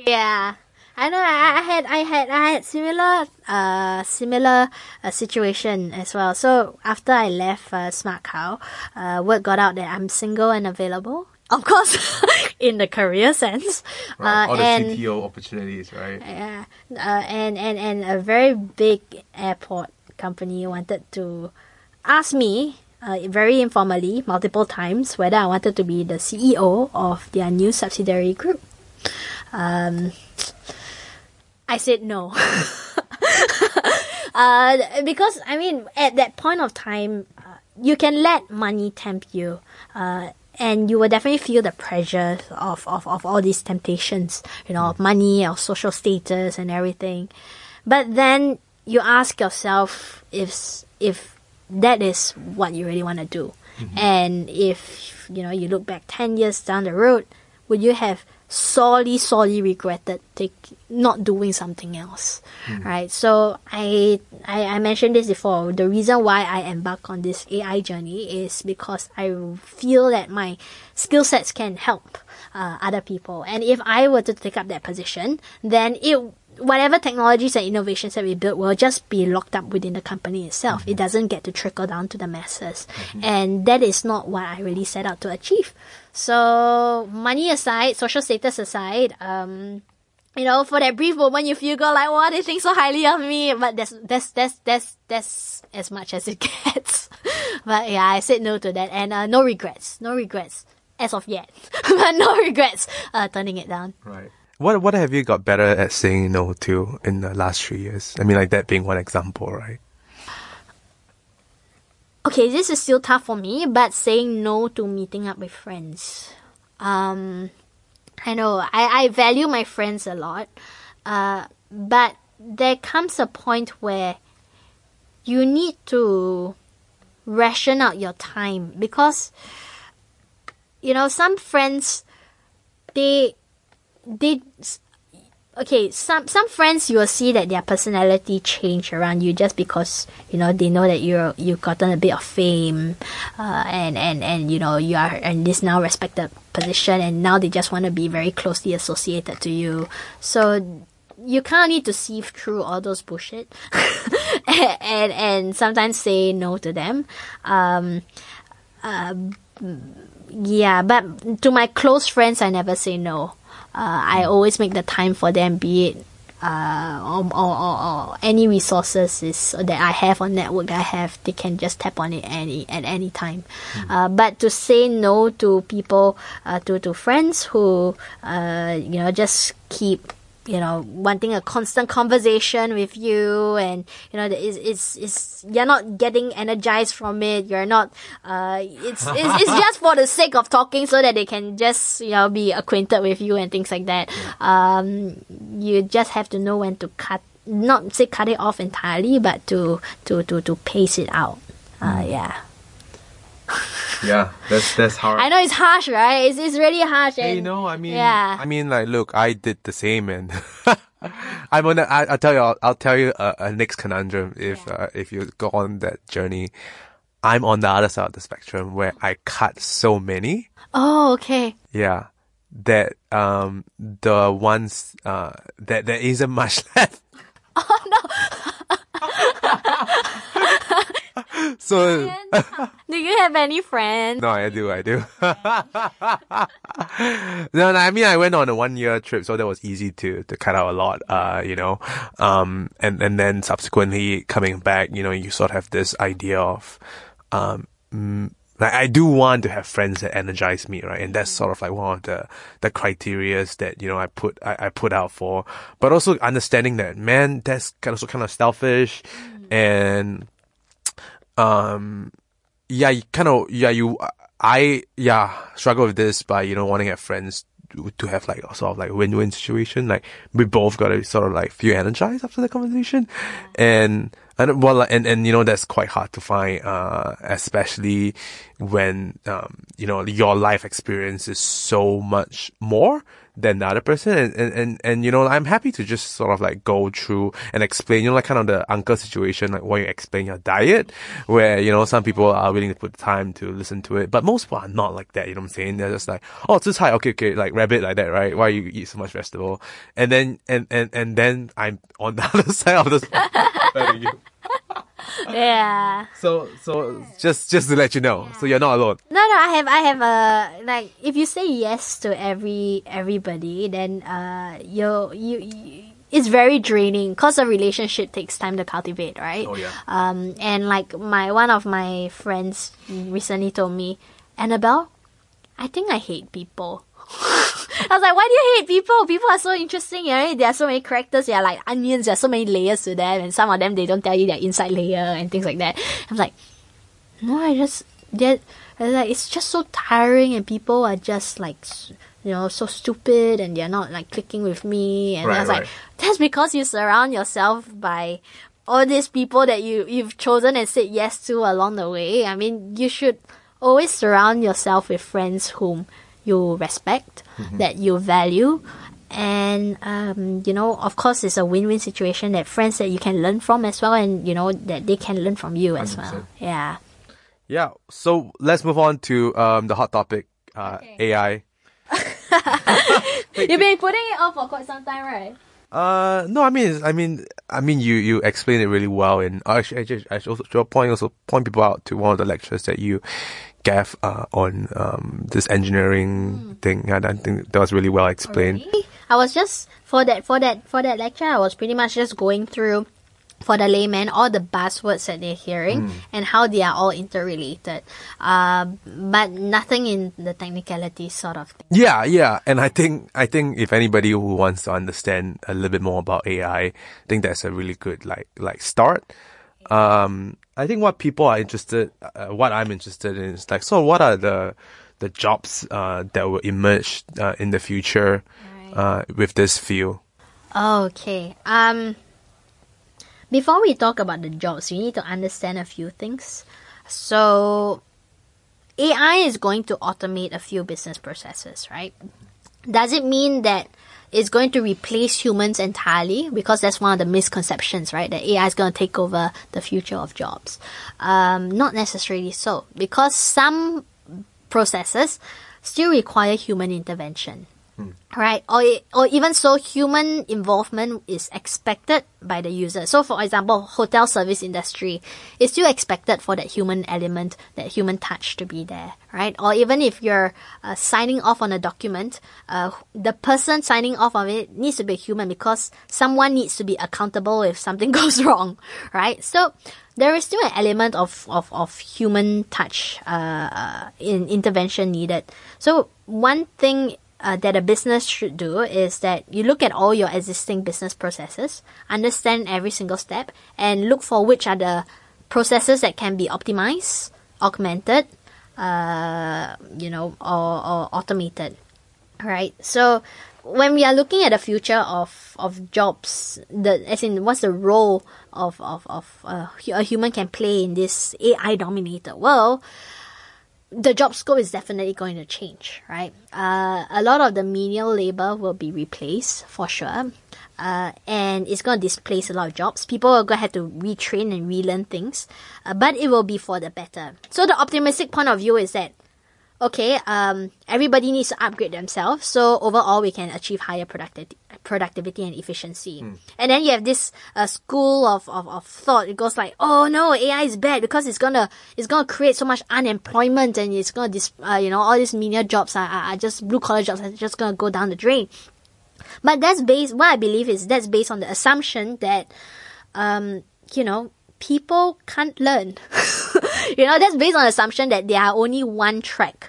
Yeah. I know I had similar situation as well. So after I left Smart Cow, word got out that I'm single and available. Of course, in the career sense, right. All the CTO opportunities, right? Yeah, and a very big airport company wanted to ask me very informally multiple times whether I wanted to be the CEO of their new subsidiary group. I said no. Because, I mean, at that point of time, you can let money tempt you. And you will definitely feel the pressure of all these temptations, you know, of money, of social status and everything. But then you ask yourself if that is what you really want to do. Mm-hmm. And if, you know, you look back 10 years down the road, would you have sorely regretted not doing something else, right? So I mentioned this before. The reason why I embark on this AI journey is because I feel that my skill sets can help other people. And if I were to take up that position, then whatever technologies and innovations that we build will just be locked up within the company itself. It doesn't get to trickle down to the masses. And that is not what I really set out to achieve. So money aside, social status aside, you know, for that brief moment you feel like, wow, they think so highly of me, but that's as much as it gets. But yeah, I said no to that, and no regrets as of yet. But no regrets turning it down. Right. What have you got better at saying no to in the last 3 years? I mean, like that being one example, right? Okay, this is still tough for me, but saying no to meeting up with friends. I know, I value my friends a lot, but there comes a point where you need to ration out your time because, you know, some friends, some friends you will see that their personality change around you just because, you know, they know that you've gotten a bit of fame, and you know, you are in this now respected position, and now they just want to be very closely associated to you. So you kind of need to sieve through all those bullshit, and sometimes say no to them. Yeah, but to my close friends, I never say no. I always make the time for them, be it or any resources that I have or network I have, they can just tap on it at any time. But to say no to people, to friends who you know, just keep, you know, wanting a constant conversation with you, and you know, it's you're not getting energized from it. You're not. It's just for the sake of talking, so that they can just, you know, be acquainted with you and things like that. You just have to know when to cut, not say cut it off entirely, but to pace it out. Yeah. Yeah, that's hard. I know it's harsh, right? It's really harsh. Hey, no, I mean, like, look, I did the same, and I'll tell you a next conundrum if you go on that journey. I'm on the other side of the spectrum where I cut so many. Oh, okay. Yeah. That, the ones, that there isn't much left. Oh, no. So. Do you have any friends? No, I do. No, I mean, I went on a 1-year trip, so that was easy to cut out a lot, you know. And then subsequently coming back, you know, you sort of have this idea of, like, I do want to have friends that energize me, right? And that's sort of like one of the criterias that, you know, I put out for. But also understanding that, man, that's kind of selfish. And, struggle with this by, you know, wanting to have friends to have like sort of like win-win situation. Like, we both got to sort of like feel energized after the conversation. And you know, that's quite hard to find, especially when, you know, your life experience is so much more than the other person. And you know, I'm happy to just sort of like go through and explain, you know, like kind of the uncle situation, like where you explain your diet, where, you know, some people are willing to put time to listen to it, but most people are not like that. You know what I'm saying? They're just like, oh, it's high. Okay. Like rabbit, like that, right? Why you eat so much vegetable? And then I'm on the other side of this. Yeah. So just to let you know, so you're not alone. No, I have a like, if you say yes to everybody, then you it's very draining, cause a relationship takes time to cultivate, right? Oh yeah. And like one of my friends recently told me, Annabelle, I think I hate people. I was like, why do you hate people? People are so interesting, right? There are so many characters. They are like onions. There are so many layers to them. And some of them, they don't tell you their inside layer and things like that. I'm like, no, it's just so tiring, and people are just like, you know, so stupid, and they're not like clicking with me. And I was like, that's because you surround yourself by all these people that you've chosen and said yes to along the way. I mean, you should always surround yourself with friends whom you respect, that you value, and you know, of course, it's a win-win situation, that friends that you can learn from as well, and you know that they can learn from you as 100%. Well. Yeah. So let's move on to the hot topic, AI. You've been putting it off for quite some time, right? No, I mean, you explained it really well, and I should also point people out to one of the lectures that you gave on this engineering thing. I don't think that was really well explained. Really? I was just for that lecture, I was pretty much just going through, for the layman, all the buzzwords that they're hearing and how they are all interrelated, but nothing in the technicality sort of thing. Yeah. And I think if anybody who wants to understand a little bit more about AI, I think that's a really good like start. I think what people are interested, what I'm interested in is like, so what are the jobs that will emerge in the future with this field? Okay. Before we talk about the jobs, we need to understand a few things. So AI is going to automate a few business processes, right? Does it mean that it's going to replace humans entirely? Because that's one of the misconceptions, right? That AI is going to take over the future of jobs. Not necessarily so, because some processes still require human intervention, right? Or even so, human involvement is expected by the user. So for example, hotel service industry is still expected for that human element, that human touch to be there, right? Or even if you're signing off on a document, the person signing off on it needs to be human, because someone needs to be accountable if something goes wrong, right? So there is still an element of human touch, in intervention needed. So one thing that a business should do is that you look at all your existing business processes, understand every single step, and look for which are the processes that can be optimized, augmented, you know, or automated, right? So when we are looking at the future of jobs, as in what's the role of a human can play in this AI-dominated world, the job scope is definitely going to change, right? A lot of the menial labor will be replaced for sure. And it's going to displace a lot of jobs. People are going to have to retrain and relearn things, but it will be for the better. So the optimistic point of view is that, okay, everybody needs to upgrade themselves. So overall, we can achieve higher productivity and efficiency. And then you have this school of thought. It goes like, oh no, AI is bad because it's gonna create so much unemployment, and it's gonna all these menial jobs are just blue collar jobs are just gonna go down the drain. But what I believe is based on the assumption that, people can't learn. That's based on the assumption that there are only one track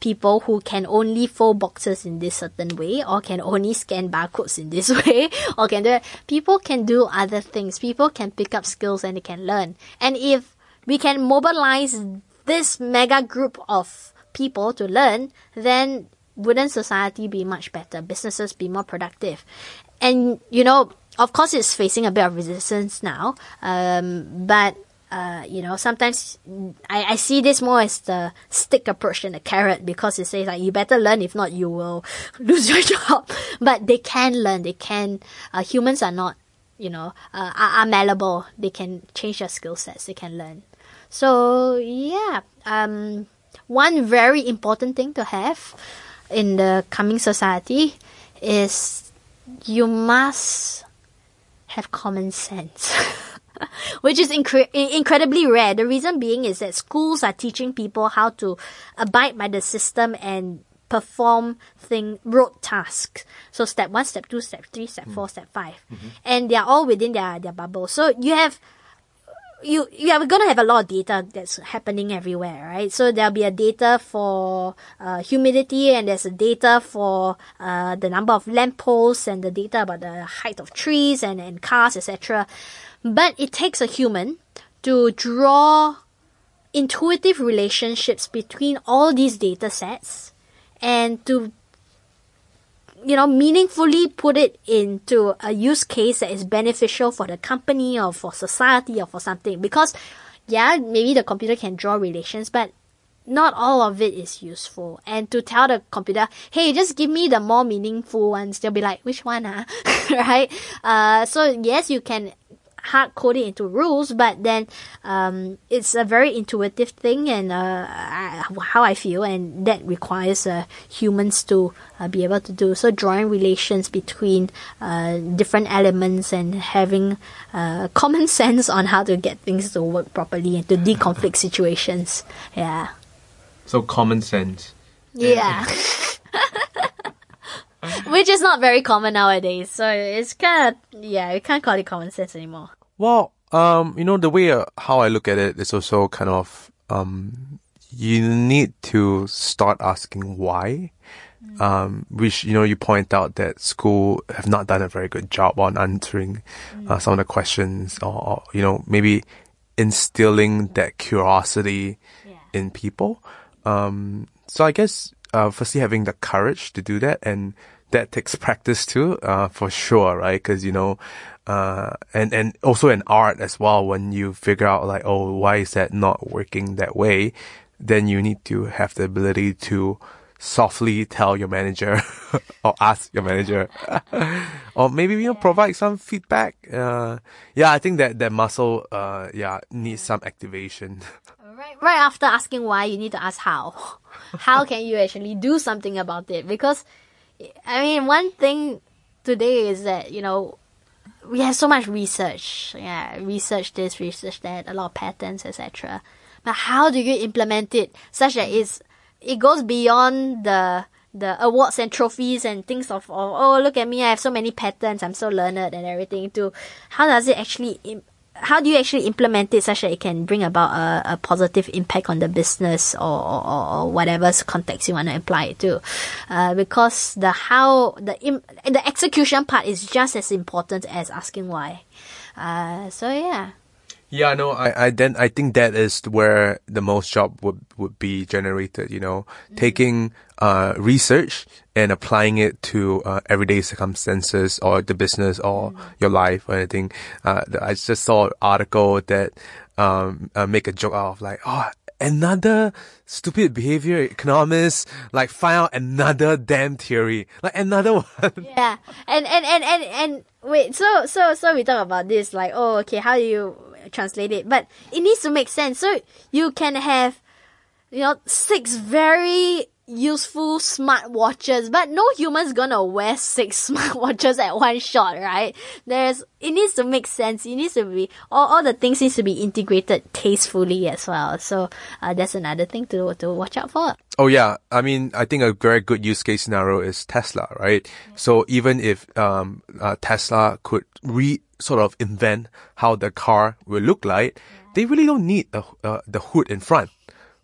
people who can only fold boxes in this certain way, or can only scan barcodes in this way, or can do it. People can do other things. People can pick up skills and they can learn. And if we can mobilize this mega group of people to learn, then wouldn't society be much better? Businesses be more productive? And, of course it's facing a bit of resistance now, but sometimes I see this more as the stick approach than the carrot, because it says like, you better learn, if not you will lose your job. But they can learn, humans are not, are malleable. They can change their skill sets, they can learn. So yeah, one very important thing to have in the coming society is you must have common sense. Which is incredibly rare. The reason being is that schools are teaching people how to abide by the system and perform rote tasks. So step 1, step 2, step 3, step 4, step 5. Mm-hmm. And they are all within their bubble. So we're going to have a lot of data that's happening everywhere, right? So there'll be a data for humidity, and there's a data for the number of lampposts, and the data about the height of trees and cars, etc. But it takes a human to draw intuitive relationships between all these data sets and to meaningfully put it into a use case that is beneficial for the company or for society or for something. Because, yeah, maybe the computer can draw relations, but not all of it is useful. And to tell the computer, hey, just give me the more meaningful ones, they'll be like, which one, ah? Right? So, yes, you can hard code it into rules, but then it's a very intuitive thing, and how I feel, and that requires humans to be able to do. So drawing relations between different elements and having common sense on how to get things to work properly and to deconflict situations. Yeah. So common sense. Yeah. Which is not very common nowadays. So it's kind of, yeah, we can't call it common sense anymore. Well, the way how I look at it is also kind of, you need to start asking why, which, you point out that school have not done a very good job on answering some of the questions, or maybe instilling that curiosity in people. So I guess, firstly, having the courage to do that, and that takes practice too, for sure, right? Because and also in art as well, when you figure out like, oh, why is that not working that way, then you need to have the ability to softly tell your manager or ask your manager, or maybe provide some feedback. I think that muscle needs some activation. Right after asking why, you need to ask how. How can you actually do something about it? Because, one thing today is that, we have so much research. Yeah, research this, research that, a lot of patents, etc. But how do you implement it such that it goes beyond the awards and trophies and things of, look at me, I have so many patents, I'm so learned and everything, to how do you actually implement it such that it can bring about a positive impact on the business or whatever context you want to apply it to? Because the execution part is just as important as asking why. So yeah. Yeah, no, I think that is where the most job would be generated, taking research and applying it to everyday circumstances or the business or your life or anything. I just saw an article that make a joke out of, like, oh, another stupid behavior economist, like, find out another damn theory, like another one. Yeah, and wait, so we talk about this, like, oh, okay, how do you translate it? But it needs to make sense. So you can have, you know, 6 very useful smart watches, but no human's gonna wear 6 smart watches at one shot, right? It needs to make sense. It needs to be all the things needs to be integrated tastefully as well. So that's another thing to watch out for. Oh yeah, I mean, I think a very good use case scenario is Tesla, right? Yeah. So even if Tesla could invent how the car will look like, yeah, they really don't need the hood in front.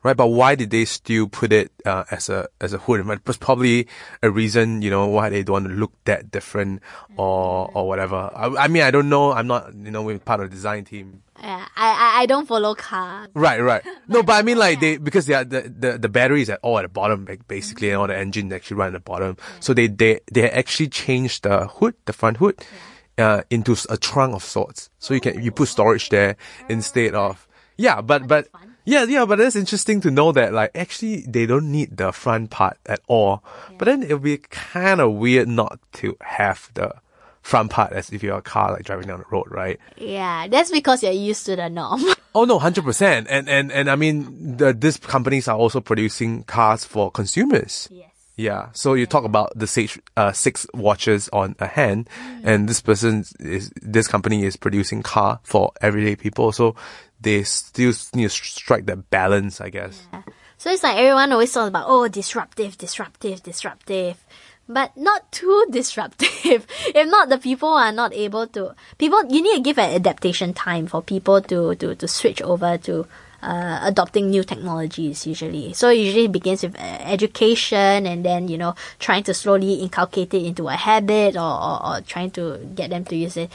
Right, but why did they still put it as a hood? It was probably a reason, you know, why they don't want to look that different or whatever. I mean, I don't know. I'm not, you know, we're part of the design team. Yeah, I don't follow cars. Right. No, but I mean, like, because they are the batteries are all at the bottom, basically, and all the engines actually run at the bottom. Yeah. So they actually changed the hood, the front hood, into a trunk of sorts. So you put storage there instead of, yeah, but. Yeah, but it's interesting to know that, like, actually, they don't need the front part at all. Yeah. But then it would be kind of weird not to have the front part as if you're a car, like, driving down the road, right? Yeah, that's because you're used to the norm. Oh, no, 100%. And I mean, these companies are also producing cars for consumers. Yes. Yeah, so you talk about the 6 watches on a hand, and this company is producing car for everyday people, so they still need to strike that balance, I guess. Yeah. So it's like everyone always talks about, oh, disruptive, but not too disruptive. If not, the people are not able to. You need to give an adaptation time for people to switch over to adopting new technologies usually. So it usually begins with education, and then, you know, trying to slowly inculcate it into a habit or trying to get them to use it.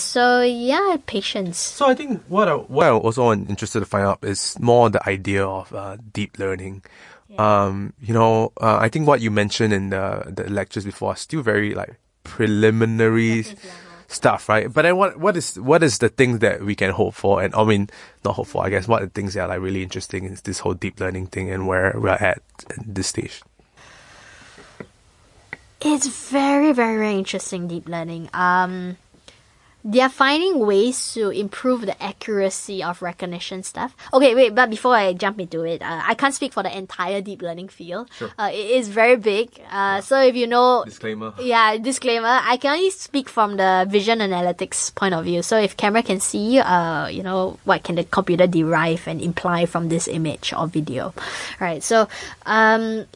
So yeah, patience. So I think what I also am interested to find out is more the idea of deep learning. Yeah. You know, I think what you mentioned in the lectures before are still very, like, preliminary stuff, right? But then what is the thing that we can hope for? And I mean, not hope for, I guess, what are the things that are, like, really interesting is this whole deep learning thing and where we're at this stage? It's very, very, very interesting, deep learning. They are finding ways to improve the accuracy of recognition stuff. Okay, wait, but before I jump into it, I can't speak for the entire deep learning field. Sure. It is very big. So if you know... Disclaimer. Yeah, disclaimer. I can only speak from the vision analytics point of view. So if camera can see, you know, what can the computer derive and imply from this image or video, right? So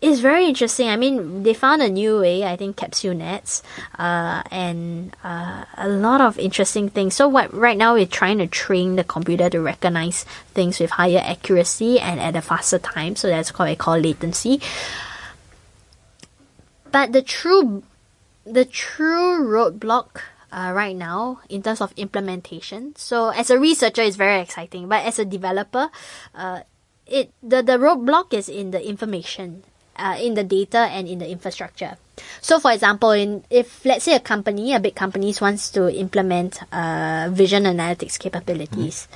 it's very interesting. I mean, they found a new way, I think, capsule nets, and a lot of interesting things. So right now we're trying to train the computer to recognize things with higher accuracy and at a faster time. So that's what we call latency. But the true roadblock right now in terms of implementation. So as a researcher, it's very exciting, but as a developer, the roadblock is in the information, in the data, and in the infrastructure. So, for example, if let's say a big company wants to implement vision analytics capabilities,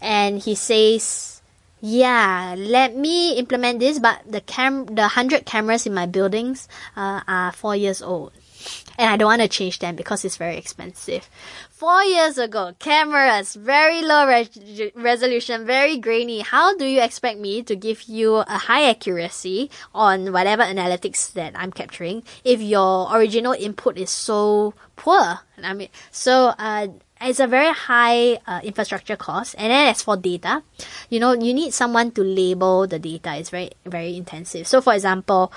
and he says, "Yeah, let me implement this," but the 100 cameras in my buildings are 4 years old, and I don't want to change them because it's very expensive. 4 years ago, cameras, very low resolution, very grainy. How do you expect me to give you a high accuracy on whatever analytics that I'm capturing if your original input is so poor? I mean, so it's a very high infrastructure cost. And then as for data, you know, you need someone to label the data. It's very, very intensive. So, for example,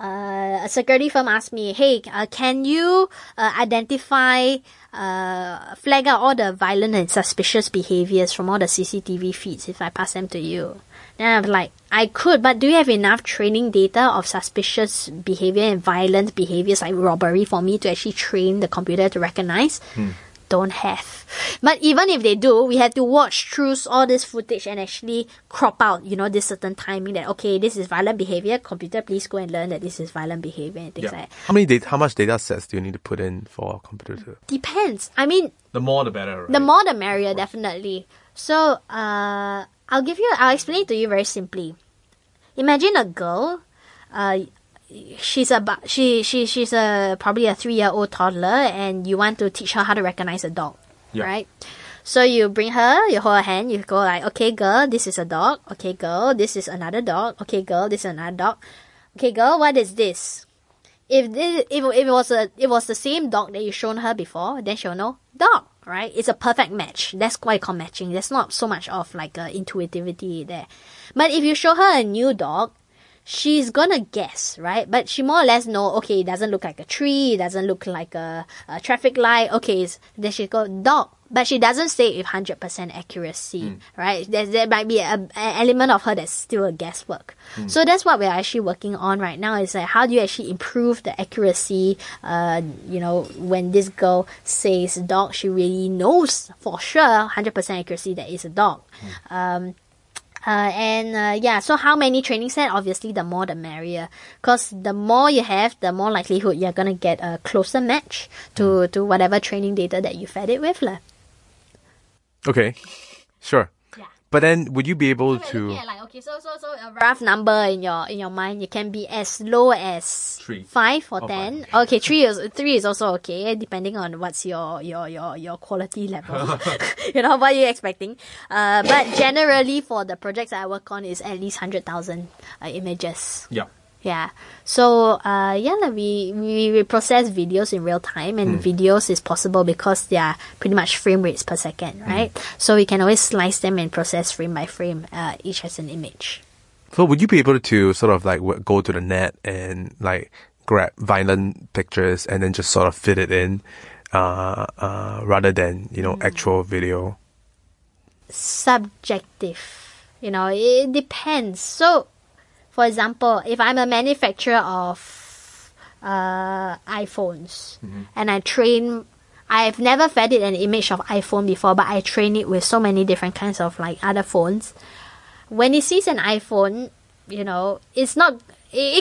a security firm asked me, hey, can you identify, flag out all the violent and suspicious behaviors from all the CCTV feeds if I pass them to you? Then I'm like, I could, but do you have enough training data of suspicious behavior and violent behaviors like robbery for me to actually train the computer to recognize? don't have. But even if they do, we had to watch through all this footage and actually crop out, you know, this certain timing that, okay, this is violent behavior. Computer, please go and learn that this is violent behavior and things like that. How much data sets do you need to put in for a computer? Depends. I mean, the more the better, right? The more the merrier, definitely. So, I'll explain it to you very simply. Imagine a girl, she's probably a 3-year-old toddler, and you want to teach her how to recognize a dog, right? So you bring her, you hold her hand, you go like, okay girl, this is a dog. Okay girl, this is another dog. Okay girl, this is another dog. Okay girl, what is this? If it was the same dog that you shown her before, then she'll know dog, right? It's a perfect match. That's quite called matching. There's not so much of like intuitivity there. But if you show her a new dog, she's gonna guess, right? But she more or less know, okay, it doesn't look like a tree, it doesn't look like a traffic light. Okay, then she go dog. But she doesn't say it with 100% accuracy, right? There might be an element of her that's still a guesswork. So that's what we're actually working on right now, is like, how do you actually improve the accuracy? When this girl says dog, she really knows for sure, 100% accuracy, that is a dog. So how many training sets? Obviously, the more the merrier. Because the more you have, the more likelihood you're going to get a closer match to whatever training data that you fed it with. Okay, sure. Yeah. But then, would you be able to... a rough number in your mind, it can be as low as 3. 5 or 10. Five. Okay, 3 is also okay, depending on what's your quality level. What you're expecting. But generally, for the projects I work on, is at least 100,000 images. Yeah. So, we process videos in real time, and videos is possible because they are pretty much frame rates per second, right? So we can always slice them and process frame by frame, each as an image. So would you be able to sort of go to the net and grab violent pictures and then just sort of fit it in, rather than, actual video? Subjective. It depends. So, for example, if I'm a manufacturer of iPhones and I've never fed it an image of iPhone before, but I train it with so many different kinds of other phones. When it sees an iPhone, it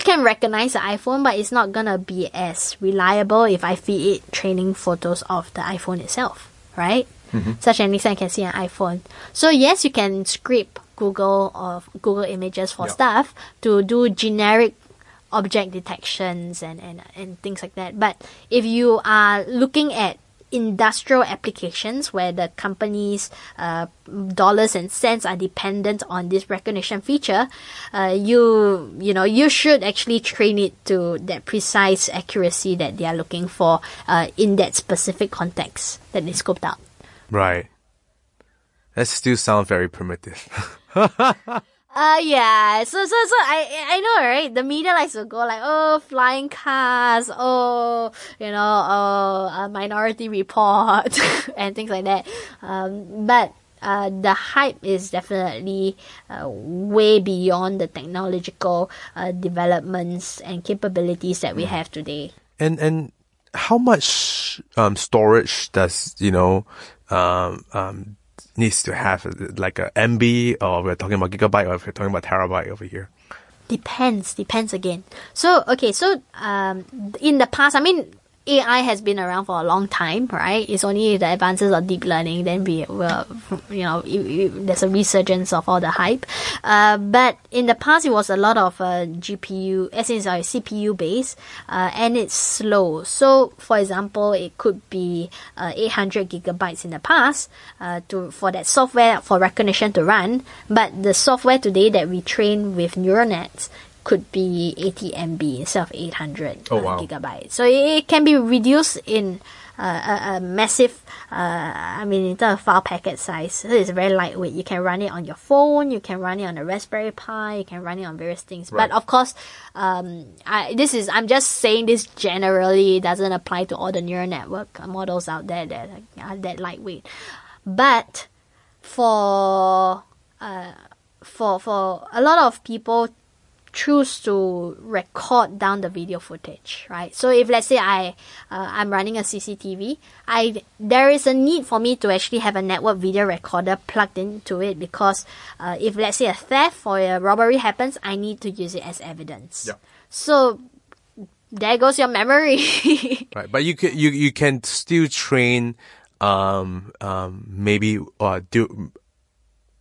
can recognize the iPhone, but it's not going to be as reliable if I feed it training photos of the iPhone itself, right? Such an extent, I can see an iPhone. So yes, you can scrape Google Images for stuff to do generic object detections and things like that. But if you are looking at industrial applications where the company's dollars and cents are dependent on this recognition feature, you should actually train it to that precise accuracy that they are looking for in that specific context that they scoped out. Right. That still sounds very primitive. So I know, right? The media likes to go flying cars, Minority Report, and things like that. But the hype is definitely way beyond the technological developments and capabilities that we have today. And how much storage does needs to have, like a MB, or we're talking about gigabyte, or if we're talking about terabyte over here? Depends again. So in the past, AI has been around for a long time, right? It's only the advances of deep learning, then there's a resurgence of all the hype. But in the past, it was a lot of CPU based, and it's slow. So, for example, it could be 800 gigabytes in the past for that software for recognition to run. But the software today that we train with neural nets could be 80 MB instead of 800 gigabytes. So it can be reduced in a massive, in terms of file packet size. So it's very lightweight. You can run it on your phone, you can run it on a Raspberry Pi, you can run it on various things. Right. But of course, I'm just saying this generally. It doesn't apply to all the neural network models out there that are that lightweight. But for a lot of people, choose to record down the video footage, right? So if let's say I'm running a CCTV, there is a need for me to actually have a network video recorder plugged into it, because if let's say a theft or a robbery happens, I need to use it as evidence. Yeah. So there goes your memory. Right, but you can still train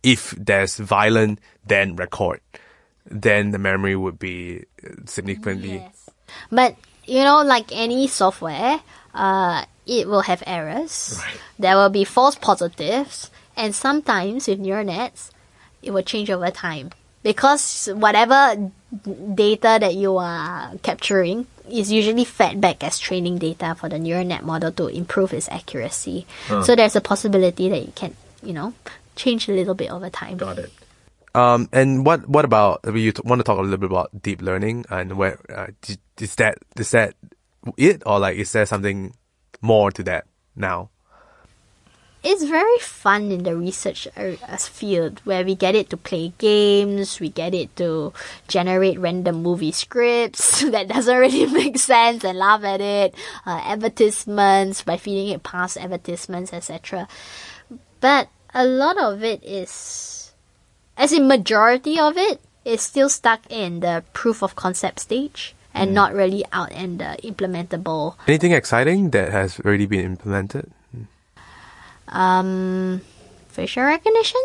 if there's violent, then record. Then the memory would be significantly... Yes. But, you know, like any software, it will have errors. Right. There will be false positives. And sometimes with neural nets, it will change over time. Because whatever data that you are capturing is usually fed back as training data for the neural net model to improve its accuracy. So there's a possibility that it can, you know, change a little bit over time. Got it. And what about, you want to talk a little bit about deep learning, and where is that it, or like is there something more to that now? It's very fun in the research field, where we get it to play games, we get it to generate random movie scripts that doesn't really make sense and laugh at it, advertisements by feeding it past advertisements, etc. But a lot of it is, as in majority of it, is still stuck in the proof of concept stage and not really out in the implementable. Anything exciting that has already been implemented? Facial recognition?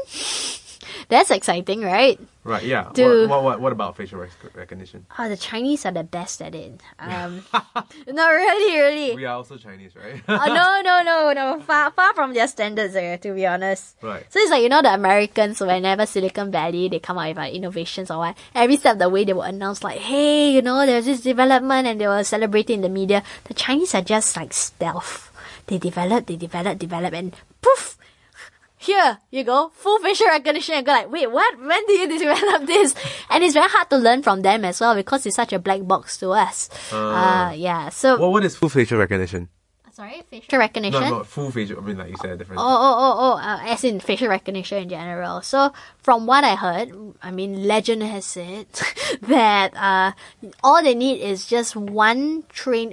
That's exciting, right? Right, yeah. What about facial recognition? Oh, the Chinese are the best at it. Not really, really. We are also Chinese, right? No. Far from their standards, to be honest. Right. So it's like, you know, the Americans, whenever Silicon Valley, they come out with like innovations or what, every step of the way they will announce like, hey, you know, there's this development, and they will celebrate it in the media. The Chinese are just like stealth. They develop, and poof! Here you go, full facial recognition, and go like, wait, what? When do you develop this? And it's very hard to learn from them as well, because it's such a black box to us. Yeah. So, well, what is full facial recognition? Sorry, facial recognition. No, full facial. I mean, like you said, different. As in facial recognition in general. So, from what I heard, I mean, legend has it that all they need is just one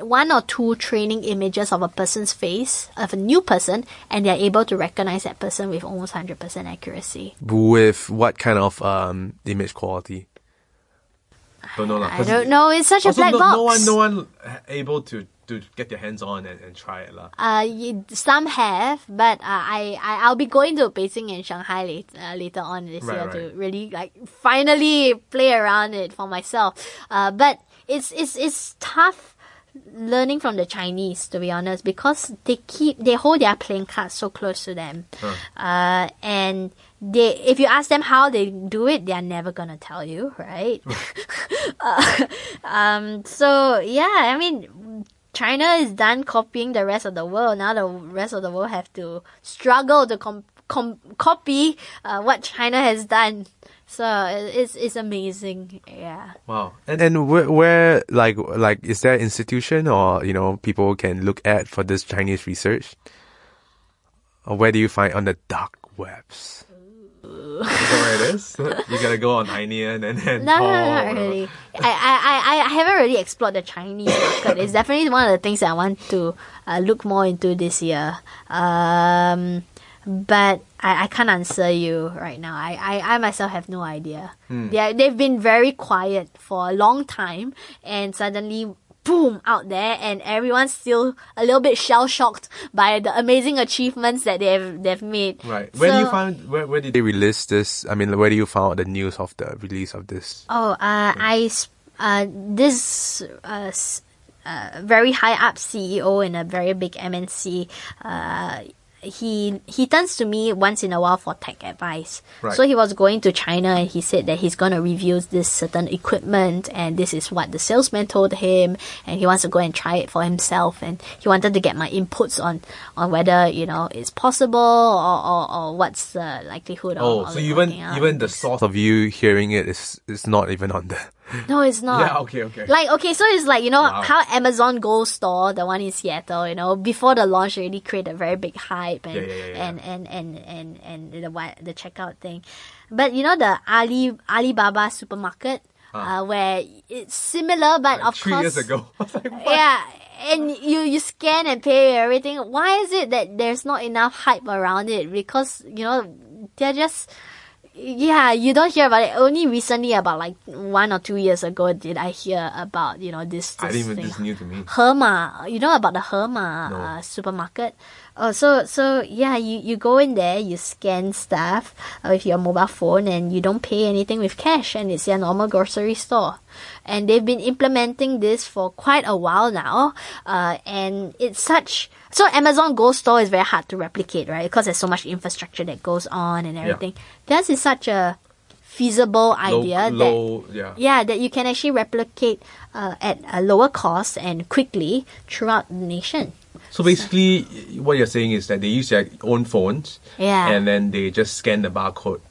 or two training images of a person's face, of a new person, and they're able to recognize that person with almost 100% accuracy. With what kind of image quality? Don't know. I don't know. It's such a black box. No one able to get their hands on and try it lah. Some have, but I'll be going to Beijing and Shanghai later on this year to really like finally play around it for myself. But it's tough learning from the Chinese, to be honest, because they hold their playing cards so close to them, and if you ask them how they do it, they are never gonna tell you, right? So yeah, I mean, China is done copying the rest of the world. Now the rest of the world have to struggle to copy what China has done. So it's amazing, yeah. Wow. And where like is there an institution or, you know, people can look at for this Chinese research? Or where do you find on the dark webs? Is that where it is? You gotta go on INEA and not really. I haven't really explored the Chinese market. It's definitely one of the things that I want to look more into this year. But I can't answer you right now. I myself have no idea. They've been very quiet for a long time, and suddenly, boom, out there, and everyone's still a little bit shell-shocked by the amazing achievements that they've made. Right. Where did they release this? I mean, where do you find out the news of the release of this? This very high-up CEO in a very big MNC, he turns to me once in a while for tech advice. Right. So he was going to China, and he said that he's going to review this certain equipment, and this is what the salesman told him, and he wants to go and try it for himself, and he wanted to get my inputs on whether, you know, it's possible or what's the likelihood. So even the source of you hearing it is not even on there. No, it's not. Yeah, okay. So it's like, you know, how Amazon Go store, the one in Seattle, you know, before the launch already created a very big hype and the checkout thing. But you know, the Alibaba supermarket, where it's similar, but like of three course... 3 years ago. I was like, what? Yeah, and you scan and pay everything. Why is it that there's not enough hype around it? Because, you know, they're just... Yeah, you don't hear about it. Only recently, about like 1 or 2 years ago, did I hear about, you know, this thing. I didn't even, this is new to me. Herma. You know about the Herma no. Supermarket? Oh, so yeah, you go in there, you scan stuff with your mobile phone, and you don't pay anything with cash, and it's your normal grocery store. And they've been implementing this for quite a while now, and it's such... So Amazon Go Store is very hard to replicate, right? Because there's so much infrastructure that goes on and everything. Yeah. Theirs is such a feasible idea that you can actually replicate at a lower cost and quickly throughout the nation. So basically, what you're saying is that they use their own phones, and then they just scan the barcode,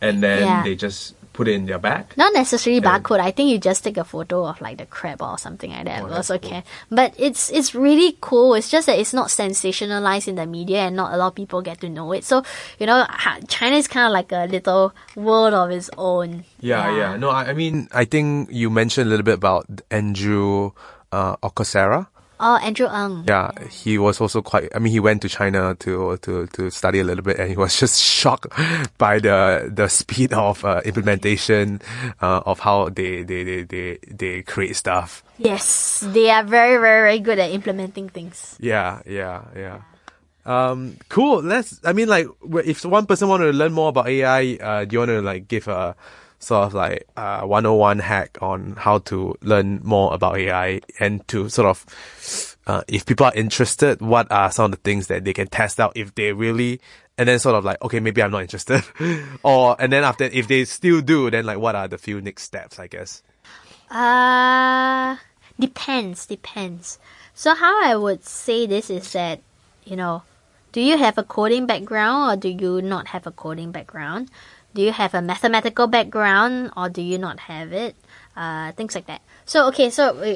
and then they just put it in their bag. Not necessarily barcode. I think you just take a photo of like the crab or something like that. That's okay. Cool. But it's really cool. It's just that it's not sensationalized in the media, and not a lot of people get to know it. So, you know, China is kind of like a little world of its own. Yeah. No, I mean, I think you mentioned a little bit about Andrew Ocasera. Oh, Andrew Ng. Yeah, he was also quite... I mean, he went to China to study a little bit, and he was just shocked by the speed of implementation of how they create stuff. Yes, they are very, very, very good at implementing things. Yeah. Cool. I mean, like, if one person want to learn more about AI, do you want to like give a sort of like 101 hack on how to learn more about AI, and to sort of, if people are interested, what are some of the things that they can test out if they really, and then sort of like, okay, maybe I'm not interested, or, and then after, if they still do, then like, what are the few next steps, I guess? Depends. So how I would say this is that, you know, do you have a coding background, or do you not have a coding background? Do you have a mathematical background, or do you not have it? Things like that. So, okay,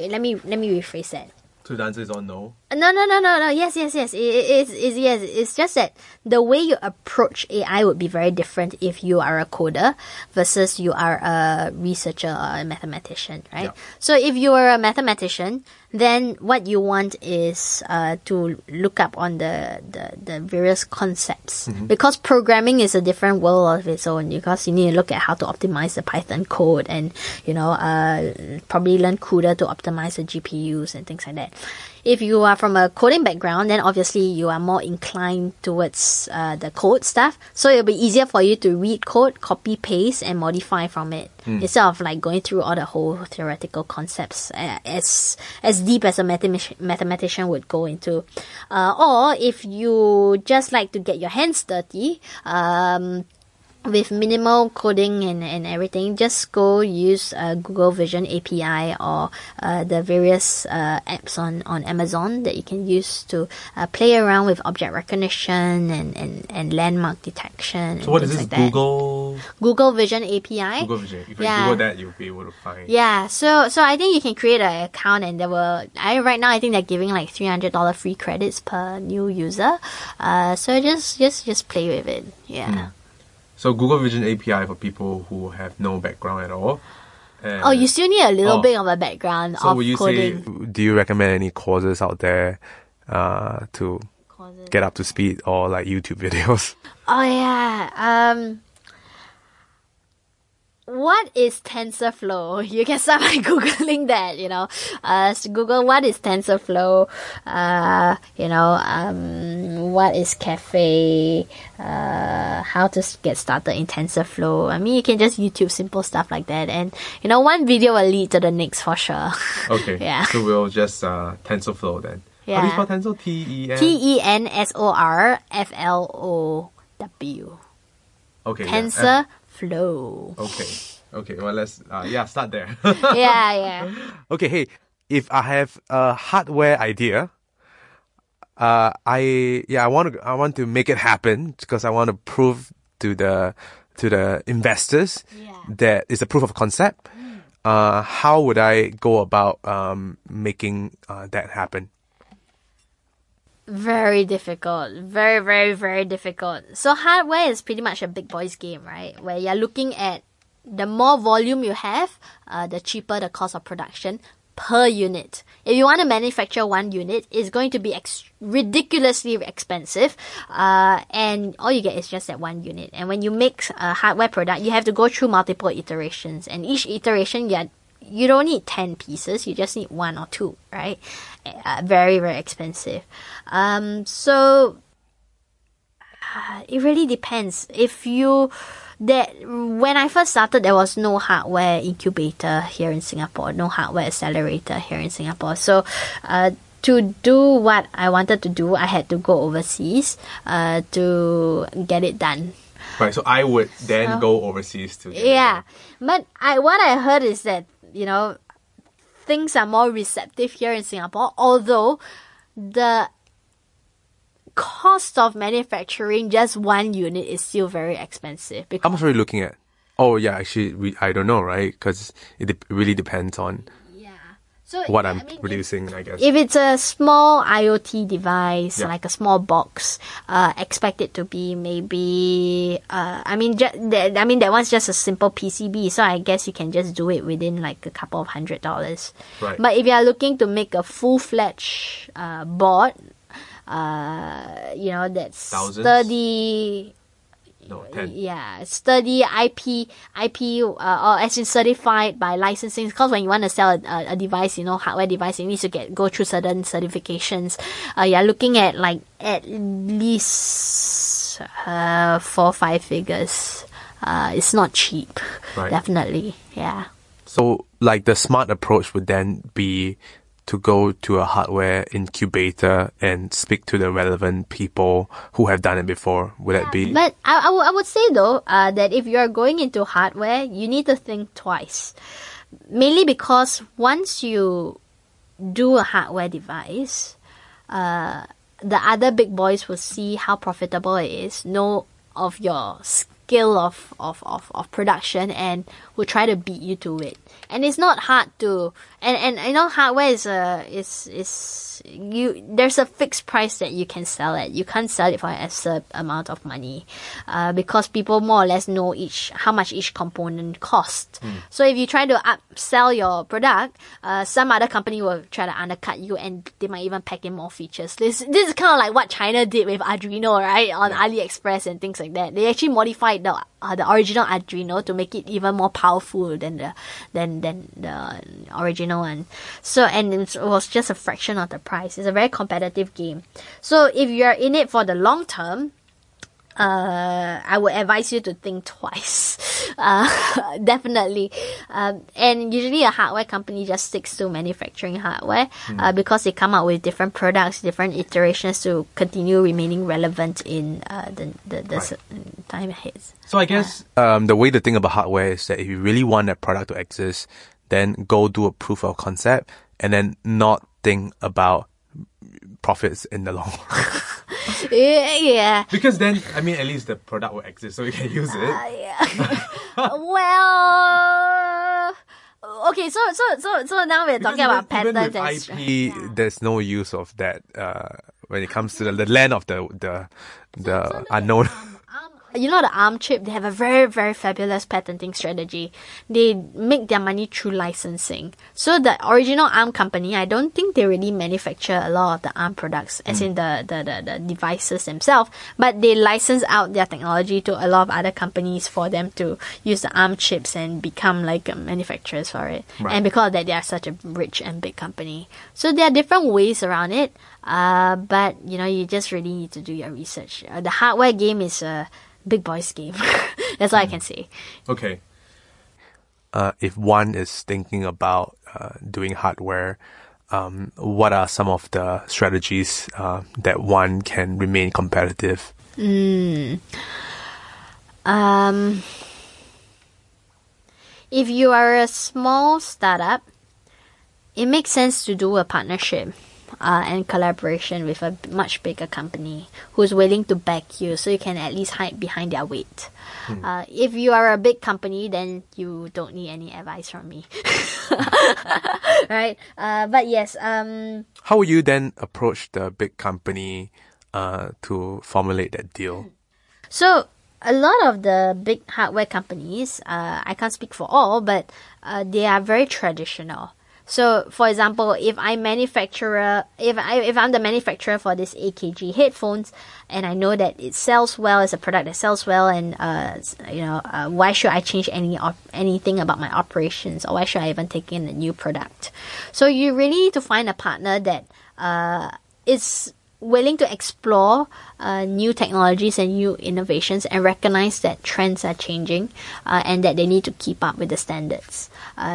let me rephrase that. So the answer is on no? No. Yes. Yes. It's just that the way you approach AI would be very different if you are a coder versus you are a researcher or a mathematician, right? Yeah. So if you are a mathematician, then what you want is to look up on the various concepts, because programming is a different world of its own, because you need to look at how to optimize the Python code, and, you know, probably learn CUDA to optimize the GPUs and things like that. If you are from a coding background, then obviously you are more inclined towards the code stuff. So it'll be easier for you to read code, copy, paste, and modify from it, instead of like going through all the whole theoretical concepts as deep as a mathematician would go into. Or if you just like to get your hands dirty, with minimal coding and everything, just go use Google Vision API, or the various apps on Amazon that you can use to play around with object recognition and landmark detection. So what is this, Google? Google Vision API. Google Vision. If you Google that, you'll be able to find. Yeah. So I think you can create an account, and there will... right now, I think they're giving like $300 free credits per new user. So just play with it. Yeah. So Google Vision API for people who have no background at all. Oh, you still need a little bit of a background of coding. So do you recommend any courses out there to get up to speed, or like YouTube videos? Oh, yeah. What is TensorFlow? You can start by Googling that, you know. So Google what is TensorFlow, what is Cafe, how to get started in TensorFlow. I mean, you can just YouTube simple stuff like that, and, you know, one video will lead to the next for sure. Okay. Yeah. So we'll just TensorFlow then. Yeah. How do you spell Tensor? TensorFlow. Okay. Tensor. Yeah. Flow. Okay. Well, let's start there. yeah. Okay, hey, if I have a hardware idea, I want to make it happen, because I want to prove to the investors that it's a proof of concept. How would I go about making that happen? Very difficult. Very, very, very difficult. So hardware is pretty much a big boys game, right? Where you're looking at the more volume you have, the cheaper the cost of production per unit. If you want to manufacture one unit, it's going to be ridiculously expensive, and all you get is just that one unit. And when you make a hardware product, you have to go through multiple iterations, and each iteration you don't need 10 pieces, you just need one or two, right? Very, very expensive. So it really depends. When I first started, there was no hardware incubator here in Singapore, no hardware accelerator here in Singapore. So to do what I wanted to do, I had to go overseas to get it done. Right, so I would then go overseas to get it done. But what I heard is that, you know, things are more receptive here in Singapore, although the cost of manufacturing just one unit is still very expensive. How much are we looking at? Oh, yeah, actually, I don't know, right? Because it really depends on what I'm producing, I guess. If it's a small IoT device, like a small box, expect it to be maybe... that one's just a simple PCB, so I guess you can just do it within like a couple of $100. Right. But if you're looking to make a full-fledged board... that's thousands? sturdy IP, or as in certified by licensing. Because when you want to sell a device, hardware device, it needs to go through certain certifications. You're looking at like at least 4 or 5 figures. It's not cheap, right. Definitely, yeah. So, like, the smart approach would then be to go to a hardware incubator and speak to the relevant people who have done it before. Would that be? But I would say, though, that if you're going into hardware, you need to think twice. Mainly because once you do a hardware device, the other big boys will see how profitable it is, know of your skill of production, and will try to beat you to it. And it's not hard to, and hardware there's a fixed price that you can sell at. You can't sell it for an absurd amount of money, because people more or less know how much each component costs. Mm. So if you try to upsell your product, some other company will try to undercut you, and they might even pack in more features. This is kind of like what China did with Arduino, right? On AliExpress and things like that. They actually modified the original Arduino to make it even more powerful than the original one. So, and it was just a fraction of the price. It's a very competitive game. So if you're in it for the long term, I would advise you to think twice. Definitely. And usually a hardware company just sticks to manufacturing hardware, because they come out with different products, different iterations to continue remaining relevant in the time ahead. So I guess the way to think about hardware is that if you really want that product to exist, then go do a proof of concept and then not think about profits in the long run. Yeah. Because then, at least the product will exist, so we can use it. Well, okay. So now we're talking about patents. Even with IP, there's no use of that when it comes to the land of the unknown. The ARM chip, they have a very, very fabulous patenting strategy. They make their money through licensing. So the original ARM company, I don't think they really manufacture a lot of the ARM products, as in the devices themselves, but they license out their technology to a lot of other companies for them to use the ARM chips and become like manufacturers for it. Right. And because of that, they are such a rich and big company. So there are different ways around it, but, you just really need to do your research. The hardware game is a big boys game. That's all I can say. Okay. If one is thinking about doing hardware, what are some of the strategies that one can remain competitive? If you are a small startup, it makes sense to do a partnership. And collaboration with a much bigger company who's willing to back you, so you can at least hide behind their weight. If you are a big company, then you don't need any advice from me. Right? But yes. How would you then approach the big company to formulate that deal? So a lot of the big hardware companies, I can't speak for all, but they are very traditional. So, for example, if I'm the manufacturer for this AKG headphones, and I know that it sells well, it's a product that sells well, and why should I change anything about my operations, or why should I even take in a new product? So you really need to find a partner that is willing to explore new technologies and new innovations, and recognize that trends are changing and that they need to keep up with the standards.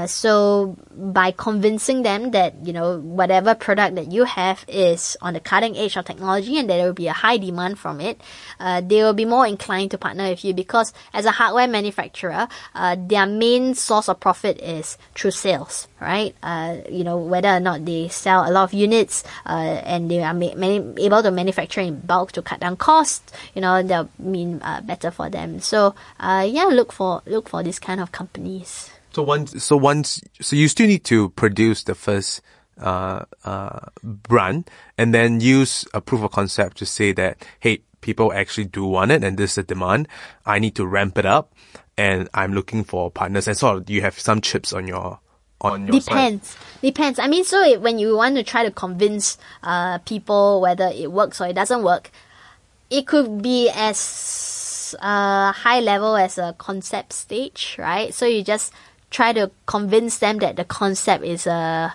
So by convincing them that, you know, whatever product that you have is on the cutting edge of technology and there will be a high demand from it, they will be more inclined to partner with you, because as a hardware manufacturer, their main source of profit is through sales, right? Whether or not they sell a lot of units and they are able to manufacture in bulk to cut down costs, you know, that mean better for them. So look for these kind of companies. So you still need to produce the first brand, and then use a proof of concept to say that, hey, people actually do want it, and this is the demand. I need to ramp it up, and I'm looking for partners. And so you have some chips on your. Depends. I mean, so when you want to try to convince people whether it works or it doesn't work, it could be as high level as a concept stage, right? So you just try to convince them that the concept is a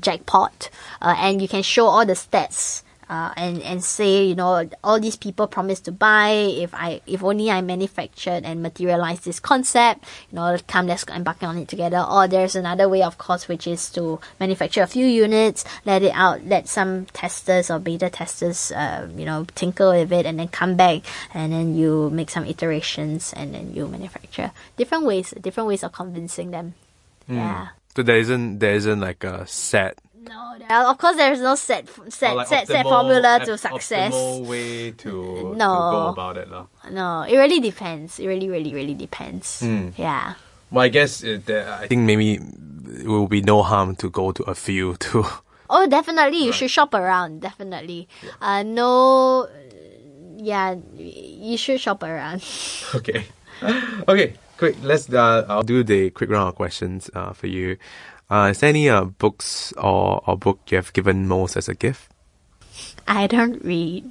jackpot, and you can show all the stats. And say, you know, all these people promised to buy if only I manufactured and materialized this concept, you know, come, let's embark on it together. Or there's another way, of course, which is to manufacture a few units, let it out, let some testers or beta testers, tinker with it, and then come back, and then you make some iterations, and then you manufacture. Different ways of convincing them. Mm. Yeah. So there isn't like a set. No, of course there is no set formula to success. Optimal way to go about it. No, it really depends. It really, really, really depends. Mm. Yeah. Well, I guess I think maybe it will be no harm to go to a few too. Oh, definitely. You should shop around. Definitely. Yeah. You should shop around. Okay. Quick. Let's. I'll do the quick round of questions for you. Is there any books or book you have given most as a gift? I don't read.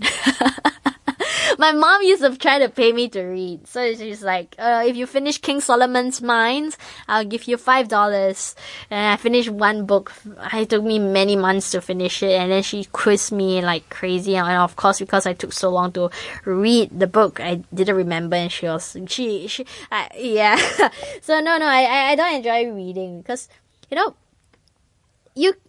My mom used to try to pay me to read. So she's like, if you finish King Solomon's Mines, I'll give you $5. And I finished one book. It took me many months to finish it. And then she quizzed me like crazy. And of course, because I took so long to read the book, I didn't remember. And she was... yeah. So no, I don't enjoy reading because... You know,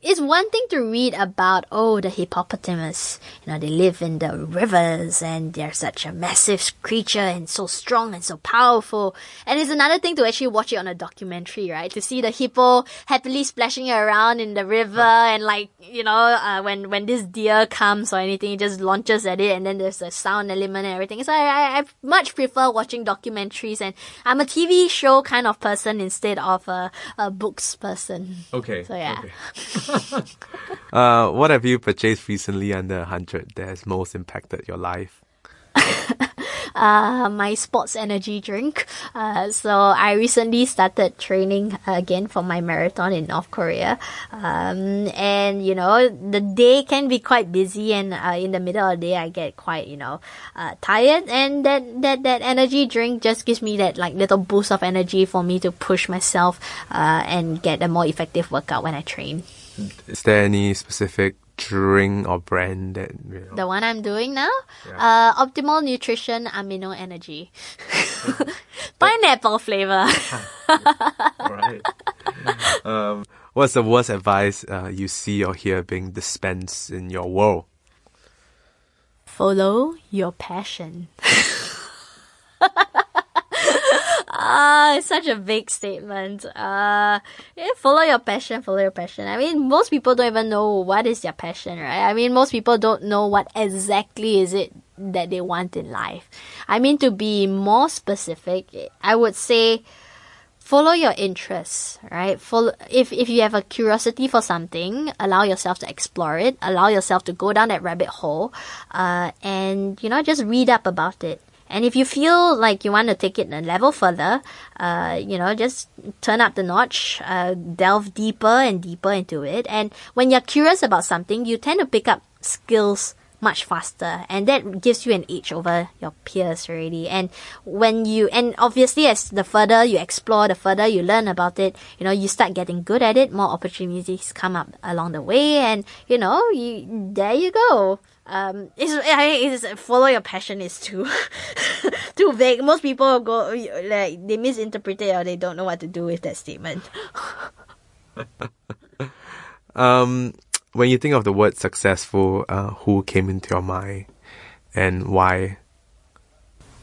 it's one thing to read about, the hippopotamus. You know, they live in the rivers and they're such a massive creature and so strong and so powerful. And it's another thing to actually watch it on a documentary, right? To see the hippo happily splashing around in the river and when this deer comes or anything, it just launches at it, and then there's the sound element and everything. So I much prefer watching documentaries, and I'm a TV show kind of person instead of a books person. Okay. So yeah. Okay. What have you purchased recently under 100 that has most impacted your life? My sports energy drink. So I recently started training again for my marathon in North Korea. The day can be quite busy, and in the middle of the day I get quite, tired, and that energy drink just gives me that like little boost of energy for me to push myself and get a more effective workout when I train. Is there any specific drink or brand that the one I'm doing now? Yeah. Optimal Nutrition Amino Energy. Pineapple flavor. Alright. What's the worst advice you see or hear being dispensed in your world? Follow your passion. It's such a big statement. Follow your passion. I mean, most people don't even know what is their passion, right? I mean, most people don't know what exactly is it that they want in life. I mean, to be more specific, I would say follow your interests, right? If you have a curiosity for something, allow yourself to explore it, allow yourself to go down that rabbit hole, and just read up about it. And if you feel like you want to take it a level further, just turn up the notch, delve deeper and deeper into it. And when you're curious about something, you tend to pick up skills much faster, and that gives you an edge over your peers already. And obviously, as the further you explore, the further you learn about it, you start getting good at it, more opportunities come up along the way, and there you go. Follow your passion is too vague. Most people go like they misinterpret it, or they don't know what to do with that statement. When you think of the word successful, who came into your mind and why?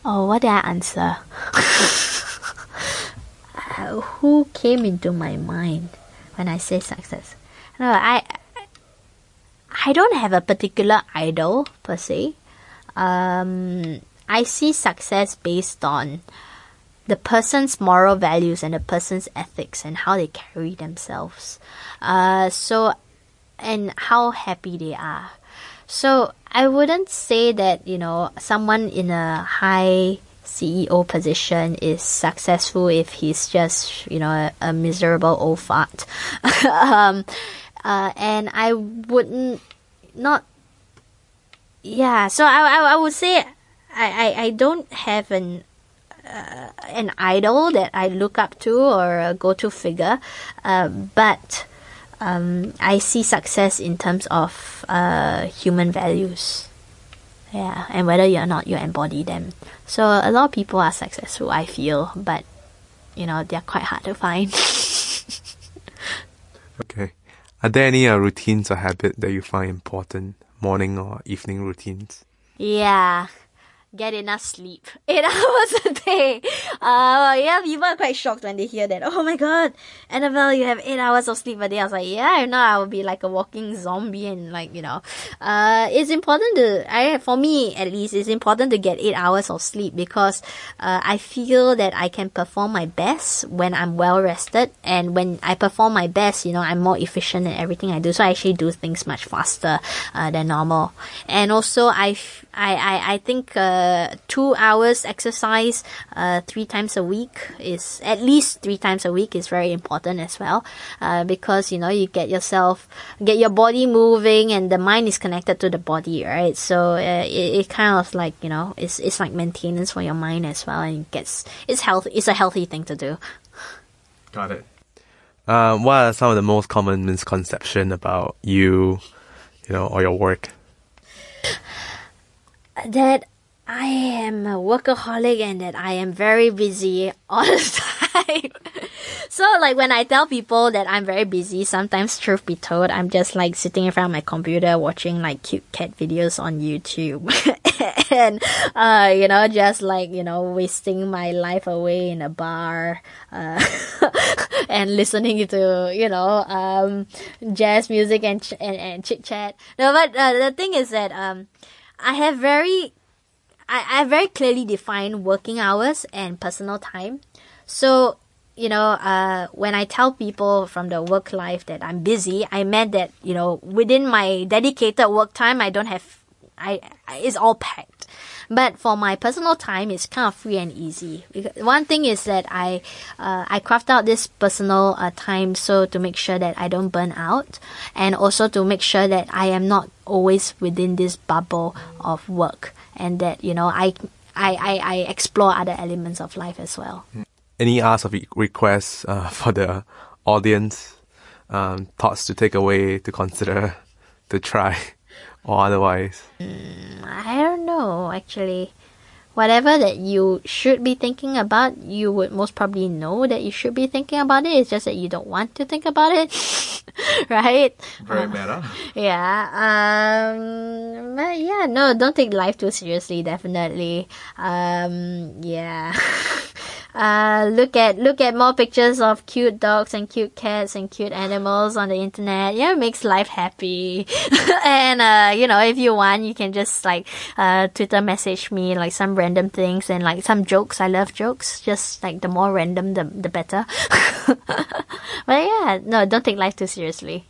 Oh, what did I answer? Who came into my mind when I say success? No, I don't have a particular idol per se. I see success based on the person's moral values and the person's ethics and how they carry themselves. And how happy they are. So I wouldn't say that, someone in a high CEO position is successful if he's just, a miserable old fart. And I wouldn't not. Yeah, so I would say I don't have an idol that I look up to or a go-to figure, but I see success in terms of human values, and whether or not you embody them. So a lot of people are successful, I feel, but they're quite hard to find. Okay. Are there any routines or habits that you find important, morning or evening routines? Yeah. Get enough sleep. 8 hours a day. People are quite shocked when they hear that. Oh my god, Annabelle, you have 8 hours of sleep a day. I was like, I would be like a walking zombie, and it's important to, for me at least, it's important to get 8 hours of sleep because I feel that I can perform my best when I'm well rested, and when I perform my best, I'm more efficient in everything I do. So I actually do things much faster than normal. And also, I think 2 hours exercise 3 times a week is very important as well, because you get your body moving, and the mind is connected to the body, right? So it kind of like it's like maintenance for your mind as well, and it's a healthy thing to do. Got it. What are some of the most common misconceptions about you or your work? That I am a workaholic and that I am very busy all the time. So like when I tell people that I'm very busy, sometimes truth be told, I'm just like sitting in front of my computer watching like cute cat videos on YouTube. And wasting my life away in a bar and listening to jazz music and chit chat. No, but the thing is that I very clearly define working hours and personal time. So, when I tell people from the work life that I'm busy, I meant that, within my dedicated work time, it's all packed. But for my personal time, it's kind of free and easy. One thing is that I craft out this personal time so to make sure that I don't burn out, and also to make sure that I am not always within this bubble of work, and that I explore other elements of life as well. Any asks or requests for the audience? Thoughts to take away, to consider, to try? Or otherwise? I don't know, actually. Whatever that you should be thinking about, you would most probably know that you should be thinking about it. It's just that you don't want to think about it. Right? Very meta. Don't take life too seriously, definitely. Look at more pictures of cute dogs and cute cats and cute animals on the internet. Yeah, it makes life happy. And if you want, you can just Twitter message me like some random things and like some jokes. I love jokes. Just like the more random, the better. But don't take life too seriously.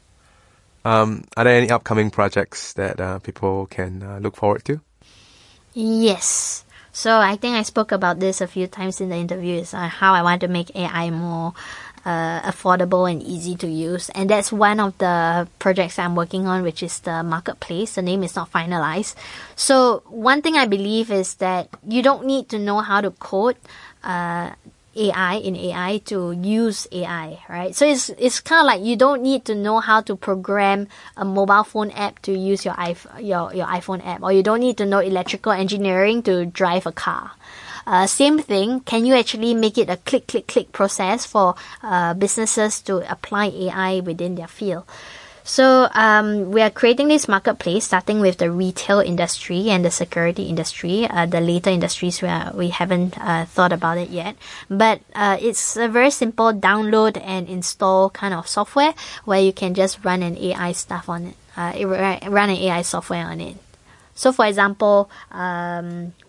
Are there any upcoming projects that people can look forward to? Yes. So I think I spoke about this a few times in the interviews on how I want to make AI more affordable and easy to use. And that's one of the projects I'm working on, which is the marketplace. The name is not finalized. So one thing I believe is that you don't need to know how to code AI to use AI, right? So it's kind of like you don't need to know how to program a mobile phone app to use your iPhone app, or you don't need to know electrical engineering to drive a car. Same thing, can you actually make it a click process for businesses to apply AI within their field? So we are creating this marketplace, starting with the retail industry and the security industry. The later industries, we haven't thought about it yet. But it's a very simple download and install kind of software where you can just run an AI stuff on it, run an AI software on it. So for example,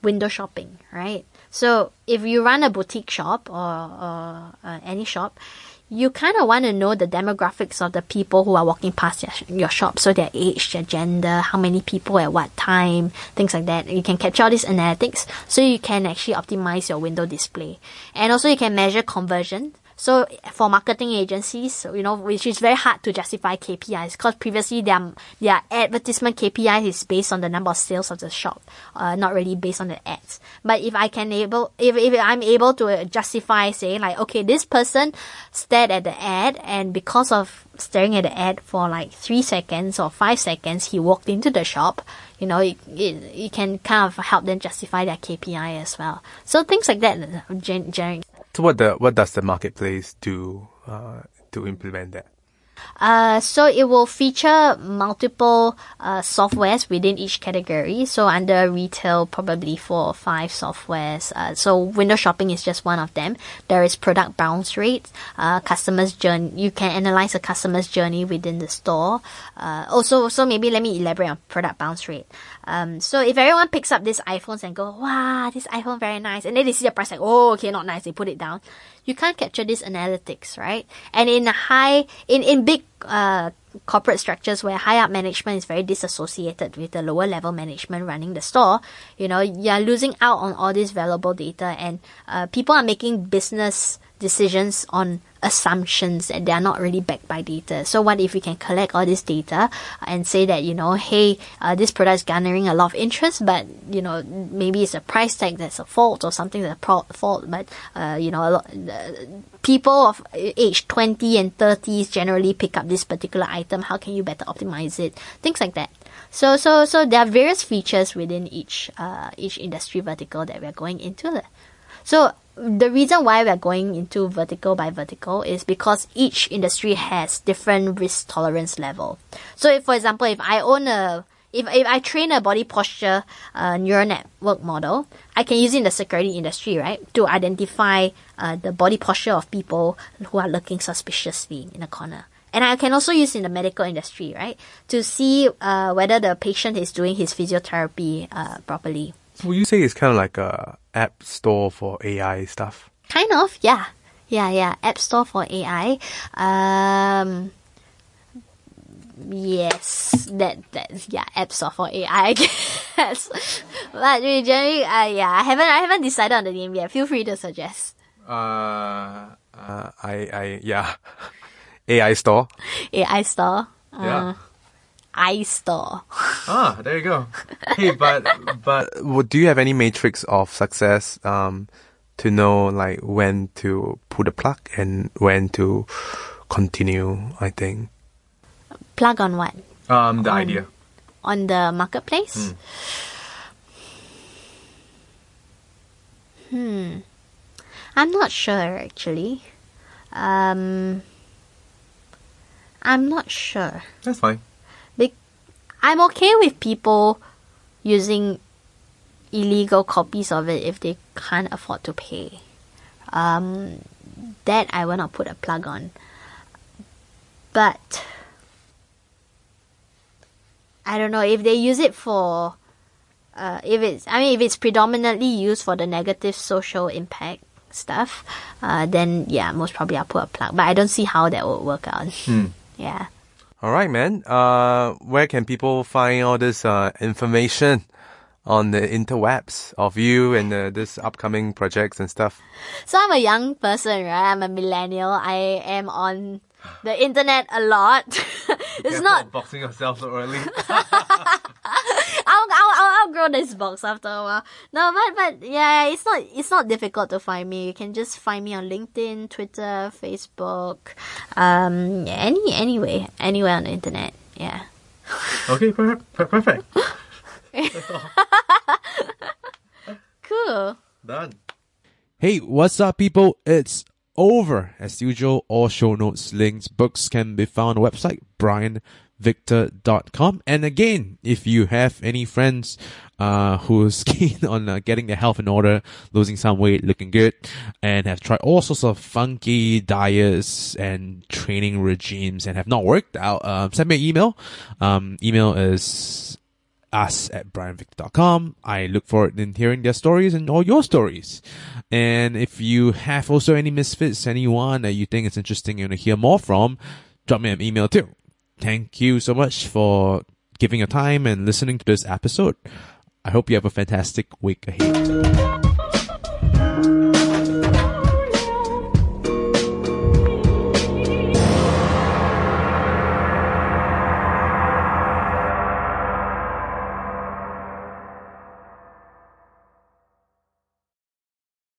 window shopping, right? So if you run a boutique shop or any shop, you kind of want to know the demographics of the people who are walking past your shop. So their age, their gender, how many people at what time, things like that. You can capture all these analytics so you can actually optimize your window display. And also you can measure conversion. So for marketing agencies, you know, which is very hard to justify KPIs, because previously their advertisement KPI is based on the number of sales of the shop, not really based on the ads. But if I can if I'm able to justify, say like, okay, this person stared at the ad, and because of staring at the ad for like 3 seconds or 5 seconds, he walked into the shop. You know, it can kind of help them justify their KPI as well. So things like that. So what does the marketplace do to implement that? So it will feature multiple softwares within each category. So under retail, probably 4 or 5 softwares. So window shopping is just one of them. There is product bounce rates, customer's journey. You can analyze a customer's journey within the store. So maybe let me elaborate on product bounce rate. So if everyone picks up these iPhones and go, wow, this iPhone very nice, and then they see the price like, oh, okay, not nice, they put it down. You can't capture these analytics, right? And in big corporate structures where high up management is very disassociated with the lower level management running the store, you know, you're losing out on all this valuable data, and people are making business decisions on assumptions and they are not really backed by data. So what if we can collect all this data and say that, you know, hey, this product is garnering a lot of interest, but, you know, maybe it's a price tag that's a fault or something that's a fault, but, you know, people of age 20 and 30s generally pick up this particular item. How can you better optimize it? Things like that. So there are various features within each industry vertical that we're going into there. So the reason why we're going into vertical by vertical is because each industry has different risk tolerance level. So if, for example, if I train a body posture neural network model, I can use it in the security industry, right, to identify the body posture of people who are looking suspiciously in a corner. And I can also use in the medical industry, right, to see whether the patient is doing his physiotherapy properly. Would you say it's kind of like a app store for AI stuff? Kind of, yeah. Yeah. App store for AI. Yes, that app store for AI, I guess. But we generally, I haven't decided on the name yet. Feel free to suggest. Yeah. AI store. AI store. Yeah. iStore. Ah, there you go. Hey, but do you have any matrix of success to know like when to pull the plug and when to continue? I think plug on what? The idea on the marketplace. I'm not sure actually. I'm not sure. That's fine. I'm okay with people using illegal copies of it if they can't afford to pay. That I want to put a plug on. But I don't know if they use it for if it's predominantly used for the negative social impact stuff, then yeah, most probably I'll put a plug. But I don't see how that would work out. Yeah. All right, man. Where can people find all this information on the interwebs of you and this upcoming projects and stuff? So I'm a young person, right? I'm a millennial. I am on the internet a lot. It's not boxing yourself so early. I'll outgrow this box after a while. No, but yeah, it's not difficult to find me. You can just find me on LinkedIn, Twitter, Facebook, anywhere on the internet. Yeah. Okay, perfect. That's all. Cool. Done. Hey, what's up, people? It's over. As usual, all show notes, links, books can be found on the website, brianvictor.com. And again, if you have any friends who's keen on getting their health in order, losing some weight, looking good, and have tried all sorts of funky diets and training regimes and have not worked out, send me an email. Email is us@brianvictor.com. I look forward to hearing their stories and all your stories. And if you have also any misfits, anyone that you think is interesting and you want to hear more from, drop me an email too. Thank you so much for giving your time and listening to this episode. I hope you have a fantastic week ahead.